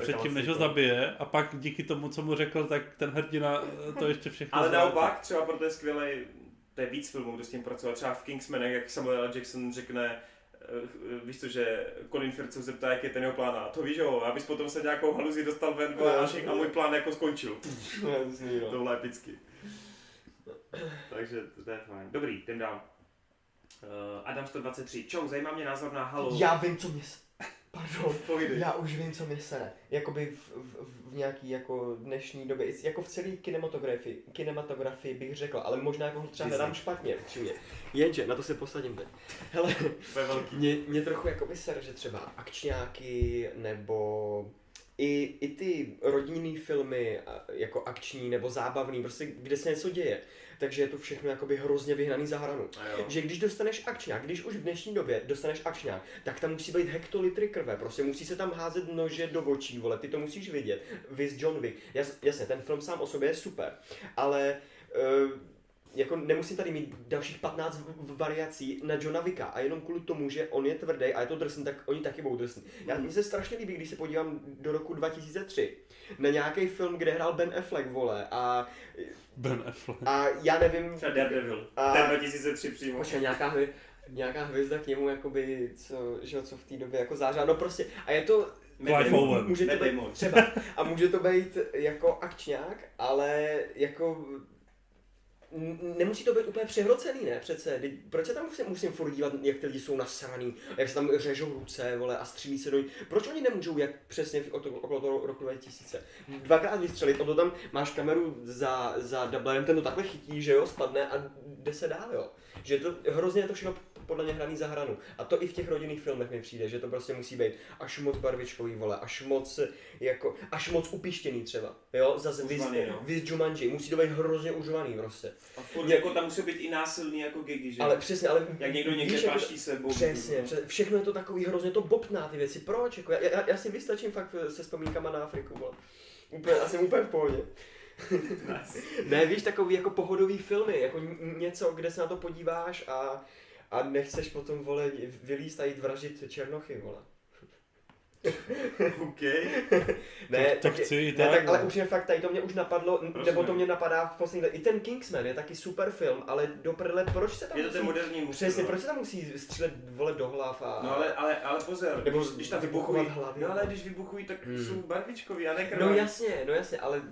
předtím než ho zabije, a pak díky tomu, co mu řekl, tak ten hrdina to ještě všechno zvládá. Ale naopak, třeba proto je skvělej, to je víc filmů, kdo s tím pracoval, třeba v Kingsmanech, jak Samuel L. Jackson řekne: víš co, že Colin Firth se zeptá, jak je ten jeho plán a to víš jo, abys potom se nějakou haluzí dostal ven a můj plán jako skončil. To bylo epický. Takže to je fajn. Dobrý, jdem dál. Adam 123. Čau, zajímá mě názor na Halo. Já vím, co mě pardon, já už vím, co mě sere. Jakoby v nějaký jako dnešní době, jako v celé kinematografii bych řekl, ale možná jako třeba hledám špatně, upřímně. Jenže, na to se posadím teď. Hele, mě trochu jakoby sere, že třeba akčňáky nebo i ty rodinný filmy jako akční nebo zábavný, prostě kde se něco děje. Takže je to všechno jakoby hrozně vyhnaný za hranu. Že když dostaneš akčňák, když už v dnešní době dostaneš akčňák, tak tam musí být hektolitry krve, prostě musí se tam házet nože do očí, vole, ty to musíš vidět. Viz John Wick, jasně, ten film sám o sobě je super, ale jako nemusím tady mít dalších 15 variací na Johna Wicka a jenom kvůli tomu, že on je tvrdý a je to drsný, tak oni taky budou drsný. Mně se strašně líbí, když se podívám do roku 2003 na nějaký film, kde hrál Ben Affleck, vole, a Ben Affleck. A já nevím. Třeba Daredevil. Ten 2003 přímo. Počkej, nějaká hvězda k němu, jakoby, co v té době jako zářila, no prostě. A je to může to být třeba. A může to být jako akčňák, ale jako nemusí to být úplně přehrocený, ne přece, proč se tam musím furt dívat, jak ty lidi jsou nasraný, jak se tam řežou ruce, vole, a střílí se do ní, proč oni nemůžou, jak přesně okolo toho roku 2000, dvakrát vystřelit, on to tam, máš kameru za doublerem, ten to takhle chytí, že jo, spadne a jde se dál, jo, že to hrozně je to všechno podle mě hraný za hranu. A to i v těch rodinných filmech mi přijde, že to prostě musí být až moc barvičkový, vole, až moc upištěný třeba, jo, zase viz Jumanji, musí to být hrozně užovaný prostě. A furt jako tam musí být i násilný jako Gigi, že? Ale přesně, ale jak někdo někde páští sebou. Přesně, všechno je to takový hrozně to bobtná ty věci, proč? Jako, já si vystačím fakt se vzpomínkama na Afriku, vole. Asi úplně v pohodě. Ne, víš, takový jako pohodový filmy, jako něco, kde se na to podíváš a nechceš potom, vole, vylíst a jít vražit černochy, vole. OK. Ne, tak chci, tak, ale už je fakt, tady to mě už napadlo, prosím, nebo to mě napadá v poslední době. I ten Kingsman je taky super film, ale do prdele, proč se tam musí, moderní přesně, proč se tam musí střílet, vole, do hlav a no ale pozor, nebo když tam vybuchují hlavy. No ale když vybuchují, tak jsou barvičkový a ne krvaví. No jasně, ale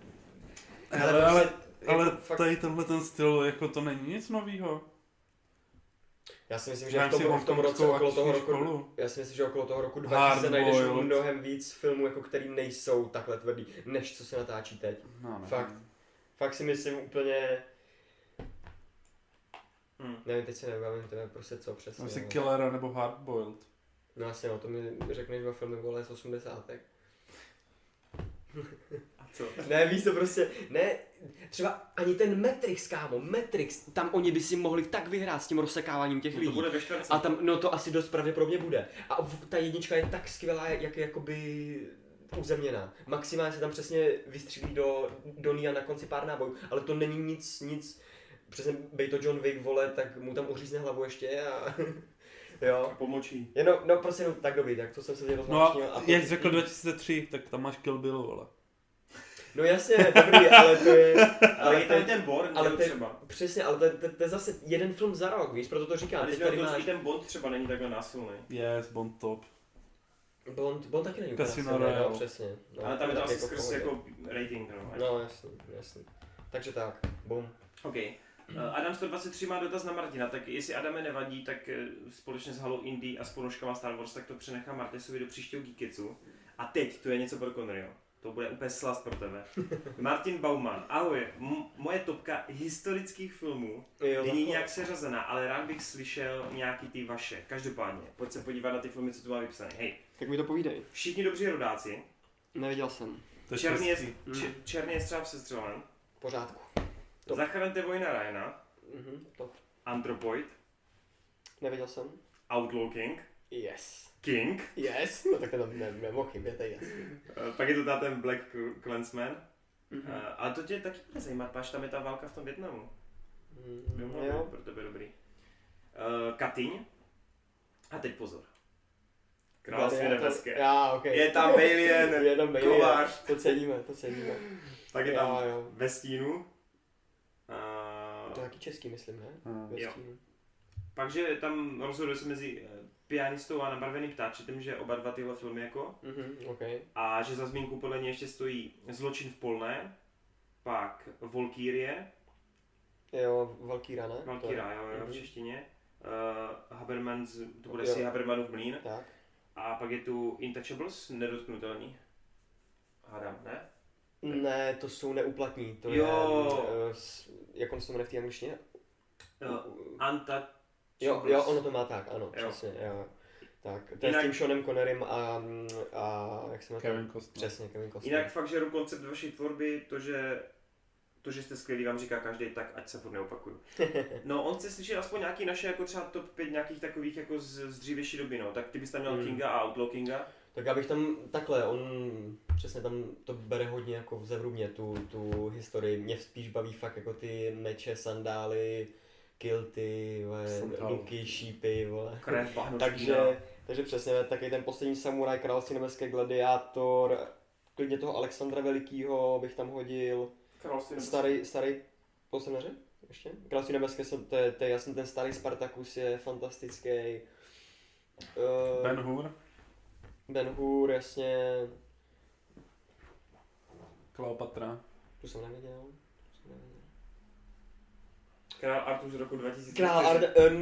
fakt tady tenhle ten styl, jako to není nic novýho. Já si myslím, že v tom roce okolo toho roku školu. Já si myslím, že okolo toho roku 2000 najdeš mnohem víc filmů, jako který nejsou takhle tvrdý, než co se natáčí teď. No, fakt si myslím úplně nevím, teď se nebavím, to je prostě co přesně. Myslím Killera nebo Hard Boiled. No jasně, no, to mi řekneš dva filmy vole z 80. A co? Ne, víš to prostě, ne, třeba ani ten Matrix, kámo, tam oni by si mohli tak vyhrát s tím rozsekáváním těch lidí. To bude ve čtvrce. A tam, no to asi dost pravděpodobně bude. A ta jednička je tak skvělá, jak jakoby uzemněná. Maximálně se tam přesně vystřílí do ní a na konci pár nábojů, ale to není nic, přesně bej to John Wick, vole, tak mu tam uřízne hlavu ještě a jo. Pomlčí. No prostě tak dobrý, tak to jsem se dělal. No a jak řekl 2003, tak tam máš Kill Bill, vole. No jasně, dobrý, ale to je ale je tam ten Bourne, třeba. Přesně, ale to je zase jeden film za rok, víš, proto to říkám. Teď tady máš ten Bond třeba není takhle násilný. Yes, Bond top. Bond taky není Casino Royale, no, přesně. No, ale tam je to asi skrz jako rating, no jasně. Takže tak, bum. Okay. Adam 123 má dotaz na Martina, tak jestli Adame nevadí, tak společně s Halo Indie a s ponožkama Star Wars, tak to přenechám Martisovi do příštího Geeketsu. A teď to je něco pro Conryho. To bude úplně slast pro tebe. Martin Bauman, ahoj, moje topka historických filmů není nějak seřazená, ale rád bych slyšel nějaký ty vaše. Každopádně, pojď se podívat na ty filmy, co tu má vypsané. Hej. Tak mi to povídej. Všichni dobří rodáci. Neviděl jsem. Černý je střáv sestřelen. Pořádku. Top. Zachraňte Vojna Ryana, Anthropoid, neviděl jsem, Outlaw King, yes. King, yes, no tak to nemohl chybět, to je jasný. Pak je to dá ten Black Clansman, ale to tě taky bude zajímat, páč tam je ta válka v tom Vietnamu, jo, pro tebe dobrý. Katyň, a teď pozor. Král svědebeské. Okay. Je tam Balien, kovář. To ceníme. Tak je tam Ve stínu. To taky český, myslím, ne? Jo. Takže tam rozhoduje se mezi Pianistou a Nabarveným ptáčetem, že oba dva tyhle filmy jako. Mm-hmm, okay. A že za zmínku podle něj ještě stojí Zločin v Polné, pak Valkyrie. Jo, Valkyra, ne? Valkyra, jo, mm-hmm. v češtině. Habermans, to bude asi Habermanův mlýn. Tak. A pak je tu Intouchables, Nedotknutelní. Hádám, ne? Ne, to jsou Neuplatní, to jo. Je, jak on se to jmenuje v té angličtině? Jo, ono to má tak, ano, přesně, jo. Tak, to je s tím Seanem Connerym a jak se jmenuje? Kevin Costner. Přesně, Kevin Costner. Jinak fakt žeru koncept vaší tvorby, to, že jste skvělí, vám říká každý, tak ať se furt neopakuju. No, on chce slyšet aspoň nějaký naše, jako třeba top 5 nějakých takových jako z dřívější doby, no. Tak ty bys tam měl Kinga a Outlaw Kinga? Tak já bych tam takhle, on přesně tam to bere hodně jako vzevrubně, tu historii. Mě spíš baví fakt jako ty meče, sandály, kilty, luky, šípy, vole. Krev, takže přesně, taky ten Poslední samuraj, Království nebeské, Gladiátor, klidně toho Alexandra Velikýho bych tam hodil. Starý Polsemnaři? Ještě? Království nebeské, to je jasný, ten starý Spartacus je fantastický. Ben Hur, jasně. Kleopatra. Tu jsem neviděl. Král Artur z roku 2000. Král Artur,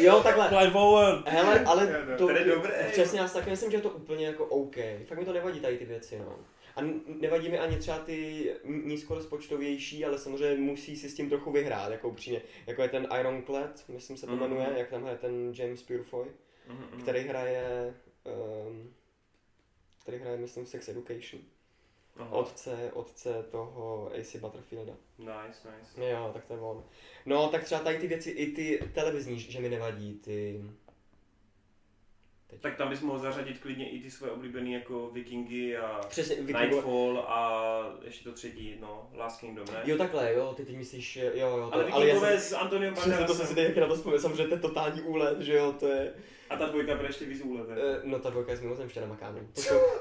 jo, takhle. Clive Owen. Hele, ale to je dobré. Přesně, já si taky myslím, že je to úplně jako OK. Fakt mi to nevadí tady ty věci, no. A nevadí mi ani třeba ty nízkorozpočtovější, ale samozřejmě musí si s tím trochu vyhrát, jako upřímně. Jako je ten Ironclad, myslím se to jmenuje, jak tam je ten James Purefoy, který hraje, myslím, Sex Education. Aha. Otce toho AC Butterfielda. Nice. Jo, tak to je on. No, tak třeba tady ty věci, i ty televizní, že mi nevadí, ty... Teď. Tak tam bys mohl zařadit klidně i ty svoje oblíbené jako Vikingy a přesně, Nightfall a ještě to třetí, no, Last Kingdom, ne? Jo, takhle, jo, ty myslíš, jo. Ale Vikingové s Antoniem Banderasem. To jsem si teď na to vzpomněl, samozřejmě to je totální úlet, že jo, to je... A ta dvojka bude ještě víc úlet, ne? No, ta dvojka je s mimozemšťanama, kámo.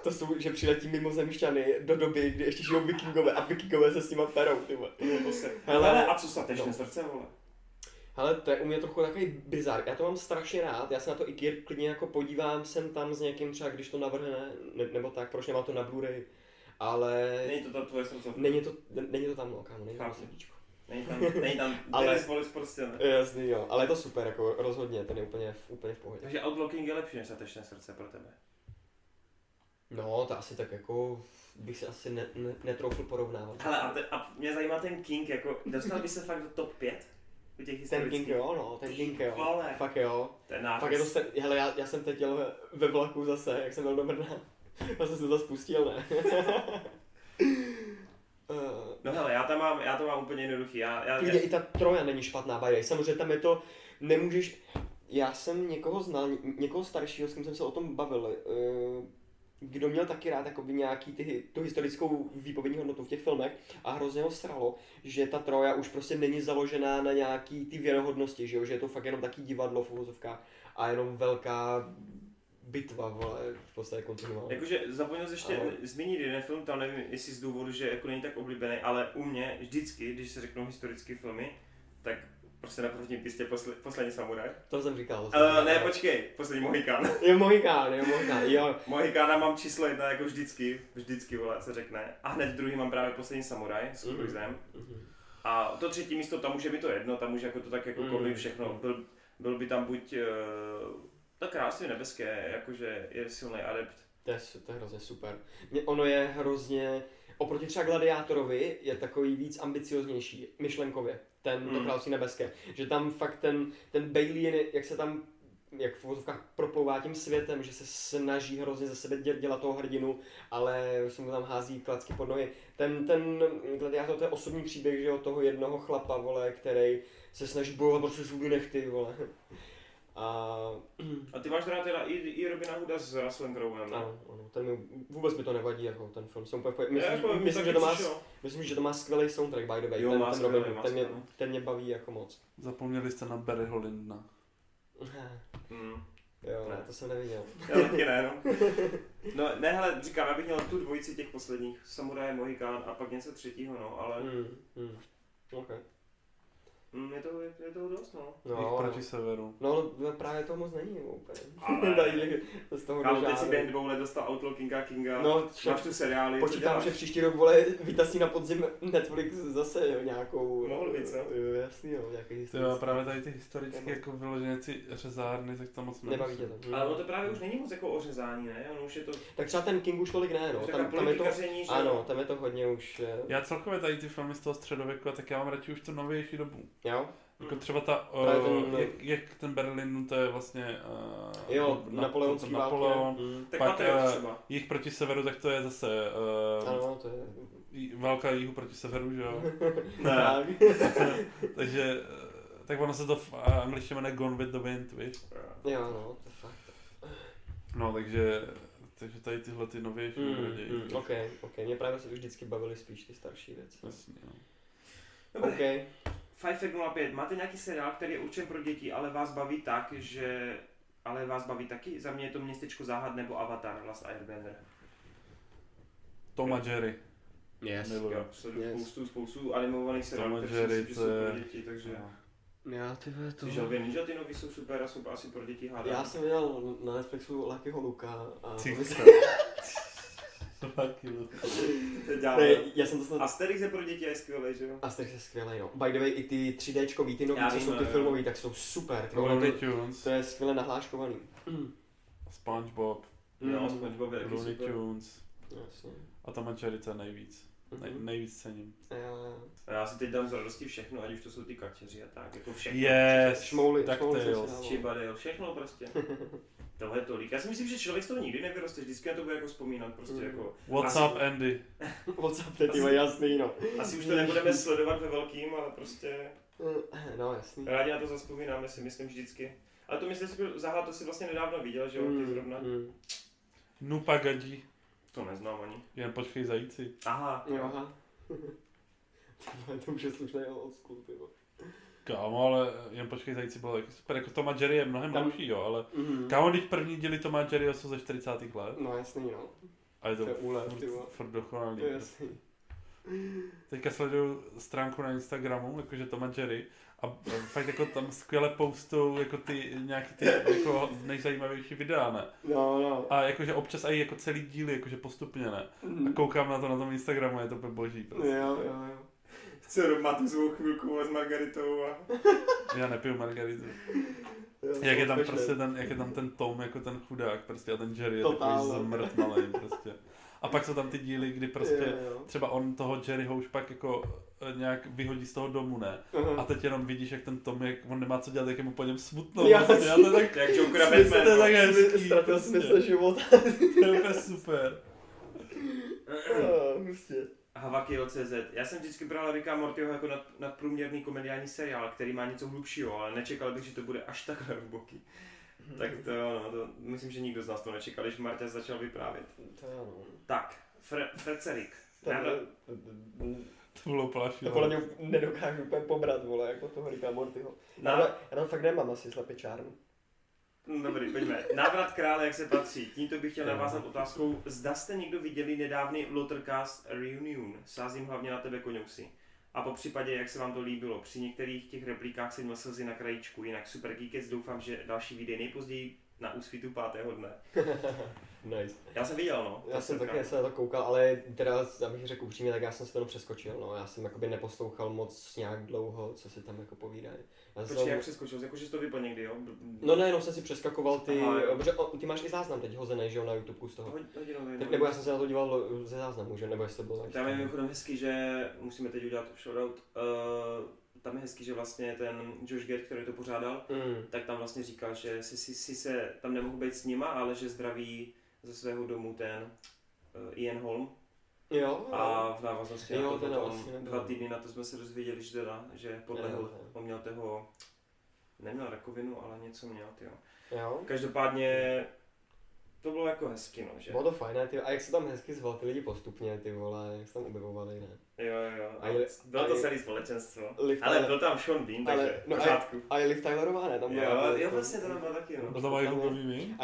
To jsou, že přiletí mimozemšťany do doby, kdy ještě žijou Vikingové a Vikingové se s nima perou, ty vole. Hele, a co statečné srdce, vole? Hele, to je u mě trochu takový bizar, já to mám strašně rád, já se na to i klidně jako podívám sem tam s někým třeba, když to navrhne, nebo tak, proč nemám to na Blu-ray, ale... Není to tam tvoje srdcovka? Není to tam, no, kámo, není to tam srdíčko. Není tam, ale zvolit prostě, ne? Jasný, jo, ale je to super, jako rozhodně, ten je úplně v pohodě. Takže Outlooking je lepší než Statečné srdce pro tebe? No, to asi tak jako... bych se asi netroufl porovnávat. Hele, a mě zajímá ten King, jako dostal by se fakt do top 5? Ten King jo, no, ten King jo, vole. Fakt jo, fakt je to hele, já jsem teď jel ve vlaku zase, jak jsem byl do Brna, já jsem se to spustil, ne? No hele, já to mám úplně jednoduchý, já... I ta Troja není špatná, by the way, samozřejmě tam je to, nemůžeš, já jsem někoho znal, někoho staršího, s kým jsem se o tom bavil, kdo měl taky rád jakoby nějaký tu historickou výpovědní hodnotu v těch filmech a hrozně ho sralo, že ta Troja už prostě není založená na nějaký ty věrohodnosti, že jo, že je to fakt jenom taky divadlo v uvozovkách a jenom velká bitva, vole, v podstatě kontinuálně. Jakože zapomněl jsi ještě zmínit jeden film, tam nevím jestli z důvodu, že jako není tak oblíbený, ale u mě vždycky, když se řeknou historické filmy, tak prostě na prvním místě Poslední samuraj. To jsem říkal. Ne, počkej, Poslední Mohikán. Jo, Mohikán. Mohikána mám číslo 1 jako vždycky, vole, se řekne. A hned druhý mám právě Poslední samuraj s Cruisem. A to třetí místo, tam už je mi to jedno, tam už jako to tak jako koví všechno. Byl by tam buď to Království nebeské, jakože je silný adept. To je hrozně super. Ono je hrozně, oproti třeba Gladiátorovi, je takový víc ambicioznější, myšlenkově. To Království nebeské, že tam fakt ten Bailey, jak se tam, jak v uvozovkách proplouvá tím světem, že se snaží hrozně ze sebe dělat toho hrdinu, ale se mu tam hází klacky pod nohy. Gladiátor, to je osobní příběh, že jo, toho jednoho chlapa, vole, který se snaží bojovat prostě svůj nechty, vole. A ty máš rád teda i Robina Hooda s Russellem Crowem, ne? Ano, vůbec mi to nevadí, jako ten film, jsem úplně myslím, že to má skvělý soundtrack, by the way, jo, ten Robin Hood, ten mě baví jako moc. Zapomněli jste na Barryho Lyndona. Jo, ne. To jsem neviděl. Já taky ne, no. No ne, hele, říkám, já bych měl tu dvojici těch posledních, Samuraje, Mohikán a pak něco třetího, no, ale... Okay. Je toho dost, no. Proti severu. No právě to moc není, úplně. Ale... to z toho nežádá. Teď si během 2 let dostal Outlaw Kinga. No, máš tu seriály, počítám, že příští rok, vole, vytasí na podzim Netflix zase, jo, nějakou... Mohl být, no. Jasný, jo, nějaký historický. Jo, právě tady ty historické, jako vyloženě ty řezárny, tak tam moc nebaví tě to. Ale to právě už není moc jako o řezání, ne? Ono už je to... Tak třeba ten King už tolik ne, no. Tam je to... Ano, tam je to hodně už... Já celkově tady ty filmy z toho středověku, tak já mám radši už tu novější dobu. Jo? Jako třeba ta, jak ten Berlin, to je vlastně jo, napoleonský Napoleon, pak jih proti severu, tak to je zase ano, to je válka jihu proti severu, že jo? Tak. Takže, tak ono se to v angličtině jmenuje Gone with the Wind, víš? Jo, no, to je fakt. No, takže tady tyhle ty novější raději. Okay. Mě právě se už vždycky bavily spíš ty starší věci. Jasně, jo. Dobré. Okay. 505, máte nějaký seriál, který je určen pro děti, ale vás baví tak, že... Ale vás baví taky? Za mě je to Městečko záhad nebo Avatar, Last Airbender. Tom a Jerry. Yes. Spoustu animovaných seriálů, které jsou pro děti, takže... Já ty vole to... Ty nový jsou super a jsou asi pro děti hádám. Já jsem viděl na Netflixu Luckyho Luka a... Ne, snad... Asterix je pro děti a je skvělej, že jo? Asterix je skvělej, no. By the way, i ty 3Dčkový, ty nový, co jsou ty filmový, tak jsou super. To je skvěle nahláškovaný. SpongeBob. No, SpongeBob je taky super. Tunes. Jasně. A ta mančerice nejvíc. Nejvíc cením. Já si teď dám z radosti všechno, ať už to jsou ty kačeři a tak, jako všechno. Yes, Šmouly, Chibadale, všechno prostě. Tohle je tolik. Já si myslím, že člověk z toho nikdy nevyroste, vždycky na to bude jako vzpomínat, prostě jako... What's up, Andy? What's up, ty jasný, no. Asi už to nebudeme sledovat ve velkým, ale prostě... No, jasný. Rádi na to zazpomínáme, si myslím vždycky. Ale to myslím, že záhlad to si vlastně nedávno viděl, že jo, ty zrovna. No pagadí. To neznám ani. Jen počkej zajíci. Aha. To už je slušné old school, ty vole. Kámo, ale Jen počkej zajíci bylo taky super, jako Tom a Jerry je mnohem lepší, jo, ale kámo, když první díly Tom a Jerry jsou ze 40. let. No jasný, no. A je to furt dokonalý. To je jasný. Teďka sleduju stránku na Instagramu, jakože Tom a Jerry, a fakt jako tam skvěle postou jako ty nějaký ty jako nejzajímavější videa, ne? No. A jakože občas i jako celý díly, jakože postupně, ne? A koukám na to na tom Instagramu, je to úplně boží prostě. Jo. Chce má tu svou chvilku s margaritou a... Já nepiju margaritu. Jak je tam prostě ten Tom jako ten chudák prostě a ten Jerry je takový zmrt malej prostě. A pak jsou tam ty díly, kdy prostě třeba on toho Jerryho už pak jako nějak vyhodí z toho domu, ne? A teď jenom vidíš, jak ten Tom, jak on nemá co dělat, jak je mu po něm smutno. Jasný. Já to tak... Jak Jokera Batman. To je tak hezký. Ztratil smysl života. To je úplně super. Havakio.cz. Já jsem vždycky bral Ricka a Mortyho jako nadprůměrný komediální seriál, který má něco hlubšího, ale nečekal bych, že to bude až takhle hluboký. Tak to jo, to myslím, že nikdo z nás to nečekal, když Marta začal vyprávět. Tak, Frecerik. To bylo plašilo. To podle něj nedokážu úplně pobrat, vole, jako toho Ricka a Mortyho. Já tam fakt nemám asi slepý čárnu. Dobrý, pojďme. Návrat krále, jak se patří. Tímto bych chtěl navázat otázkou, zda jste někdo viděli nedávný Lottercast Reunion. Sázím hlavně na tebe, Koňousy. A po případě, jak se vám to líbilo. Při některých těch replikách si měl slzy na krajíčku, jinak super geekec, doufám, že další video nejpozději na Úsvitu 5. dne. Nice. Já jsem viděl, no. Já jsem taky se na to koukal, ale teda, abych řekl upřímně, tak já jsem se to jenom přeskočil, no. Já jsem jakoby neposlouchal moc nějak dlouho, co si tam jako povídají. Počkej, jak přeskočil? Jakože jsi to vypadl někdy, jo? No ne, jenom jsem si přeskakoval ty, protože ty máš i záznam teď hozený, že jo, na YouTubeku z toho. Hodinu. Nebo já jsem se na to díval ze záznamu, že? Nebo jestli to bylo. Tam je mimochodem hezky, že musíme teď udělat shoutout. Tam je hezky, že vlastně ten Josh Gad, který to pořádal, tak tam vlastně říkal, že si se tam nemohl být s nima, ale že zdraví ze svého domu ten Ian Holm. Jo. A v návaznosti na to potom 2 týdny na to jsme se dozvěděli, že podlehl, on měl toho, neměl rakovinu, ale něco měl, jo. Každopádně to bylo jako hezky, no, že? Bylo to fajn, ty, a jak se tam hezky zval ty lidi postupně, ty vole, jak se tam objevovali, ne? Jo, bylo to celý společenstvo, ale byl tam Sean Bean, takže v pořádku. A i Liv Tylerová, ne? Tam byla, jo, vlastně to tam byla taky, no. Byl tam i Hugo Weaving?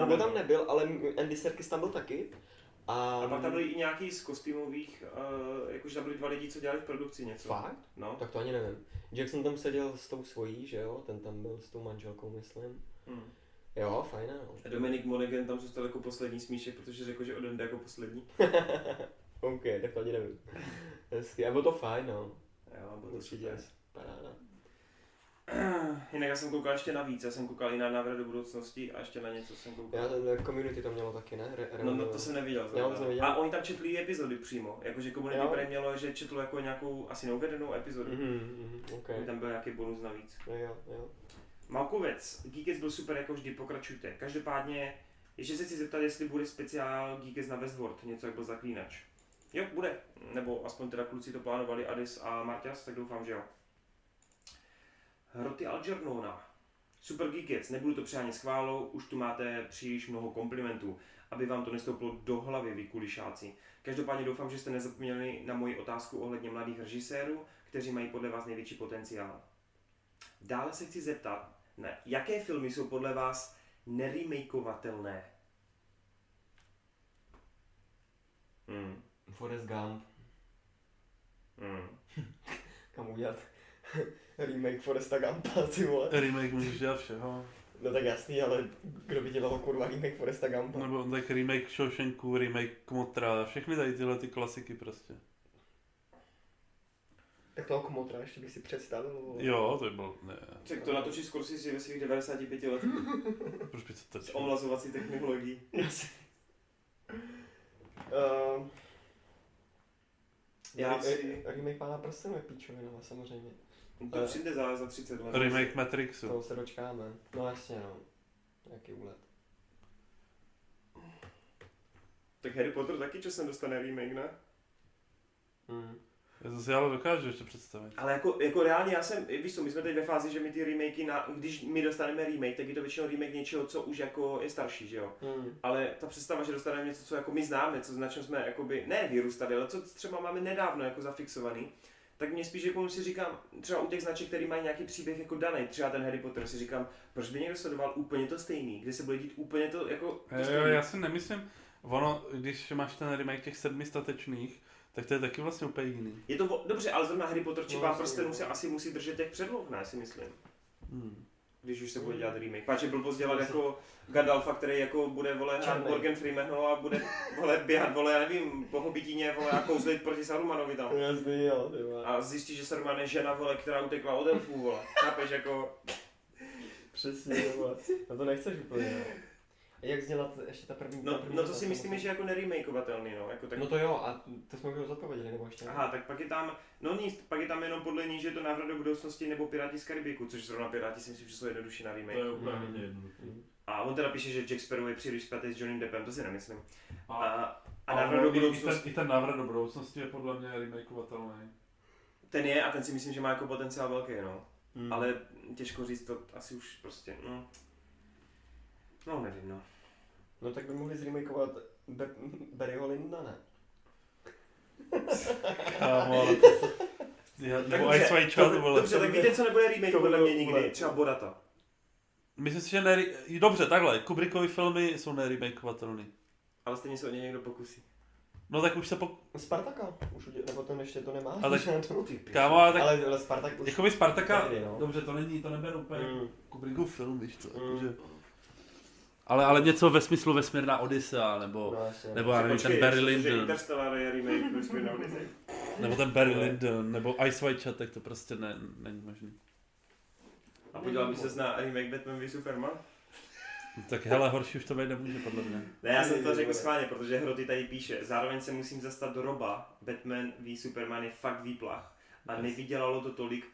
Hugo tam nebyl, ale Andy Serkis tam byl taky. A pak tam byly i nějaký z kostýmových, jakože tam byly dva lidi, co dělali v produkci něco. Fakt? No. Tak to ani nevím. Jackson tam seděl s tou svojí, že jo? Ten tam byl s tou manželkou, myslím. Hmm. Jo, fajná. A Dominic Monaghan tam zůstal jako poslední smíšek, protože řekl, že odejde jako poslední. OK, tak to ani nevím. Hezky, a bylo to fajn, no. Jo, bylo to určitě paráda. Jinak já jsem koukal ještě navíc, já jsem koukal i na Návrat do budoucnosti a ještě na něco jsem koukal. Já ten Community to mělo taky, ne? No to jsem neviděl. A oni tam četli epizody přímo, jakože Community Prime mělo, že četlo jako nějakou asi neuvedenou epizodu. Okay. Tam byl nějaký bonus navíc. Jo. Malkovec, Geekec byl super, jako vždy, pokračujte. Každopádně, ještě se chci zeptat, jestli bude speciál Geekec na Westworld, něco jak byl Zaklínač. Jo, bude, nebo aspoň teda kluci to plánovali, Adis a Marťas, tak doufám, že jo. Hroty Algernona. Super Geekec, nebudu to přehánět s chválou, už tu máte příliš mnoho komplimentů, aby vám to nestouplo do hlavy, vy kulišáci. Každopádně doufám, že jste nezapomněli na moji otázku ohledně mladých režisérů, kteří mají podle vás největší potenciál. Dále se chci zeptat, na jaké filmy jsou podle vás neremakeovatelné? Forrest Gump. Kam udělat? Remake Forresta Gumpa, ty vole. Remake můžeš dělat všeho. No tak jasný, ale kdo by dělal kurva remake Forresta Gumpa? Nebo tak remake Shawshanku, remake Kmotra, všechny tady tyhle ty klasiky prostě. Tak toho Kmotra ještě bych si představil. Jo, to by bylo, ne. Tak to natočí Scorsese ve svých 95 let. Proč by to točil? S omlazovací technologií. Remake Pána prstenů je píčovina, samozřejmě. To přijde za 30 let. Remake Matrixu. Toho se dočkáme. No jasně, no. Jaký úlet. Tak Harry Potter taky časem dostane remake, ne? Já to si ale dokážu ještě představit. Ale jako reálně já jsem, víš co, my jsme teď ve fázi, že my ty remakey, když my dostaneme remake, tak je to většinou remake něčeho, co už jako je starší, že jo? Ale ta představa, že dostaneme něco, co jako my známe, co značně jsme jakoby, ne vyrůstali, ale co třeba máme nedávno jako zafixovaný, tak mě spíš jako si říkám, třeba u těch značek, který mají nějaký příběh jako daný, třeba ten Harry Potter, si říkám, proč by někdo sledoval úplně to stejný, kde se bude dít úplně to jako to stejný. Já si nemyslím, ono, když máš ten remake těch 7 statečných, tak to je taky vlastně úplně jiný. Je to dobře, ale zrovna Harry Potter či Pán prstenů se asi musí držet těch předloh, ne, si myslím. Když už se bude dělat remake. Páč je blbost dělat jako Gandalfa, který jako bude volet Morgan Freemanu a bude volet běhat, vole, já nevím, po Hobitině, vole, a kouzlit proti Sarumanovi tam. Jasný, jo, a zjistí, že Saruman je žena, vole, která utekla od elfů, vole. Chápeš, jako... Přesně, vole. A to nechceš úplně. Jak zněla ještě ta první? No to si myslíme, že jako neremakeovatelný, no. Jako tak... No to jo, a to jsme už odpověděli, nebo ještě ne? Aha, tak pak je tam, no nic, pak je tam jenom podle ní, že je to Návrat do budoucnosti nebo Piráti z Karibiku, což zrovna Piráti si myslím, že jsou jednodušší na remake. To je úplně jednoduché. A on teda píše, že Jack Sparrow je příliš spjatý s Johnnym Deppem, to si nemyslím. A Návrat do budoucnosti... I ten Návrat do budoucnosti je podle mě remakeovatelný. Ten je a ten si myslím, že má jako potenciál velký, no. Ale těžko říct, to asi už prostě, no. No, nevím, no. No tak by mohli zremakeovat Barryho Lyndona, ne? Kámo, ale to... Dobře, tak víte, co nebude remake podle mě nikdy? Třeba Borata. Myslím si, že ne... Dobře, takhle, Kubrickovy filmy jsou neremakeovatelné. Ale stejně se o ně někdo pokusí. No tak už se Spartaka, už nebo ten ještě to nemá. Ale kámo, ale Spartak už... Jakoby Spartaka... Tady, no. Dobře, to nebude úplně Kubrickův film, víš co? Ale něco ve smyslu Vesmírná Odyssea, nebo já nevím, ten Barry Lyndon. Interstellar je remake Vesmírná Odyssea. Nebo ten Barry Lyndon, nebo Ice White Chat, tak to prostě není možný. A podíval by se na remake Batman v Superman? No, tak hele, horší už to být nemůže, podle mě. Ne, já jsem to řekl schválně, protože Hroty tady píše, zároveň se musím zastat do Roba, Batman v Superman je fakt výplach. A nevydělalo to tolik,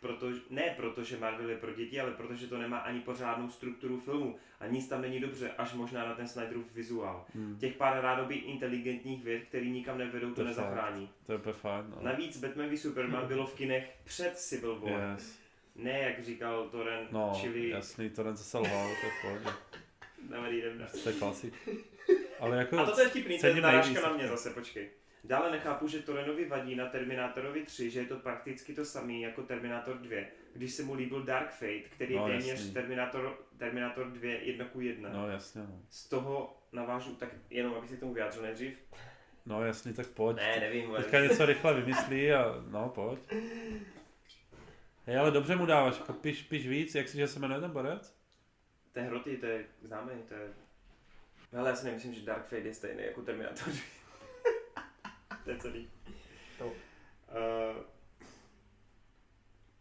protože Marvel je pro děti, ale protože to nemá ani pořádnou strukturu filmu. A nic tam není dobře, až možná na ten Snyderův vizuál. Těch pár rádoby inteligentních věd, který nikam nevedou, to nezachrání. To je fajn, no. Navíc Batman v Superman bylo v kinech před Civil War. Yes. Ne, jak říkal Torren, čili... No, jasný, Torren zase lhal, to je v pohodě. Dobrý, jdem. To je klasik. Ale jako... A to je vtipný, to je narážka na mě zase, počkej. Dále nechápu, že Torrenovi vadí na Terminátorovi 3, že je to prakticky to samý jako Terminátor 2, když se mu líbil Dark Fate, který je téměř Terminátor 2 1:1. No jasně. Z toho navážu, tak jenom abych si k tomu vyjádřil nejdřív, No jasně, tak pojď. Ne, nevím. Teďka něco rychle vymyslí a no, pojď. Hej, ale dobře mu dáváš, jako piš víc, jak si, že se jmenuje ten borec? To je Hroty, to je známý, to je... Hele, já si nemyslím, že Dark Fate je stejný jako Terminator. To je celý. No.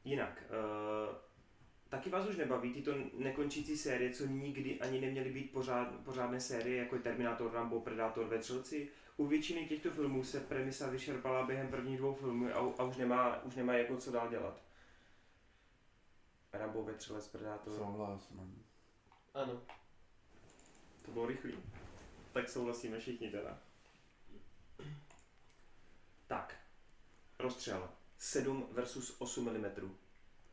Jinak, taky vás už nebaví tyto nekončící série, co nikdy ani neměly být pořádné série, jako je Terminator, Rambo, Predator, Vetřelci. U většiny těchto filmů se premisa vyšerpala během prvních dvou filmů a už nemá jako co dál dělat. Rambo, Vetřelec, Predator. Souhlasím. Ano. To bylo rychlý. Tak souhlasíme všichni teda. Tak. Rozstřel. 7 versus 8 mm.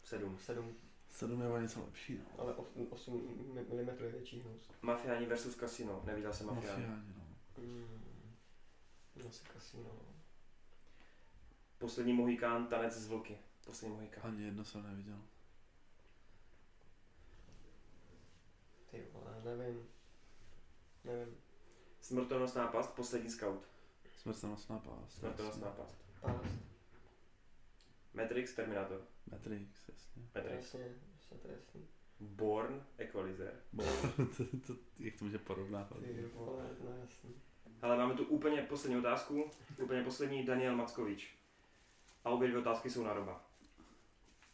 7. 7 je něco lepší, no. Ale 8 mm je větší hnus. Mafiáni versus Casino. Neviděl jsem Mafiáni. Mafiáni, no. Zase Casino. Poslední Mohikán, Tanec z vlky. Poslední Mohikán. Ani jedno jsem neviděl. Ty vole, nevím. Smrtonosná past, Poslední scout. Smrtonosná past. Smrtonosná past. Matrix, Terminator. Matrix, jasně. Matrix. Jasně. Born, Equalizer. To, jak to může porovnávat? Ty vole, no jasně. Hele, máme tu úplně poslední otázku. Úplně poslední, Daniel Mackovič. A obě dvě otázky jsou na roba.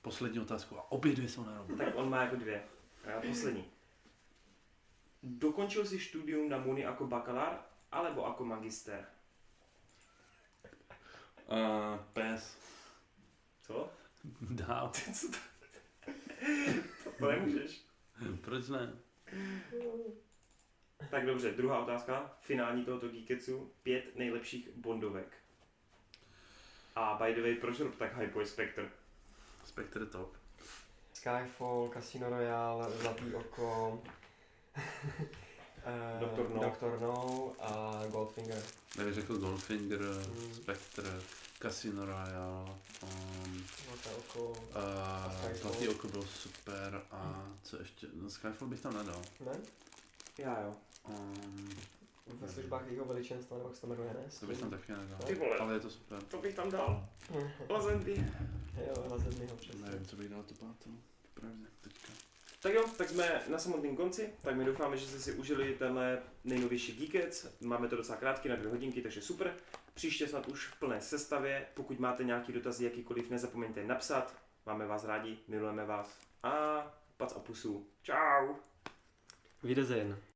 Poslední otázku a obě dvě jsou na roba. Tak on má jako dvě. A poslední. Dokončil si studium na Muni jako bakalár, alebo jako magister? Pes. Co? Dál. To nemůžeš. Proč ne? Tak dobře, druhá otázka. Finální tohoto Geeketsu. 5 nejlepších Bondovek. A by the way, proč rob tak hypoj Spectre? Spectre top. Skyfall, Casino Royale, Zlatý oko... Doktor No a Goldfinger. Nevíš jako Goldfinger, Spectre, Casino Royale, Zlatý oko byl super a co ještě, no Skyfall bych tam nedal. Ne? Já jo. Ve službách jeho veličenstva, nebo jak se to jmenuje, ne? To bych tam taky nedal, ty vole, ale je to super. To bych tam dal. Lazenby. Jo, Lazenby ho přesně. Nevím, co bych dal tu pátou, opravdu, teďka. Tak jo, tak jsme na samotném konci, tak my doufáme, že jste si užili tenhle nejnovější Geekec, máme to docela krátky na 2 hodinky, takže super. Příště snad už v plné sestavě, pokud máte nějaký dotazy jakýkoliv, nezapomeňte napsat, máme vás rádi, milujeme vás a pac a pusu. Čau! Wiedersehen.